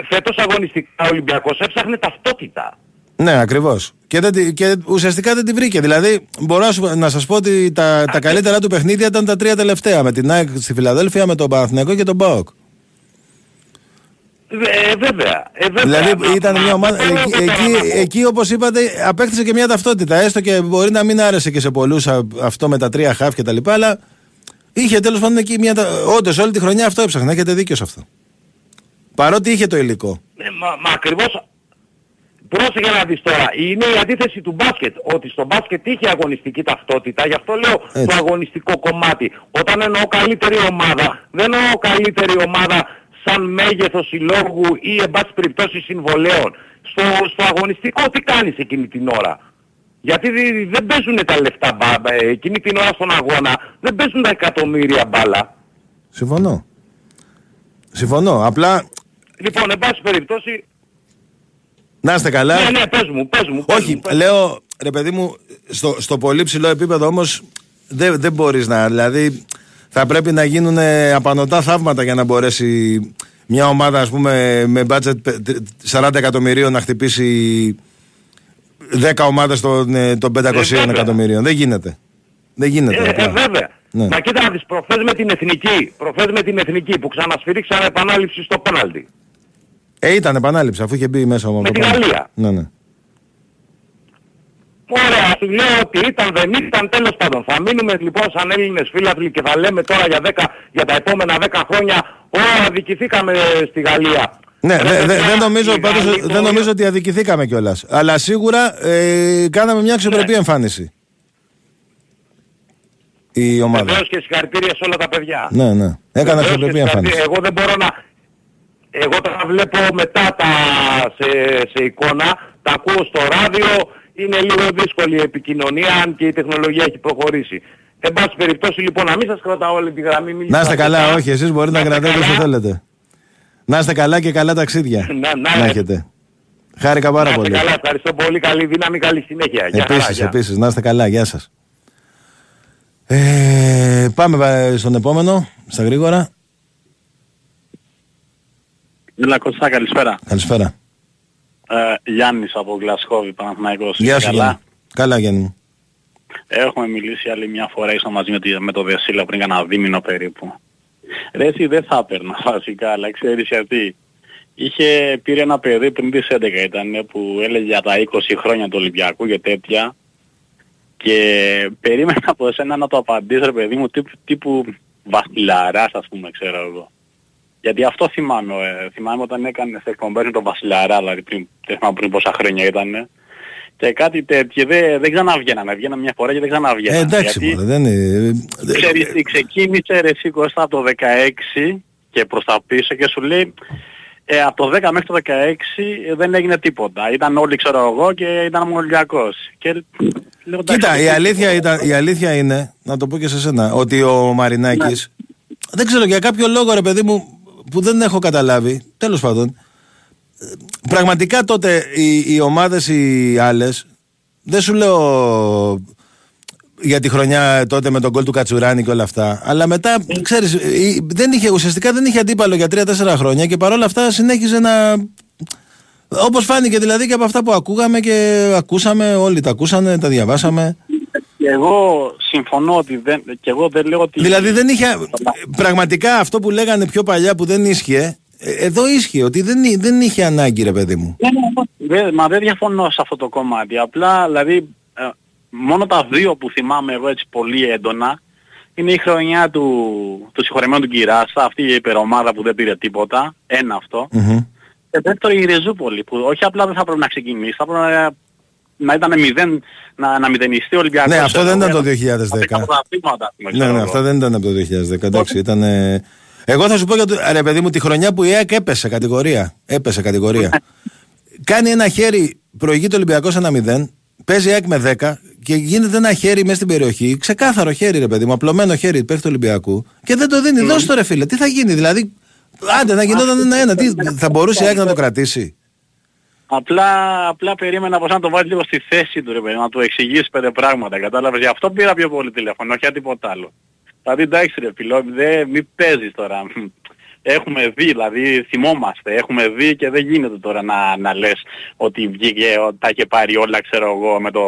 Φέτος αγωνιστικά ο Ολυμπιακός έψαχνε ταυτότητα. Ναι, ακριβώς. Και, δεν, και ουσιαστικά δεν την βρήκε. Δηλαδή, μπορώ να σας πω ότι τα, τα καλύτερα του παιχνίδια ήταν τα τρία τελευταία. Με την ΑΕΚ στη Φιλαδέλφεια, με τον Παναθηναϊκό και τον ΠΑΟΚ. Ε, βέβαια. Ε, βέβαια. Δηλαδή ήταν μια ομάδα. Εκεί, εκεί, εκεί όπως είπατε, απέκτησε και μια ταυτότητα. Έστω και μπορεί να μην άρεσε και σε πολλούς αυτό με τα τρία χαφ και τα λοιπά, αλλά είχε τέλος πάντων εκεί μια. Όντως όλη τη χρονιά αυτό έψαχνε. Έχετε δίκιο σε αυτό. Παρότι είχε το υλικό. Ε, μα μα ακριβώς. Πρόσεχε να δεις τώρα. Είναι η αντίθεση του μπάσκετ. Ότι στο μπάσκετ είχε αγωνιστική ταυτότητα. Γι' αυτό λέω έτσι, το αγωνιστικό κομμάτι. Όταν εννοώ καλύτερη ομάδα, δεν εννοώ καλύτερη ομάδα σαν μέγεθος συλλόγου ή εν πάση περιπτώσει συμβολέων. Στο, στο αγωνιστικό τι κάνεις εκείνη την ώρα. Γιατί δεν παίζουν τα λεφτά μπάμπα, εκείνη την ώρα στον αγώνα δεν παίζουν τα εκατομμύρια μπάλα. Συμφωνώ. Συμφωνώ, απλά... Λοιπόν, εν πάση περιπτώσει... Να είστε καλά. Ναι, ναι, πες μου, πες μου. Πες Όχι, μου, πες. Λέω, ρε παιδί μου, στο, στο πολύ ψηλό επίπεδο όμως δεν, δεν μπορείς να, δηλαδή... Θα πρέπει να γίνουν απανωτά θαύματα για να μπορέσει μια ομάδα ας πούμε με budget σαράντα εκατομμυρίων να χτυπήσει δέκα ομάδες των, των πεντακοσίων ε, εκατομμυρίων. Δεν γίνεται. Δεν γίνεται. Ε, ε, βέβαια. Ναι. Μα κοίτα να δεις, προχθές με την Εθνική, προχθές με την Εθνική που ξανασφυρίξαν επανάληψη στο πέναλτι. Ε, ήταν επανάληψη αφού είχε μπει μέσα ο Μαυροπάνης. Με την Γαλλία. Ναι, ναι. Ωραία, σου λέω ότι ήταν, δεν ήταν, τέλος πάντων. Θα μείνουμε λοιπόν σαν Έλληνες φίλαθλοι και θα λέμε τώρα για, δέκα, για τα επόμενα δέκα χρόνια «Ωραία, αδικηθήκαμε στη Γαλλία». Ναι, δε, δε, δε, δεν, νομίζω, πάντως, Γαλλία. δεν νομίζω ότι αδικηθήκαμε κιόλας. Αλλά σίγουρα ε, κάναμε μια αξιοπρεπή ναι. εμφάνιση. Η ομάδα. Βεβαίως και συγχαρητήρια σε όλα τα παιδιά. Ναι, ναι. Έκανε αξιοπρεπή εμφάνιση. Εγώ δεν μπορώ να... Εγώ τα βλέπω μετά τα... σε, σε εικόνα, τα ακούω στο ράδιο... Είναι λίγο δύσκολη η επικοινωνία, αν και η τεχνολογία έχει προχωρήσει. Εν πάση περιπτώσει, λοιπόν, να μην σας κρατάω όλη τη γραμμή. Να είστε καλά, όχι, εσείς μπορείτε να κρατάτε όσο θέλετε. Να είστε καλά και καλά ταξίδια. να, να έχετε. Χάρηκα πάρα πολύ. Να είστε καλά, ευχαριστώ πολύ. Καλή δύναμη, καλή συνέχεια. Επίσης, για επίσης, να είστε καλά, γεια σας. Ε, πάμε στον επόμενο, στα γρήγορα. Έλα Κωστά, καλησπέρα. Καλησπέρα. Ε, Γιάννης από Γκλασκόβη, Παναθηναϊκός. Γεια σου, καλά. Καλά Γιάννη. Έχουμε μιλήσει άλλη μια φορά, ήσασταν μαζί με, τη, με το Δεσίλα πριν κάνα δίμηνο περίπου. Ρε εσύ δεν θα έπαιρνα βασικά, αλλά ξέρεις γιατί. Είχε πήρε ένα παιδί πριν τις έντεκα ήταν που έλεγε για τα είκοσι χρόνια του Ολυμπιακού και τέτοια. Και περίμενα από εσένα να το απαντήσεις ρε παιδί μου τύπου, τύπου Βασιλαράς ας πούμε ξέρω εγώ. Γιατί αυτό θυμάμαι, ε, θυμάμαι όταν έκανε εκπομπές με τον Βασιλαρά, δηλαδή πριν, τέχμα, πριν πόσα χρόνια ήταν. Και κάτι τέτοιο δεν, δεν ξαναβγαίνανε, βγαίνανε μια φορά και δεν ξαναβγαίνανε. Ε, εντάξει, γιατί, δεν είναι... Ξέρεις, ξεκίνησε ρε εσύ Κώστα από το δεκαέξι και προς τα πίσω και σου λέει ε, από το δέκα μέχρι το δεκαέξι ε, δεν έγινε τίποτα. Ήταν όλοι ξέρω εγώ και ήταν μονολιακός. Και... Κοίτα, η αλήθεια, ήταν, η αλήθεια είναι, να το πω και σε σένα, ότι ο Μαρινάκης, ναι. δεν ξέρω για κάποιο λόγο ρε παιδί μου, που δεν έχω καταλάβει, τέλος πάντων, πραγματικά τότε οι, οι ομάδες οι άλλες, δεν σου λέω για τη χρονιά τότε με τον γκολ του Κατσουράνη και όλα αυτά. Αλλά μετά, ξέρεις, δεν είχε, ουσιαστικά δεν είχε αντίπαλο για τρία τέσσερα χρόνια και παρόλα αυτά συνέχιζε να. Όπως φάνηκε δηλαδή και από αυτά που ακούγαμε και ακούσαμε, όλοι τα ακούσανε, τα διαβάσαμε. Και εγώ συμφωνώ ότι δεν, και εγώ δεν λέω ότι... Δηλαδή δεν είχε, πραγματικά αυτό που λέγανε πιο παλιά που δεν ίσχυε, εδώ ίσχυε, ότι δεν, δεν είχε ανάγκη ρε παιδί μου. Δε, μα δεν διαφωνώ σε αυτό το κομμάτι, απλά δηλαδή ε, μόνο τα δύο που θυμάμαι εγώ έτσι πολύ έντονα είναι η χρονιά του, του συγχωρεμένου του Κυράστα, αυτή η υπερομάδα που δεν πήρε τίποτα, ένα αυτό. Mm-hmm. Και δεύτερο η Ρεζούπολη που όχι απλά δεν θα πρέπει να ξεκινήσει, θα πρέπει να, να ήταν μηδέν, να, να μηδενιστεί ο Ολυμπιακός. Ναι, αυτό δεν ήταν το δύο χιλιάδες δέκα. Ναι, ναι, αυτό δεν ήταν από το δύο χιλιάδες δέκα, εντάξει, ήταν... Εγώ θα σου πω για το... Ρε παιδί μου, τη χρονιά που η ΑΕΚ έπεσε κατηγορία, έπεσε κατηγορία. Κάνει ένα χέρι, προηγείται ο Ολυμπιακός ένα μηδέν, παίζει η ΑΕΚ με δέκα και γίνεται ένα χέρι μέσα στην περιοχή, ξεκάθαρο χέρι ρε παιδί μου, απλωμένο χέρι παίχτη του Ολυμπιακού και δεν το δίνει, mm. δώσ' το ρε φίλε, τι θα γίνει δηλαδή... Άντε, να γινόταν ένα-ένα. Θα μπορούσε η ΑΕΚ να το κρατήσει. Απλά, απλά περίμενα πως να το βάλει λίγο στη θέση του, ρε παιδί, να του εξηγήσει πέντε πράγματα. Κατάλαβες, γι' αυτό πήρα πιο πολύ τηλέφωνο, όχι τίποτα άλλο. Δηλαδή, εντάξει ρε φίλε, δε, μη παίζεις τώρα. Έχουμε δει, δηλαδή, θυμόμαστε, έχουμε δει και δεν γίνεται τώρα να, να λες ότι βγήκε, τα είχε πάρει όλα, ξέρω εγώ, με το...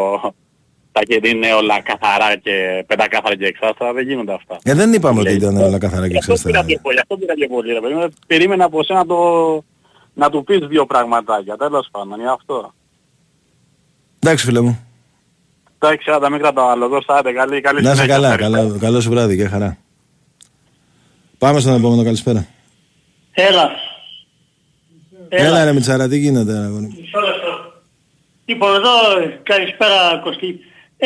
Τα και είναι όλα καθαρά και πεντακάθαρα και εξάσταρα, δεν γίνονται αυτά. Ε, δεν είπαμε λέει, ότι ήταν όλα καθαρά και εξάσταρα. Αυτό πήρα πολύ, αυτό πήρα και πολύ. Ρε, περίμενα, περίμενα από εσένα το, να του πεις δύο πραγματάκια, τέλος πάντων, είναι αυτό. Εντάξει φίλε μου. Εντάξει, άντα μην κρατάω άλλο, δώστε, καλή, καλή. Να είσαι καλά, καλά, καλό σου βράδυ και χαρά. Πάμε στον επόμενο, καλησπέρα. Έλα. Έλα, Έλα ρε Μητσάρα, τι γίνεται ρε γονή. Λοιπόν, εδώ, καλησπέρα Κωστή.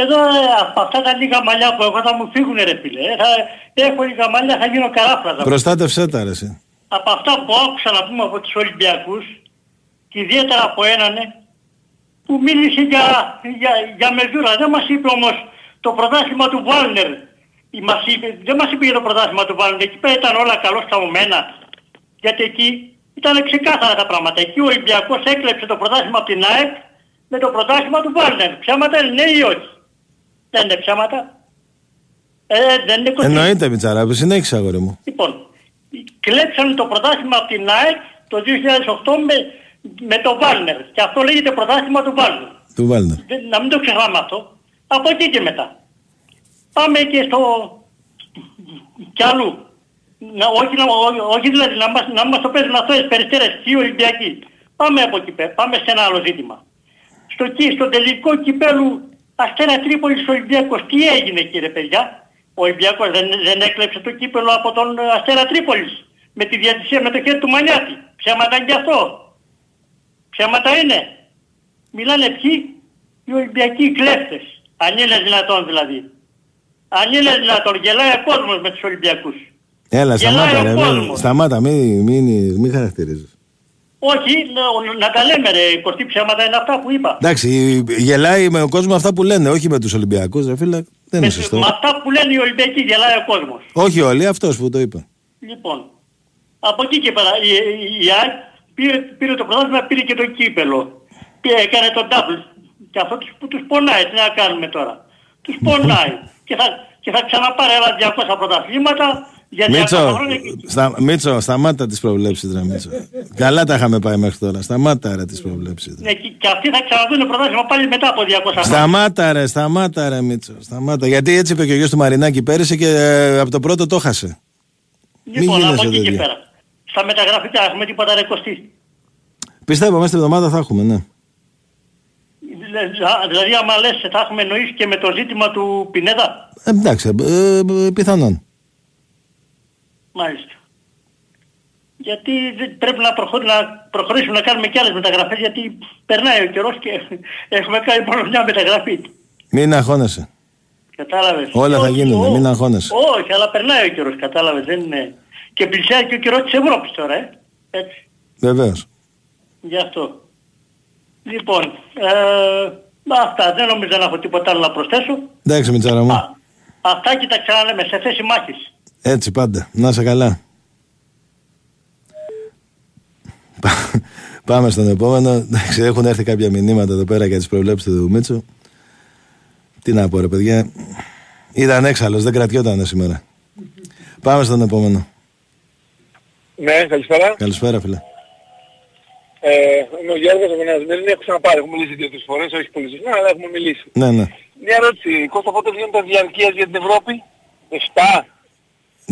Εδώ από αυτά τα λίγα μαλλιά που έχω θα μου φύγουνε ρε φίλε. Θα, έχω λίγα μαλλιά, θα γίνω καράφλατα. Προστάτευσέ τα ρε εσύ. Από αυτά που άκουσα να πούμε από τους Ολυμπιακούς και ιδιαίτερα από έναν που μίλησε για, για, για μεζούρα. Δεν μας είπε όμως το πρωτάθλημα του Βάρνερ. Μας είπε, δεν μας είπε για το πρωτάθλημα του Βάρνερ. Εκεί πέρα ήταν όλα καλώς καμωμένα. Γιατί εκεί ήταν ξεκάθαρα τα πράγματα. Εκεί ο Ολυμπιακός έκλεψε το πρωτάθλημα από την ΑΕΚ με το πρωτάθλημα του Βάρνερ. Ψέματα είναι ή όχι? Δεν είναι ψέματα. Ε, δεν είναι κοντά. Εννοείται πιτσαρά, συνέχισε αγόρι μου. Λοιπόν, κλέψανε το πρωτάθλημα από την ΑΕΚ το δύο χιλιάδες οκτώ με, με το Βάρνερ. Και αυτό λέγεται πρωτάθλημα του Βάρνερ. Του Βάρνερ. Να μην το ξεχνάμε αυτό. Από εκεί και μετά. Πάμε και στο... κι αλλού. Να, όχι, να, όχι, όχι δηλαδή να μας, να μας το παίζουν αυτό οι Περιστέρες και οι Ολυμπιακοί. Πάμε από εκεί πέρα. Πάμε σε ένα άλλο ζήτημα. Στο, στο τελικό κυπέλου Αστέρα Τρίπολης Ολυμπιακός. Τι έγινε κύριε παιδιά? Ο Ολυμπιακός δεν, δεν έκλεψε το κύπελο από τον Αστέρα Τρίπολης με τη διατησία με το χέρι του Μανιάτη. Ψέματα είναι γι' αυτό. Ψέματα είναι. Μιλάνε ποιοι? Οι Ολυμπιακοί κλέφτες. Αν είναι δυνατόν δηλαδή. Αν είναι δυνατόν. Γελάει ο κόσμος με τους Ολυμπιακούς. Έλα σταμάτα ρε, μην, σταμάτα μην, μην, μην χαρακτηρίζεις. Όχι, να, να τα λέμε ρε, Κωστή, ψέματα είναι αυτά που είπα. Εντάξει, γελάει με ο κόσμος αυτά που λένε, όχι με τους Ολυμπιακούς ρε φίλε, δεν είναι σωστό. Με αυτά που λένε οι Ολυμπιακοί γελάει ο κόσμος. Όχι όλοι, αυτός που το είπε. Λοιπόν, από εκεί και πέρα, η, η, η ΑΕΚ πήρε, πήρε το πρωτάθλημα, πήρε και το κύπελο. Πήρε, έκανε τον double και αυτό τους, τους πονάει, τι να κάνουμε τώρα. Τους πονάει και, θα, και θα ξαναπάρει άλλα διακόσια πρωταθλήματα. Μίτσο, χρόνια... στα, Μίτσο, σταμάτα τις προβλέψεις ρε Μίτσο. Καλά τα είχαμε πάει μέχρι τώρα. Σταμάτα ρε τις προβλέψεις. Ναι, και, και αυτοί θα ξαναδούν πρωτάθλημα πάλι μετά από διακόσια. Σταμάτα ρε, σταμάτα ρε Μίτσο. Σταμάτα. Γιατί έτσι είπε και ο γιος του Μαρινάκη πέρυσι και ε, από το πρώτο το έχασε. Λοιπόν, από εκεί και πέρα. Στα μεταγραφικά έχουμε τίποτα ρε Κωστή? Πιστεύω μέσα στην εβδομάδα θα έχουμε, ναι. Δηλαδή άμα λες θα έχουμε εννοήσει και με το ζήτημα του Πινέδα. Ε, εντάξει, ε, ε, πιθανόν. Μάλιστα. Γιατί πρέπει να, προχω... να προχωρήσουμε να κάνουμε και άλλες μεταγραφές, γιατί περνάει ο καιρός και έχουμε κάνει μόνο μια μεταγραφή. Μην αγχώνεσαι. Κατάλαβες. Όλα θα γίνονται, μην αγχώνεσαι. Όχι, αλλά περνάει ο καιρός, κατάλαβες. Δεν είναι... Και πλησιάζει και ο καιρός της Ευρώπης τώρα, ε. Έτσι. Βεβαίως. Γι' αυτό. Λοιπόν, ε, αυτά. Δεν νομίζω να έχω τίποτα άλλο να προσθέσω. Εντάξει, Μητσάρα μου. Α, αυτά και τα ξαναλέμε σε θέση μάχης. Έτσι πάντα. Να είσαι καλά. Πάμε στον επόμενο. Εντάξει, έχουν έρθει κάποια μηνύματα εδώ πέρα για τις προβλέψεις του Μίτσου. Τι να πω ρε παιδιά. Ήταν έξαλλος, δεν κρατιόταν σήμερα. Πάμε στον επόμενο. Ναι, καλησπέρα. Καλησπέρα, φίλε. Ε, είμαι ο Γιώργος, ο Βενιασμένος, έχω ξαναπάρει, έχουμε μιλήσει δύο-τρεις φορές, όχι πολύ συχνά, αλλά έχουμε μιλήσει. Ναι, ναι. Μια ερώτηση, Κώστα, πότε βγαίνουν τα διαρκείας για την Ευρώπη, εφτά.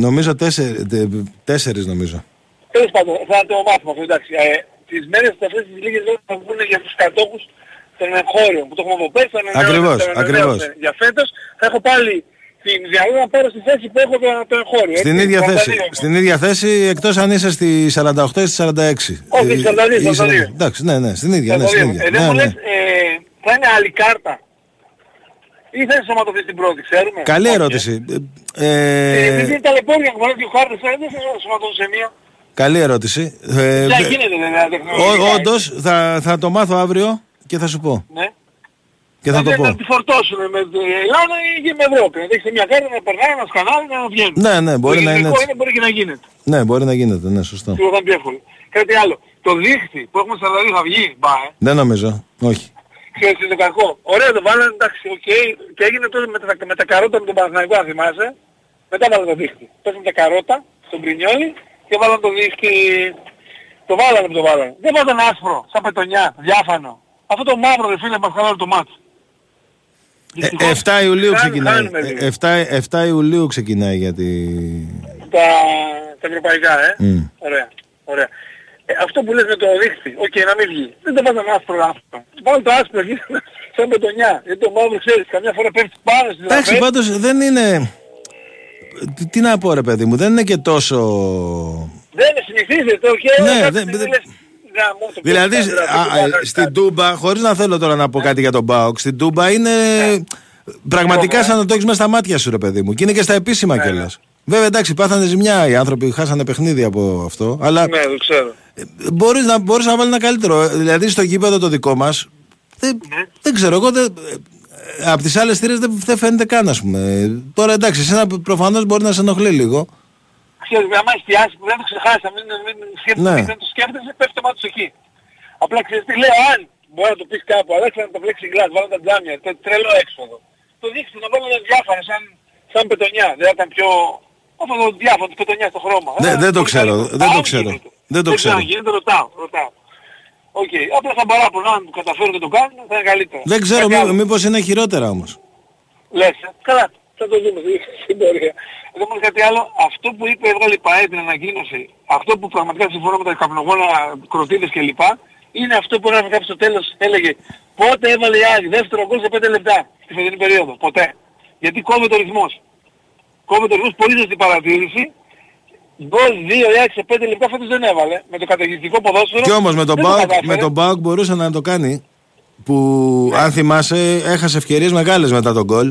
Νομίζω τέσσερι, τε, τέσσερις νομίζω. Τέλος πάντων, θα το μάθουμε αυτό, εντάξει. Ε, τις μέρες αυτές τις λίγες δεν θα βγουν για τους κατόχους των εγχώριων που το έχουμε από πέρσι. Ακριβώς, ακριβώς. Για φέτος θα έχω πάλι την διαλόγια να πάρω στη θέση που έχω το εγχώριο. Στην, ίδια θέση, στην ίδια θέση, εκτός αν είσαι στη σαράντα οκτώ ή στη σαράντα έξι. Όχι, ε, σαράντα δύο, σαράντα δύο. Εντάξει, ναι, ναι, στην ίδια. Ναι, στην ίδια. Ε, δεν ναι, μου ναι. Λες, ε, θα είναι άλλη κάρτα. Ή θα ενσωματωθεί στην πρώτη, ξέρουμε. Καλή ερώτηση. Ε, ε, επειδή είναι τα λεπόρια που βάζει ο χάρτης, δεν θα ενσωματωθεί σε μία. Καλή ερώτηση. Ε, ε, γίνεται, δηλαδή, όντως, θα, θα το μάθω αύριο και θα σου πω. Ναι. Και θα, θα το πω. Να τη φορτώσουν με την Ελλάδα ή με Ευρώπη. Να δείξει μια κάρτα, να περνάει ένα σκανάλι, να βγαίνει. Ναι, ναι, μπορεί το να είναι. Είναι μπορεί και να γίνεται. Ναι, μπορεί να γίνεται, ναι, σωστό. Και θα είναι πιο εύκολο. Κάτι άλλο. Το δίχτυ που έχουμε στα δαρή θα βγει, μπα, ε. Δεν νομίζω, όχι. Ξέρετε το κακό. Ωραία το βάλανε, εντάξει, οκ. Okay. Και έγινε τότε με τα, με τα καρότα με τον Παναθηναϊκό, αν θυμάσαι. Μετά βάλανε το δίχτυ. Πέσανε τα καρότα στον Πρινιόλι και βάλανε το δίχτυ. Το βάλανε που το βάλανε. Δεν βάλανε άσπρο, σαν πετονιά, διάφανο. Αυτό το μαύρο ρε φίλε μας χαλάρει το μάτι. εφτά Ιουλίου ξεκινάει. εφτά Ιουλίου ξεκινάει για τη... τα, τα ευρωπαϊκά, ε. Mm. Ωραία, ωραία. Ε, αυτό που λες με το δείχτη, οκ, okay, να μην βγει. Δεν το βάζαμε άσπρο άσπρο. Βάλε το άσπρο εκεί, σαν πετονιά. Γιατί το μαύρο ξέρεις, καμιά φορά πέφτει πάνω στην Ελλάδα. Εντάξει, πάντως δεν είναι... Τι, τι να πω ρε παιδί μου, δεν είναι και τόσο... Δεν είναι, συνηθίζεται, οκ. Okay, ναι, δεν... Δε... Λες... Δηλαδή στην Τούμπα, χωρίς να θέλω τώρα να πω κάτι για τον ΠΑΟΚ, στην Τούμπα είναι πραγματικά σαν να το έχεις μέσα στα μάτια σου ρε παιδί μου. Και είναι και στα επίσημα κιόλας. Βέβαια εντάξει πάθανε ζημιά οι άνθρωποι, χάσανε παιχνίδι από αυτό. Αλλά μπορείς να μπορείς να βάλεις ένα καλύτερο. Δηλαδή στο γήπεδο το δικό μας, δεν ξέρω εγώ, από τις άλλες θύρες δεν φαίνεται καν ας πούμε. Τώρα εντάξει, εσένα προφανώς μπορεί να σε ενοχλεί λίγο. Ξέρεις, άμα εστιάσεις που δεν το ξεχάσεις, μην, μην, μην, ναι. Δεν το σκέφτεσαι, πέφτει το μάτι σου εκεί. Απλά ξέρεις τι λέω, αν μπορεί να το πεις κάπου, αλλάξε να το πλέξει γκλάς, βάλω τα τζάμια, το τρελό έξοδο. Το δείξτε να βάλω διάφανο, σαν, σαν πετονιά, δεν ήταν πιο... Όσο το διάφανο της πετονιάς στο χρώμα. Ναι, δεν το ξέρω, δεν το ξέρω. Δεν το ξέρω. Δεν ρωτάω, ρωτάω. Οκ, απλά θα παράπονα, αν καταφέρω και το κάνω, θα είναι καλύτερα. Δεν ξέρω, μήπως είναι χειρότερα όμως. Λες, καλά. Θα το δούμε στην πορεία. Δεν μου κάτι άλλο. Αυτό που είπε έβγαλε η ΠΑΕ την ανακοίνωση, αυτό που πραγματικά συμφωνώ με τα καπνογόνα, κροτίδες κλπ. Είναι αυτό που έγραφε κάποιος στο τέλος. Έλεγε πότε έβαλε η Άρη δεύτερο γκολ σε πέντε λεπτά στη φετινή περίοδο. Ποτέ. Γιατί κόβεται ο ρυθμός. Κόβεται ο ρυθμός, πολύ σωστή παρατήρηση. Γκολ δύο έξι σε πέντε λεπτά φέτος δεν έβαλε. Με το καταιγιστικό ποδόσφαιρο. Και όμως με τον ΠΑΟΚ μπορούσε να το κάνει. Που yeah. αν θυμάσαι έχασε ευκαιρίες μεγάλες μετά τον γκολ.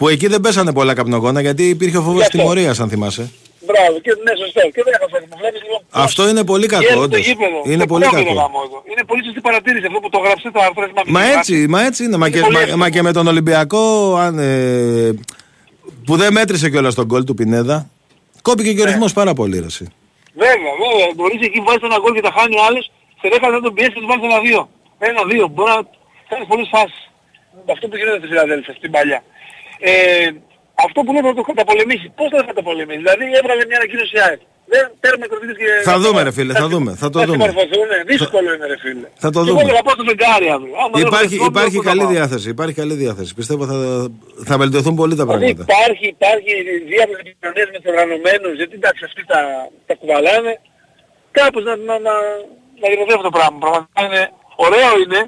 Που εκεί δεν πέσανε πολλά καπνογόνα γιατί υπήρχε ο φόβος της τιμωρίας, αν θυμάσαι. Μπράβο, και ναι, σωστό. Και δεν έχασα να βλέπεις λίγο. Αυτό είναι πολύ κακό, όντως. Είναι πολύ κακό. Είναι πολύ σωστή παρατήρηση αυτό που το γράψε το άρθρο. Μα έτσι, μα έτσι είναι. Μα και, μα, μα και με τον Ολυμπιακό, αν, ε, που δεν μέτρησε κιόλας τον γκολ του Πινέδα, κόπηκε και ο ρυθμός πάρα πολύ. Ρεσί. Βέβαια, βέβαια. Μπορείς εκεί βάζει τον γκολ και τα χάνει ο άλλος, σε ρέχα να τον πιέσει και του βάζει ένα δύο. Ένα δύο. Μπορεί να κάνει πολλές φάσεις. Αυτό που γίνεται στη Φιλαδέλφεια, στην παλιά. Ε, αυτό που λέμε να το καταπολεμήσει, πώς θα το πολεμήσει, δηλαδή έβγαλε μια ανακοίνωση ΑΕΚ. Δεν τέρμα κροτίδες και... Θα δούμε ρε φίλε, θα, θα δούμε, θα το θα δούμε. Θα συμμορφωθούν, δύσκολο είναι ρε φίλε. Θα το και δούμε. Και εγώ θα πάω στο φεγγάρι αύριο. Υπάρχει, δω, υπάρχει δω, καλή διάθεση, υπάρχει καλή διάθεση. Πιστεύω θα, θα βελτιωθούν πολύ τα πράγματα. Δηλαδή, υπάρχει, υπάρχει διάφορες κοινωνίες με τους οργανωμένους, γιατί εντάξει αυτοί τα, τα κουβαλάνε. Κάπως να, να, να, να γυρνωθεί αυτό το πράγμα. Πραγματικά είναι, ωραίο είναι,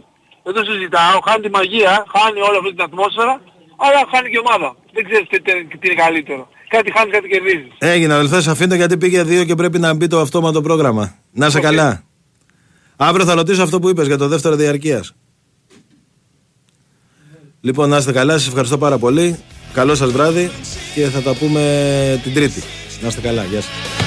δεν το συζητάω, χάνει τη μαγεία, χάνει όλη αυτή την ατμόσφαιρα. Αλλά χάνει και ομάδα. Δεν ξέρεις τι, τι, τι είναι καλύτερο. Κάτι χάνεις, κάτι κερδίζεις. Έγινε αδελφέ, σε αφήνω γιατί πήγε δύο και πρέπει να μπει το αυτόματο πρόγραμμα. Να είσαι okay. Καλά. Αύριο θα ρωτήσω αυτό που είπες για το δεύτερο διαρκείας. Λοιπόν, να είστε καλά. Σας ευχαριστώ πάρα πολύ. Καλό σας βράδυ και θα τα πούμε την Τρίτη. Να είστε καλά. Γεια σας.